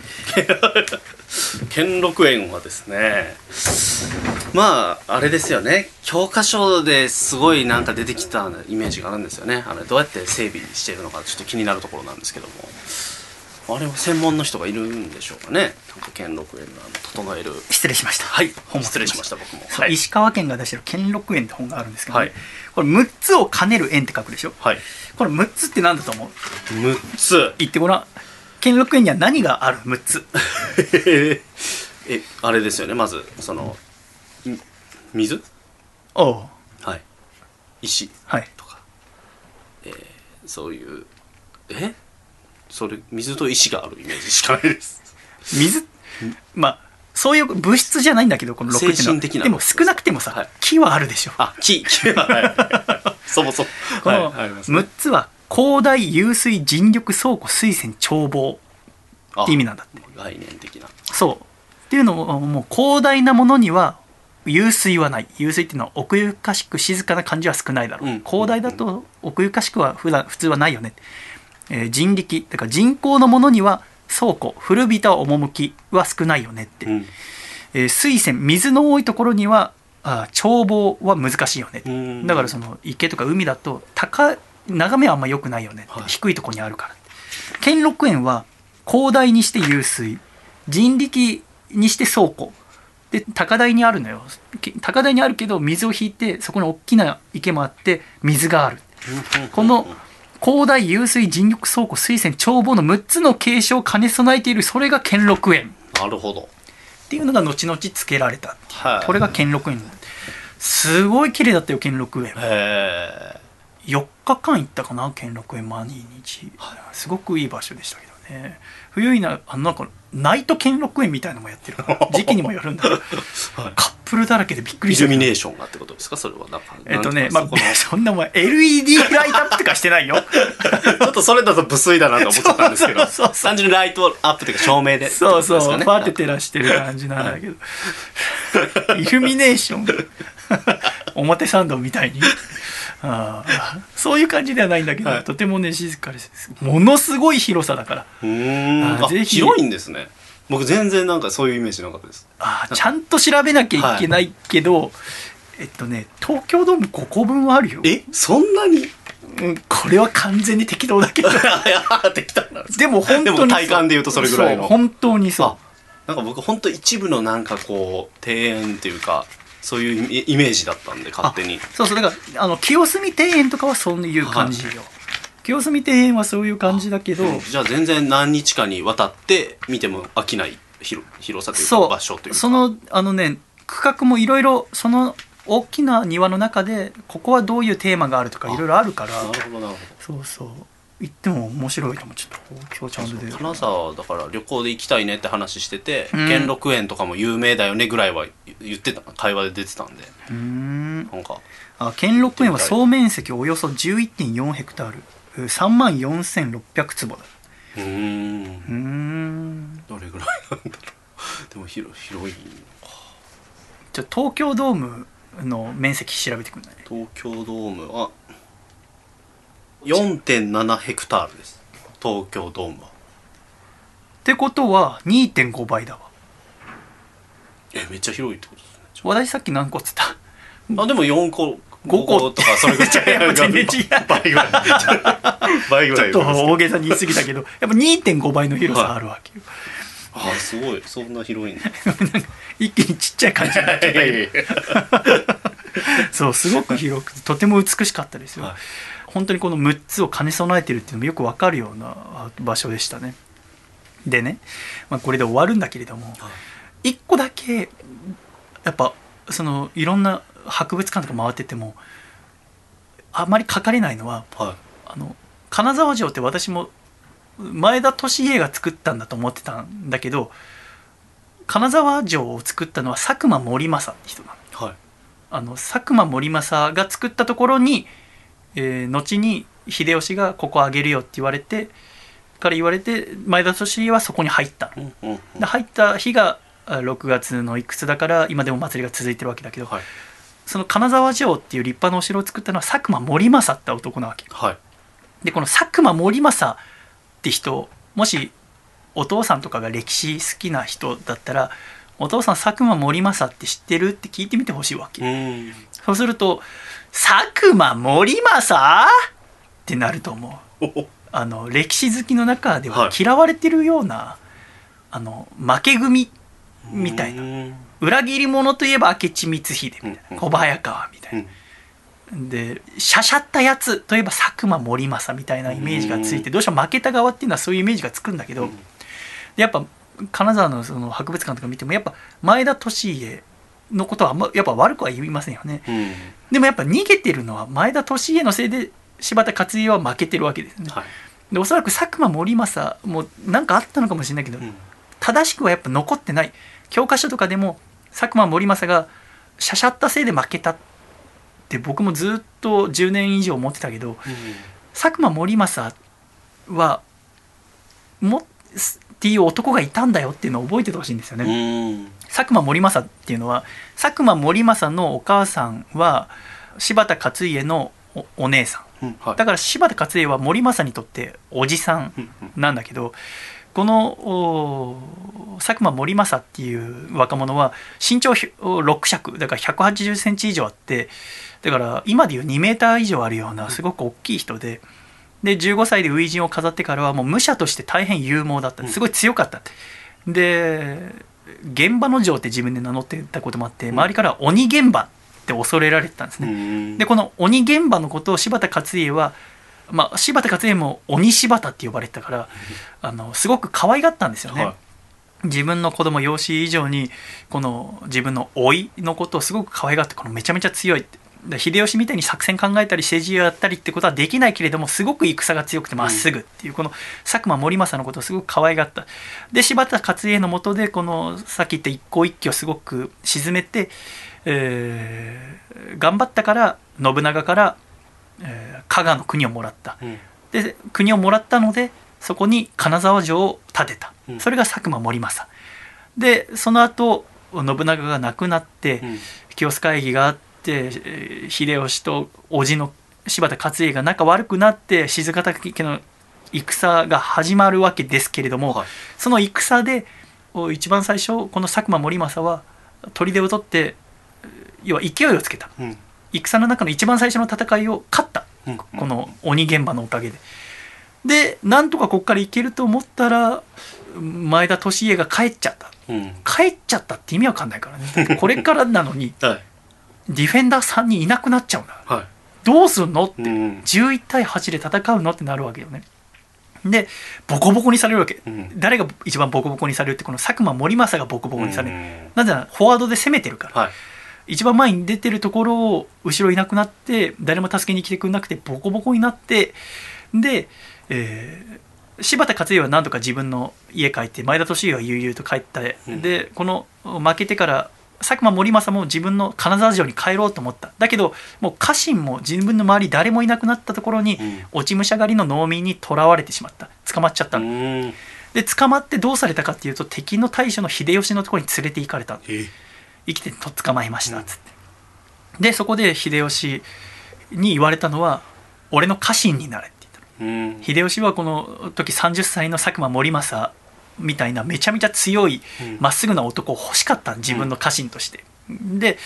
兼六園はですね、まああれですよね、教科書ですごいなんか出てきたイメージがあるんですよね。あれどうやって整備しているのかちょっと気になるところなんですけども、あれは専門の人がいるんでしょうかね。兼六園の整える、失礼しました、はい、本失礼しました僕も、はい、石川県が出してる兼六園って本があるんですけど、ね、はい、これむっつを兼ねる園って書くでしょ、はい、これむっつって何だと思う？むっつ言ってごらん。兼六園には何がある？むっつえ、あれですよね、まずその水、おう、はい、石、はい、とか、えー、そういうえそれ水と石があるイメージしかないです。水、まあそういう物質じゃないんだけど、このろくじの精神的な、でも少なくてもさ、はい、木はあるでしょ。あ、木、木は、はい、そもそもこのむっつは広大、湧水、人力、倉庫、水泉、眺望って意味なんだって。概念的な、そうっていうのも、もう広大なものには湧水はない。湧水っていうのは奥ゆかしく静かな感じは少ないだろう、うん、広大だと奥ゆかしくは普段普通はないよね、えー、人力だから人工のものには倉庫、古びた趣は少ないよねって、うん、えー、水泉、水の多いところにはあ眺望は難しいよねって、うん、だからその池とか海だと高眺めはあんま良くないよねって、はい、低いところにあるからって。兼六園は広大にして湧水、人力にして倉庫で高台にあるのよ。高台にあるけど水を引いてそこに大きな池もあって水がある、うん、この広大、湧水、人力、倉庫、水泉、眺望のむっつの継承を兼ね備えている、それが兼六園。なるほど。っっていうのが後々つけられた、はい、これが兼六園。すごい綺麗だったよ兼六園。へえ。よっかかん行ったかな兼六園毎日、はい、すごくいい場所でしたけどね。冬になるあのなんかナイト兼六園みたいなのもやってるから時期にもよるんだけど、はい、カップルだらけでびっくりした。イルミネーションがってことですかそれは。なんかえっとね、まあ、そんなお前 エルイーディー ライトアップとかしてないよちょっとそれだと無粋だなと思ってたんですけどそうそうそう単純にライトアップというか照明でそうそうパ、ね、ーって照らしてる感じなんだけどイルミネーション表参道みたいにあそういう感じではないんだけど、はい、とてもね静かです。ものすごい広さだから。うーんあぜひ広いんですね。僕全然なんかそういうイメージなかったです。あちゃんと調べなきゃいけないけど、はい、えっとね東京ドームごこぶんはあるよ。えそんなに、うん、これは完全に適当だけど適当なんです。でも本当にでも体感で言うとそれぐらいの本当にさなんか僕本当一部のなんかこう庭園っていうかそういうイメージだったんで勝手に。そうそうだからあの清澄庭園とかはそういう感じよ、はい、清澄庭園はそういう感じだけど、うん、じゃあ全然何日かにわたって見ても飽きない 広, 広さというか場所というか。そのあのね区画もいろいろその大きな庭の中でここはどういうテーマがあるとかいろいろあるから。なるほどなるほど。そうそう行っても面白いかも。ちょっと今日ちゃんとで金沢だから旅行で行きたいねって話してて、うん、兼六園とかも有名だよねぐらいは言ってた会話で出てたんで。うーんなんかあ兼六園は総面積およそ じゅういってんよん ヘクタール さんまんよんせんろっぴゃく 坪だ。うーんうーんどれぐらいなんだろうでも広広い。じゃあ東京ドームの面積調べてくんない。東京ドームはよんてんなな ヘクタールです東京ドームは。ってことは にてんご 倍だわ。えめっちゃ広いってことですね。私さっき何個っつった。あでもよんこごことかそれぐらい全然違う倍ぐらい倍ぐらいちょっと大げさに言い過ぎたけどやっぱ にてんご 倍の広さあるわけよ、はい、あすごいそんな広いんだ一気にちっちゃい感じになっちゃったけどそうすごく広くとても美しかったですよ、はい、本当にこのむっつを兼ね備えてるっていうのもよく分かるような場所でしたね。でね、まあ、これで終わるんだけれども、はい、いっこだけやっぱそのいろんな博物館とか回っててもあまり書かれないのは、はい、あの金沢城って私も前田利家が作ったんだと思ってたんだけど金沢城を作ったのは佐久間盛政って人なの、はい、あの佐久間盛政が作ったところに、えー、後に秀吉がここをあげるよって言われてから言われて前田利家はそこに入ったの、うんうんうん、で入った日がろくがつのいくつだから今でも祭りが続いてるわけだけど、はい、その金沢城っていう立派なお城を作ったのは佐久間盛政って男なわけ、はい、でこの佐久間盛政って人もしお父さんとかが歴史好きな人だったらお父さん佐久間盛政って知ってるって聞いてみてほしいわけ。うんそうすると佐久間盛政ってなると思う。あの歴史好きの中では嫌われてるような、はい、あの負け組みたいな裏切り者といえば明智光秀みたいな小早川みたいな、うん、でしゃしゃったやつといえば佐久間盛政みたいなイメージがついてどうしても負けた側っていうのはそういうイメージがつくんだけどでやっぱ金沢 の, その博物館とか見てもやっぱ前田利家のことはあんまやっぱ悪くは言いませんよね、うん、でもやっぱ逃げてるのは前田利家のせいで柴田勝家は負けてるわけですね、はい、でおそらく佐久間盛政も何かあったのかもしれないけど、うん、正しくはやっぱ残ってない。教科書とかでも佐久間盛政がしゃしゃったせいで負けたって僕もずっとじゅうねん以上思ってたけど、うん、佐久間盛政はもっっていう男がいたんだよっていうのを覚えててほしいんですよね。うん佐久間盛政っていうのは佐久間盛政のお母さんは柴田勝家の お, お姉さん、うんはい、だから柴田勝家は盛政にとっておじさんなんだけど、うんうん、この佐久間盛政っていう若者は身長ろく尺だからひゃくはちじゅっセンチ以上あってだから今でいうにメーター以上あるようなすごく大きい人で、うんでじゅうごさいで初陣を飾ってからはもう武者として大変勇猛だったすごい強かったって、うん、で現場の城って自分で名乗ってたこともあって周りから鬼現場って恐れられてたんですね、うん、でこの鬼現場のことを柴田勝家は、まあ、柴田勝家も鬼柴田って呼ばれてたからあのすごく可愛がったんですよね、は自分の子供養子以上にこの自分の老いのことをすごく可愛がって、このめちゃめちゃ強いって、秀吉みたいに作戦考えたり政治をやったりってことはできないけれども、すごく戦が強くてまっすぐっていう、この佐久間盛政のことをすごく可愛がった。で、柴田勝家のもとでこのさっき言った一向一揆をすごく沈めて、えー、頑張ったから信長から、えー、加賀の国をもらった。で、国をもらったのでそこに金沢城を建てた。それが佐久間盛政で、その後信長が亡くなって、うん、清須会議があって、秀吉と叔父の柴田勝家が仲悪くなって賤ヶ岳家の戦が始まるわけですけれども、はい、その戦で一番最初この佐久間盛政は砦を取って、要は勢いをつけた、うん、戦の中の一番最初の戦いを勝った、うん、この鬼現場のおかげで。で、なんとかここから行けると思ったら前田利家が帰っちゃった、うん、帰っちゃったって意味わかんないからね、これからなのにディフェンダーさんにいなくなっちゃうんだ、はい、どうすんのって、うん、じゅういちたいはちで戦うのってなるわけよね。で、ボコボコにされるわけ、うん、誰が一番ボコボコにされるって、この佐久間盛政がボコボコにされる、うん、なぜならフォワードで攻めてるから、はい、一番前に出てるところを後ろいなくなって、誰も助けに来てくれなくてボコボコになって、で、えー、柴田勝家は何とか自分の家帰って、前田利家は悠々と帰った、うん、で、この負けてから佐久間盛政も自分の金沢城に帰ろうと思った。だけどもう家臣も自分の周り誰もいなくなったところに、うん、落ち武者狩りの農民に捕らわれてしまった、捕まっちゃった、うん、で、捕まってどうされたかっていうと、敵の大将の秀吉のところに連れて行かれた、えー、生きてと捕まえましたっつって、うん、で、そこで秀吉に言われたのは俺の家臣になれ、うん、秀吉はこの時さんじゅっさいの佐久間盛政みたいなめちゃめちゃ強いまっすぐな男を欲しかった、自分の家臣として、うん、で、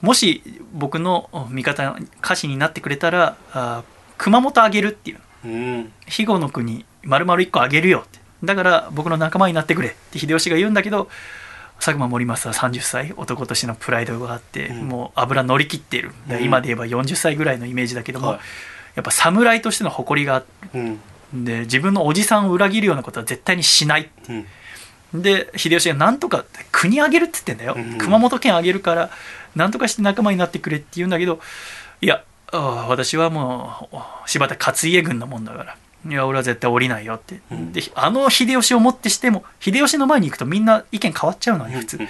もし僕の味方家臣になってくれたらあ熊本あげるっていう、うん、肥後の国丸々いっこあげるよって、だから僕の仲間になってくれって秀吉が言うんだけど、佐久間盛政はさんじゅっさい、男としてのプライドがあって、うん、もう油乗り切っている、今で言えばよんじゅっさいぐらいのイメージだけども、はい、やっぱ侍としての誇りがある、うん、で、自分のおじさんを裏切るようなことは絶対にしない、うん、で、秀吉がなんとか国あげるって言ってんだよ、うんうん、熊本県あげるからなんとかして仲間になってくれって言うんだけど、いや私はもう柴田勝家軍のもんだから、いや俺は絶対降りないよって、うん、で、あの秀吉をもってしても秀吉の前に行くとみんな意見変わっちゃうのに、普通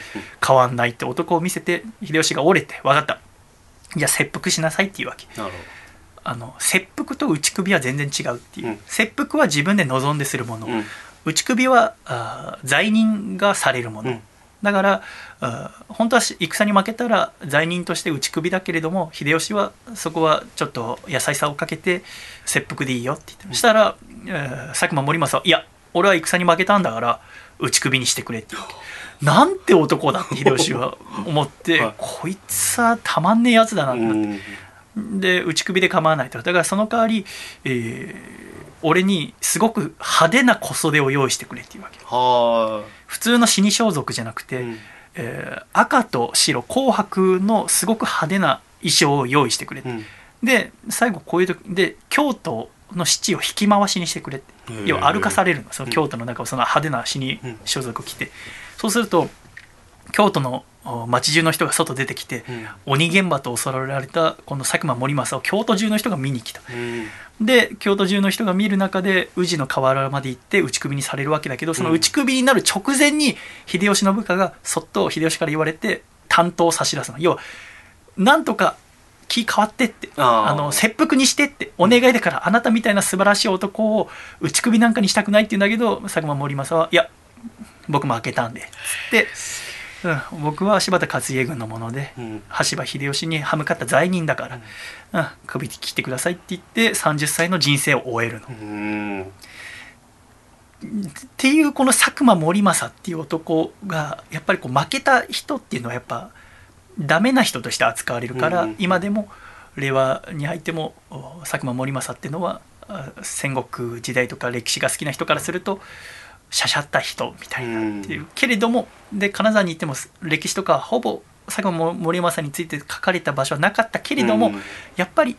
変わんないって男を見せて、秀吉が折れて分かった、じゃあ切腹しなさいっていうわけ。なるほど。あの切腹と打ち首は全然違うっていう、うん、切腹は自分で望んでするもの、うん、打ち首はあ罪人がされるもの、うん、だからあ本当は戦に負けたら罪人として打ち首だけれども、秀吉はそこはちょっと優しさをかけて切腹でいいよって言って、うん、したら、えー、佐久間盛政は「いや俺は戦に負けたんだから打ち首にしてくれ」って言って。なんて男だって秀吉は思って、はい、こいつはたまんねえやつだなってなって。うんで、打ち首で構わないと。だからその代わり、えー、俺にすごく派手な小袖を用意してくれっていうわけ。は普通の死に装束じゃなくて、うんえー、赤と白紅白のすごく派手な衣装を用意してくれって、うん、で最後こういう時で京都の市地を引き回しにしてくれって、うん、要は歩かされるの、その京都の中をその派手な死に装束を着て、うん、そうすると京都の町中の人が外出てきて、うん、鬼現場と恐れられたこの佐久間盛政を京都中の人が見に来た、うん、で京都中の人が見る中で宇治の河原まで行って打ち首にされるわけだけど、その打ち首になる直前に秀吉の部下がそっと秀吉から言われて担当を差し出すの、要はなんとか気変わってってあの切腹にしてってお願いだから、あなたみたいな素晴らしい男を打ち首なんかにしたくないって言うんだけど、佐久間盛政はいや僕も負けたんでっつってうん、僕は柴田勝家軍のもので、うん、羽柴秀吉に歯向かった罪人だから、うんうん、首切ってくださいって言ってさんじゅっさいの人生を終えるの。うーんっていうこの佐久間盛政っていう男がやっぱりこう負けた人っていうのはやっぱダメな人として扱われるから、うん、今でも令和に入っても佐久間盛政っていうのは戦国時代とか歴史が好きな人からするとしゃしゃった人みたいなっていう、うん、けれどもで金沢に行っても歴史とかほぼ佐久間盛政について書かれた場所はなかったけれども、うん、やっぱり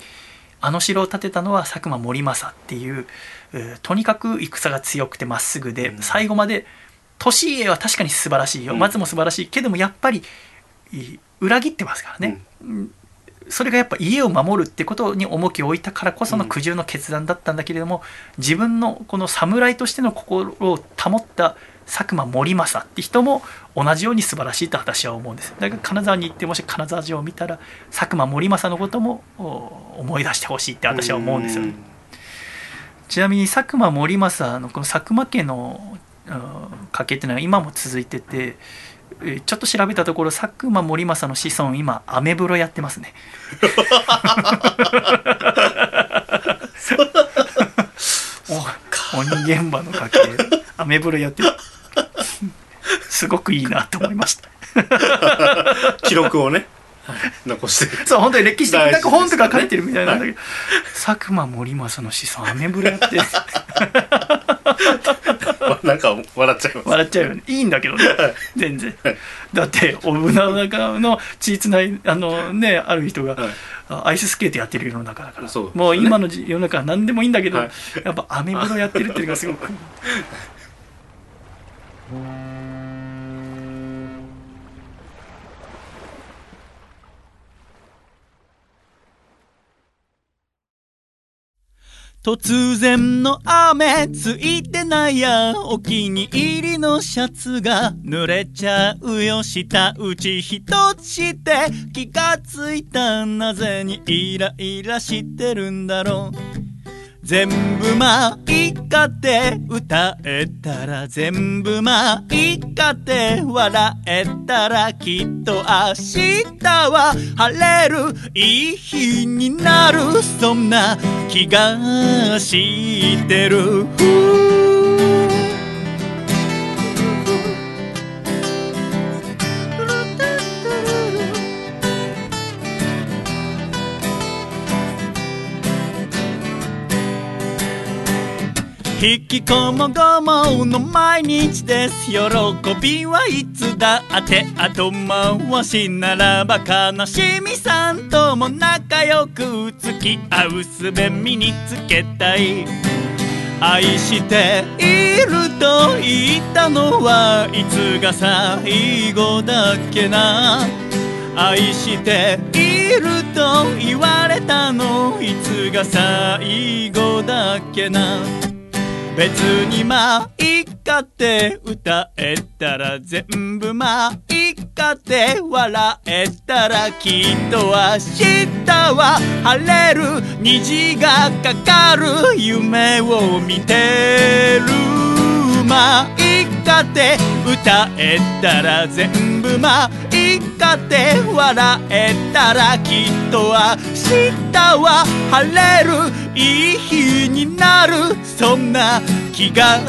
あの城を建てたのは佐久間盛政っていう、えー、とにかく戦が強くてまっすぐで、うん、最後まで利家は確かに素晴らしいよ、松も素晴らしいけどもやっぱり裏切ってますからね、うん、それがやっぱ家を守るってことに重きを置いたからこその苦渋の決断だったんだけれども、うん、自分のこの侍としての心を保った佐久間盛政って人も同じように素晴らしいと私は思うんです。だから金沢に行ってもし金沢城を見たら佐久間盛政のことも思い出してほしいって私は思うんですよ、ね、ちなみに佐久間盛政のこの佐久間家の家系っていうのは今も続いてて、ちょっと調べたところ佐久間盛政の子孫今アメブロやってますねお鬼現場の家系アメブロやってるすごくいいなと思いました記録をね残してる。そう本当に歴史的な本とか書いてるみたいなんだけど、ね、佐久間盛政の子孫アメブロやってなんか笑っちゃいます。笑っちゃうよね。いいんだけどね。全然。だって信長の血つないあのねある人が、はい、アイススケートやってる世の中だから。そうですね、もう今の世の中は何でもいいんだけど、はい、やっぱアメブロやってるっていうのがすごく。突然の雨ついてないや、お気に入りのシャツが濡れちゃうよ、したうちひとつして気がついた、なぜにイライラしてるんだろう、全部まあいいかって歌えたら、全部まあいいかって笑えたら、きっと明日は晴れるいい日になる、そんな気がしてる。引きこもごもの毎日です、喜びはいつだって後回しならば、悲しみさんとも仲良く付き合う術身につけたい、愛していると言ったのはいつが最後だっけな、愛していると言われたのいつが最後だっけな、別にまあいいかって歌えたら、全部まあいいかって笑えたら、きっと明日は晴れる虹がかかる、夢を見てる、まあいいかって歌えたら、全部まあいいかって笑えたら、きっと明日は晴れるいい日になる、そんな気が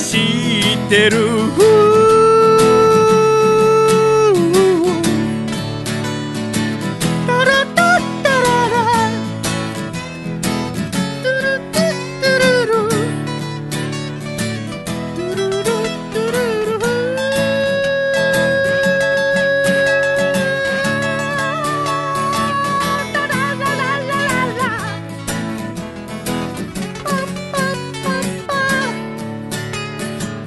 してる。タラタタララトゥルトゥルルトゥルルトゥルルタラララララ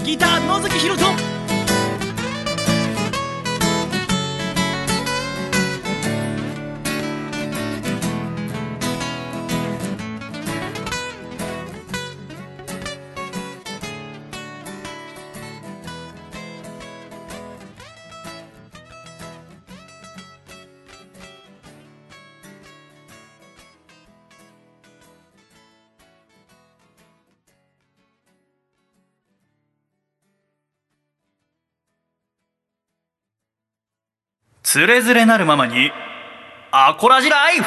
ギター野崎ひろと、つれづれなるままにアコラジライフ。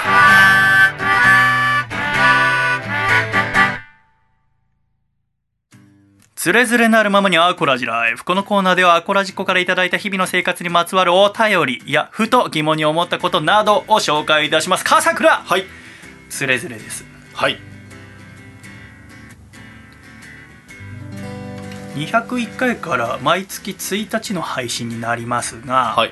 つれづれなるままにアコラジライフ。このコーナーではアコラジっ子からいただいた日々の生活にまつわるお便りやふと疑問に思ったことなどを紹介いたします。川桜、はい、つれづれです。はい。にひゃくいっかいから毎月ついたちの配信になりますが、はい。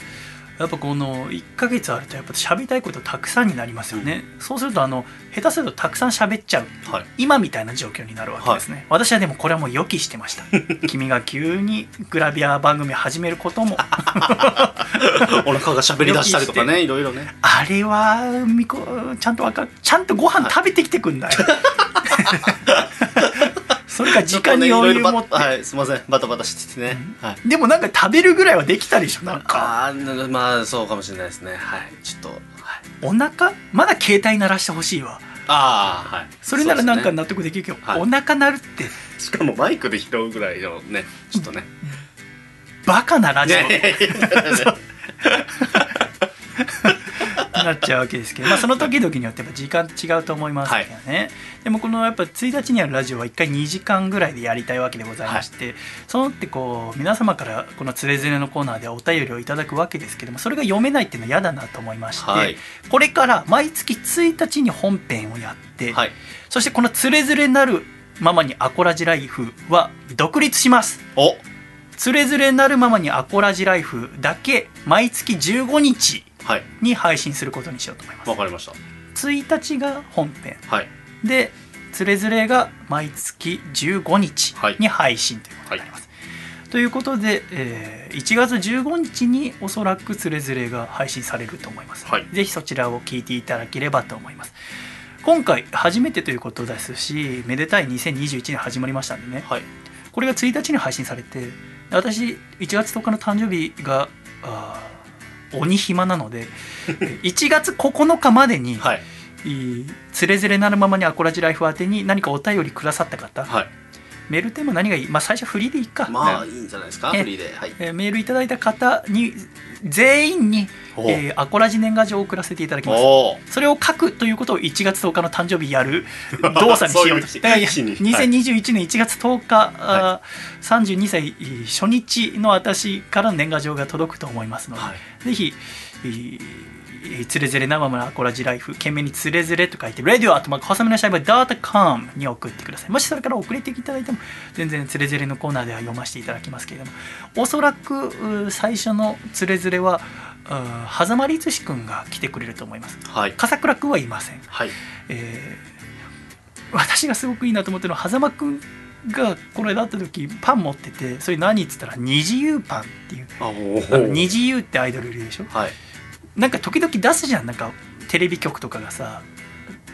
やっぱこのいっかげつあるとやっぱ喋りたいことたくさんになりますよね、うん、そうするとあの下手するとたくさん喋っちゃう、はい、今みたいな状況になるわけですね、はい、私はでもこれはもう予期してました君が急にグラビア番組始めることもお腹が喋り出したりとかね、いろいろね、あれはみこちゃんとわかる、ちゃんとご飯食べてきてくんだよ、はいそれか時間に余裕持って、ね、はい、すいませんバタバタしててね、うんはい、でもなんか食べるぐらいはできたでしょ、なんかあまあそうかもしれないですね、はいちょっと、はい、お腹まだ携帯鳴らしてほしいわ、ああはいそれならなんか納得できるけど、ね、お腹鳴るって、はい、しかもマイクで拾うぐらいのねちょっとね、うん、バカなラジオなっちゃうわけですけど、まあ、その時々によってやっぱ時間違うと思いますけどね、はい、でもこのやっぱついたちにあるラジオはいっかいにじかんぐらいでやりたいわけでございまして、はい、そのってこう皆様からこのつれづれのコーナーでお便りをいただくわけですけども、それが読めないっていうのは嫌だなと思いまして、はい、これから毎月ついたちに本編をやって、はい、そしてこのつれづれなるままにアコラジライフは独立します。おつれづれなるままにアコラジライフだけ毎月じゅうごにちはい、に配信することにしようと思います。わかりました。ついたちが本編、はい、でつれづれが毎月じゅうごにちに配信ということになります、はいはい、ということで、えー、いちがつじゅうごにちにおそらくつれづれが配信されると思います、はい、ぜひそちらを聞いていただければと思います。今回初めてということですし、めでたいにせんにじゅういちねん始まりましたんでね、はい、これがついたちに配信されて、私いちがつとおかの誕生日があ鬼暇なのでいちがつここのかまでに、はい、つれづれなるままにアコラジライフ宛てに何かお便りくださった方、はい、メールテーマ何がいい、まあ、最初フリーでいいか、まあいいんじゃないですか、フリーで、はい、えー、メールいただいた方に全員に、えー、アコラジ年賀状を送らせていただきます。それを書くということをいちがつとおかの誕生日やる動作にしようとだからにせんにじゅういちねんいちがつとおか、はい、さんじゅうにさい初日の私からの年賀状が届くと思いますので、はい、ぜひ、えー、つれづれなままのアコラジライフ、懸命につれづれと書いて レディオ アットマーク ハサミのシャイバー ドット コム に送ってください。もしそれから遅れていただいても全然つれづれのコーナーでは読ませていただきますけれども、おそらく最初のつれづれははざまりつしくんが来てくれると思います、はい、笠倉くんはいません、はい、えー、私がすごくいいなと思ってるのは、はざまくんがこれだった時パン持ってて、それ何っつったらにじゆうパンっていう、ああのにじゆうってアイドルいるでしょ、はい、なんか時々出すじゃん、なんかテレビ局とかがさ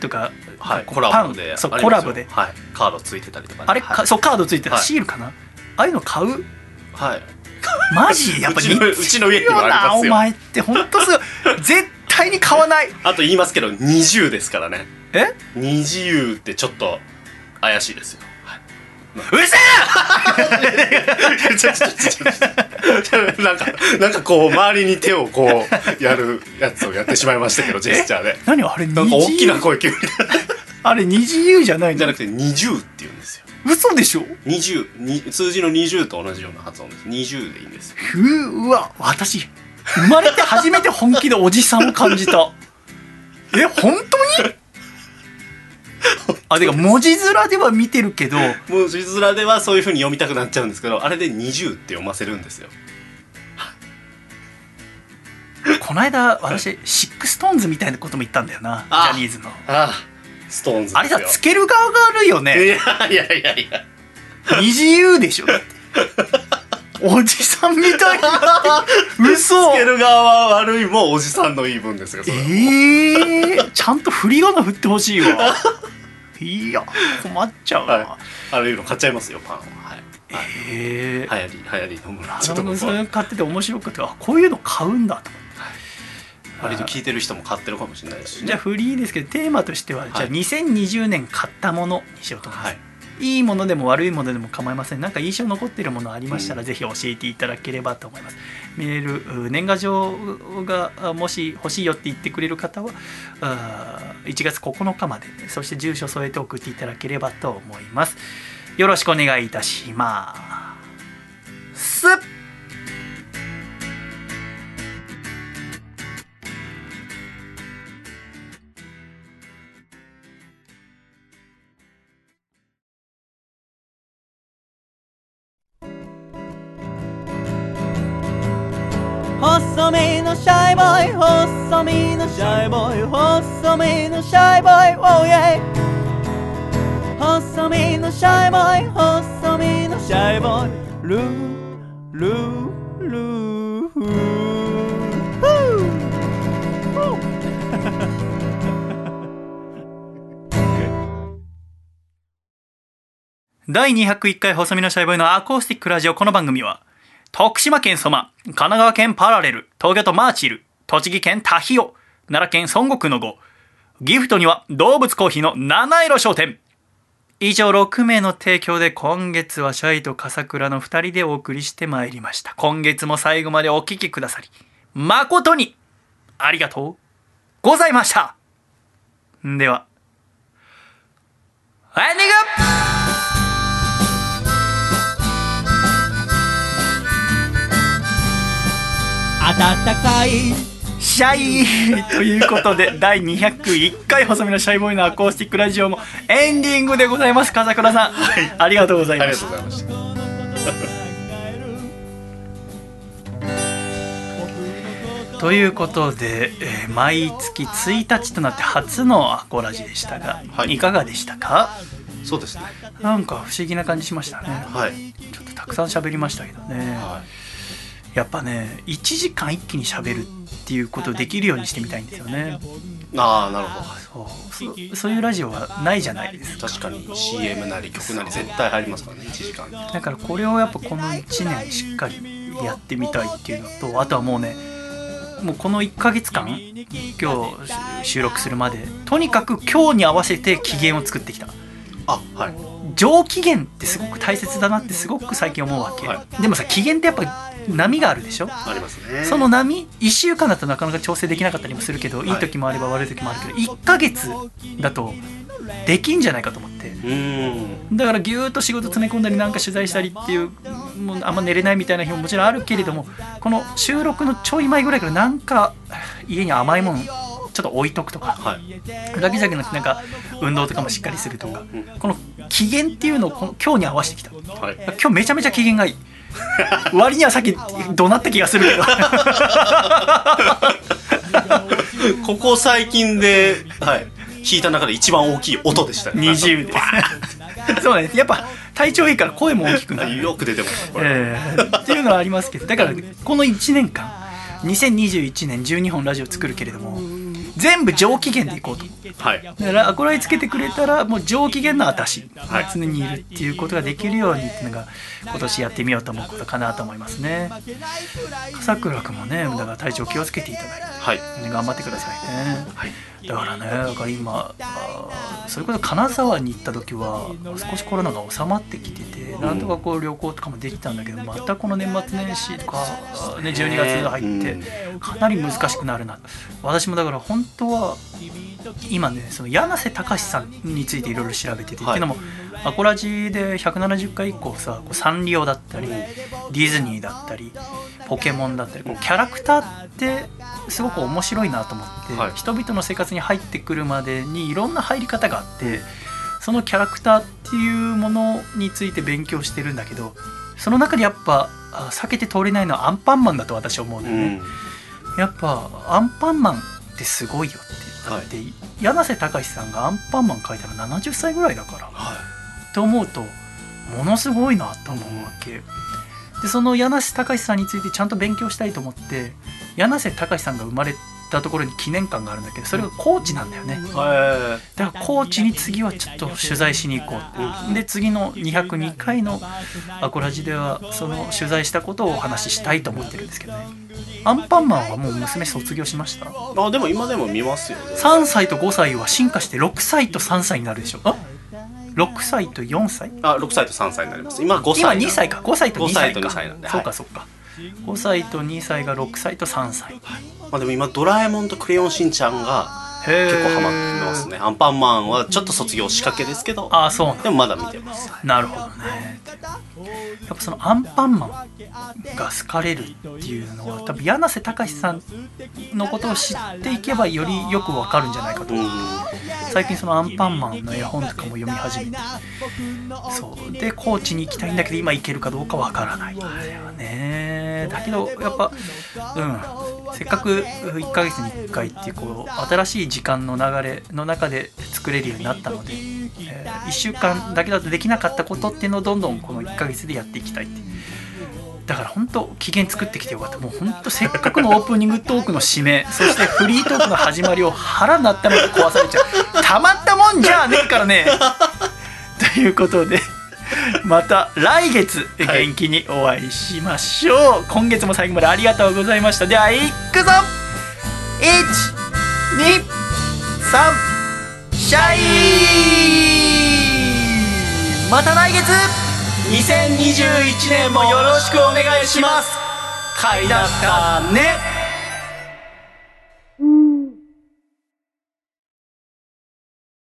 とか、はい、コラボで、そうコラボで、はい、カードついてたりとか、ね、あれ、はい、そうカードついてた、はい、シールかな、ああいうの買う、はい、マジやっぱりうちの家にはありますよ。お前って本当すごい絶対に買わないあと言いますけどにじゅうですからね。えにじゅうってちょっと怪しいですよ、はい、うるせえな ん, かなんかこう周りに手をこうやるやつをやってしまいましたけどジェスチャーで何あれなんか大きな声急にあれにじゅうじゃないのじゃなくてにじゅうって言うんですよ。嘘でしょ。にじゅう数字のにじゅうと同じような発音です。にじゅうでいいんですよ。うわ私生まれて初めて本気でおじさんを感じたえ本当にあてか文字面では見てるけど文字面ではそういう風に読みたくなっちゃうんですけど、あれでにじゅうって読ませるんですよこの間私シックストーンズみたいなことも言ったんだよな、ジャニーズのああストーンズですよ。あれさつける側が悪いよね。いやいやいやいや二自由でしょおじさんみたいな嘘つける側は悪いもおじさんの言い分ですよそれ。えー、ちゃんと振り仮名振ってほしいわいや困っちゃうな、はい、あれいうの買っちゃいますよパンは、はい、えー、流行り流行りのものちょっとそれ買ってて面白くて、あこういうの買うんだと思って、割と聞いてる人も買ってるかもしれないし、ね、じゃあフリーですけどテーマとしては、はい、じゃあにせんにじゅうねん買ったものにしようと思います、はい、いいものでも悪いものでも構いません。なんか印象残ってるものありましたら、うん、ぜひ教えていただければと思います。メール年賀状がもし欲しいよって言ってくれる方はあいちがつここのかまで、そして住所添えて送っていただければと思います。よろしくお願いいたします。細身のシャイボーイ、細身のシャイボーイ、細身のシャイボーイ、oh yeah。細身のシャイボーイ、細身のシャイボーイ、ルールールーフー。だいにひゃくいっかい細身のシャイボーイのアコースティックラジオ。この番組は徳島県ソマ、神奈川県パラレル、東京都マーチル、栃木県タヒオ、奈良県孫悟空のご、ギフトには動物コーヒーの七色商店、以上ろくめいの提供で今月はシャイと笠倉のふたりでお送りしてまいりました。今月も最後までお聞きくださり誠にありがとうございました。ではエンディング。暖かいシャイということでだいにひゃくいっかい細身のシャイボーイのアコースティックラジオもエンディングでございます。笠倉さん、はい、ありがとうございました。ありがとうございましたということで、えー、毎月ついたちとなって初のアコラジでしたが、はい、いかがでしたか？そうですね、なんか不思議な感じしましたね、はい、ちょっとたくさん喋りましたけどね、はい、やっぱねいちじかん一気に喋るっていうことをできるようにしてみたいんですよね。ああ、なるほど。そう そ, そういうラジオはないじゃないですか。確かに シーエム なり曲なり絶対入りますからね、いちじかん。だからこれをやっぱこのいちねんしっかりやってみたいっていうのと、あとはもうね、もうこのいっかげつかん今日収録するまでとにかく今日に合わせて機嫌を作ってきた。あ、はい、上機嫌ってすごく大切だなってすごく最近思うわけ、はい、でもさ、機嫌ってやっぱ波があるでしょ。ありますね。その波いっしゅうかんだとなかなか調整できなかったりもするけど、はい、いい時もあれば悪い時もあるけどいっかげつだとできんじゃないかと思って、うんだからぎゅーっと仕事詰め込んだりなんか取材したりっていう、もうあんま寝れないみたいな日ももちろんあるけれども、この収録のちょい前ぐらいからなんか家に甘いもんちょっと置いとくとか、はい、だけじゃなくてなんか運動とかもしっかりするとか、うん、この機嫌っていうのをこの今日に合わせてきた、はい、今日めちゃめちゃ機嫌がいい割にはさっき怒鳴った気がするけどここ最近で、はい、聞いた中で一番大きい音でしたね。にじゅうですそうね、やっぱ体調いいから声も大きくなるよく出てますこれ、えー、っていうのはありますけど、だからこのいちねんかんにせんにじゅういちねんじゅうにほんラジオ作るけれども全部上機嫌でいこうと、はい、だからアコライつけてくれたらもう上機嫌の私、はい、常にいるっていうことができるようにっていうのが今年やってみようと思うことかなと思いますね。笠倉君もね、だから体調気をつけていただいて、はい、頑張ってくださいね、はい、だからね、だから今それこそ金沢に行った時は少しコロナが収まってきてて、なんとかこう旅行とかもできたんだけど、またこの年末年始とか、ね、じゅうにがつが入ってかなり難しくなるな。私もだから本当は今ね、その柳瀬隆さんについていろいろ調べてて、はい、っていうのもアコラジでひゃくななじゅっかい以降さ、こうサンリオだったりディズニーだったりポケモンだったり、こうキャラクターってすごく面白いなと思って、はい、人々の生活に入ってくるまでにいろんな入り方があって、そのキャラクターっていうものについて勉強してるんだけど、その中でやっぱ避けて通れないのはアンパンマンだと私は思うんだよね、うん、やっぱアンパンマンってすごいよって言ったって、はい、柳瀬隆さんがアンパンマン描いたのななじゅっさいぐらいだから、はい、と思うとものすごいなと思うわけで、その柳瀬隆さんについてちゃんと勉強したいと思って、柳瀬隆さんが生まれたところに記念館があるんだけど、それが高知なんだよね、うん、だから高知に次はちょっと取材しに行こう、うん、で次のにひゃくにかいのアコラジではその取材したことをお話ししたいと思ってるんですけどね。アンパンマンはもう娘卒業しました。あ、でも今でも見ますよね。さんさいとごさいは進化してろくさいとさんさいになるでしょ。あ、ろくさいとよんさい、あ、ろくさいとさんさいになります。今ごさい、今にさいか、ごさいとにさいか、ごさいとにさいなんで、そうかそうか、ごさいとにさいがろくさいとさんさい、はい、まあ、でも今ドラえもんとクレヨンしんちゃんが結構ハマってますね。アンパンマンはちょっと卒業仕掛けですけど、あ、そうなんでもまだ見てます。なるほどね。やっぱそのアンパンマンが好かれるっていうのは多分柳瀬隆さんのことを知っていけばよりよくわかるんじゃないかと思う。最近そのアンパンマンの絵本とかも読み始めて、そうで高知に行きたいんだけど今行けるかどうかわからないね。だけどやっぱ、うん、せっかくいっかげつにいっかいっていうこう新しい時間の流れの中で作れるようになったので、えー、いっしゅうかんだけだとできなかったことっていうのをどんどんこのいっかげつでやっていきたいって。だから本当期限作ってきてよかった。もう本当せっかくのオープニングトークの締めそしてフリートークの始まりを腹なったのが壊されちゃう。たまったもんじゃねえからね。ということでまた来月元気にお会いしましょう、はい、今月も最後までありがとうございました。では行くぞ。いち、に、さん、シャイン。また来月にせんにじゅういちねんもよろしくお願いします。買いだったね。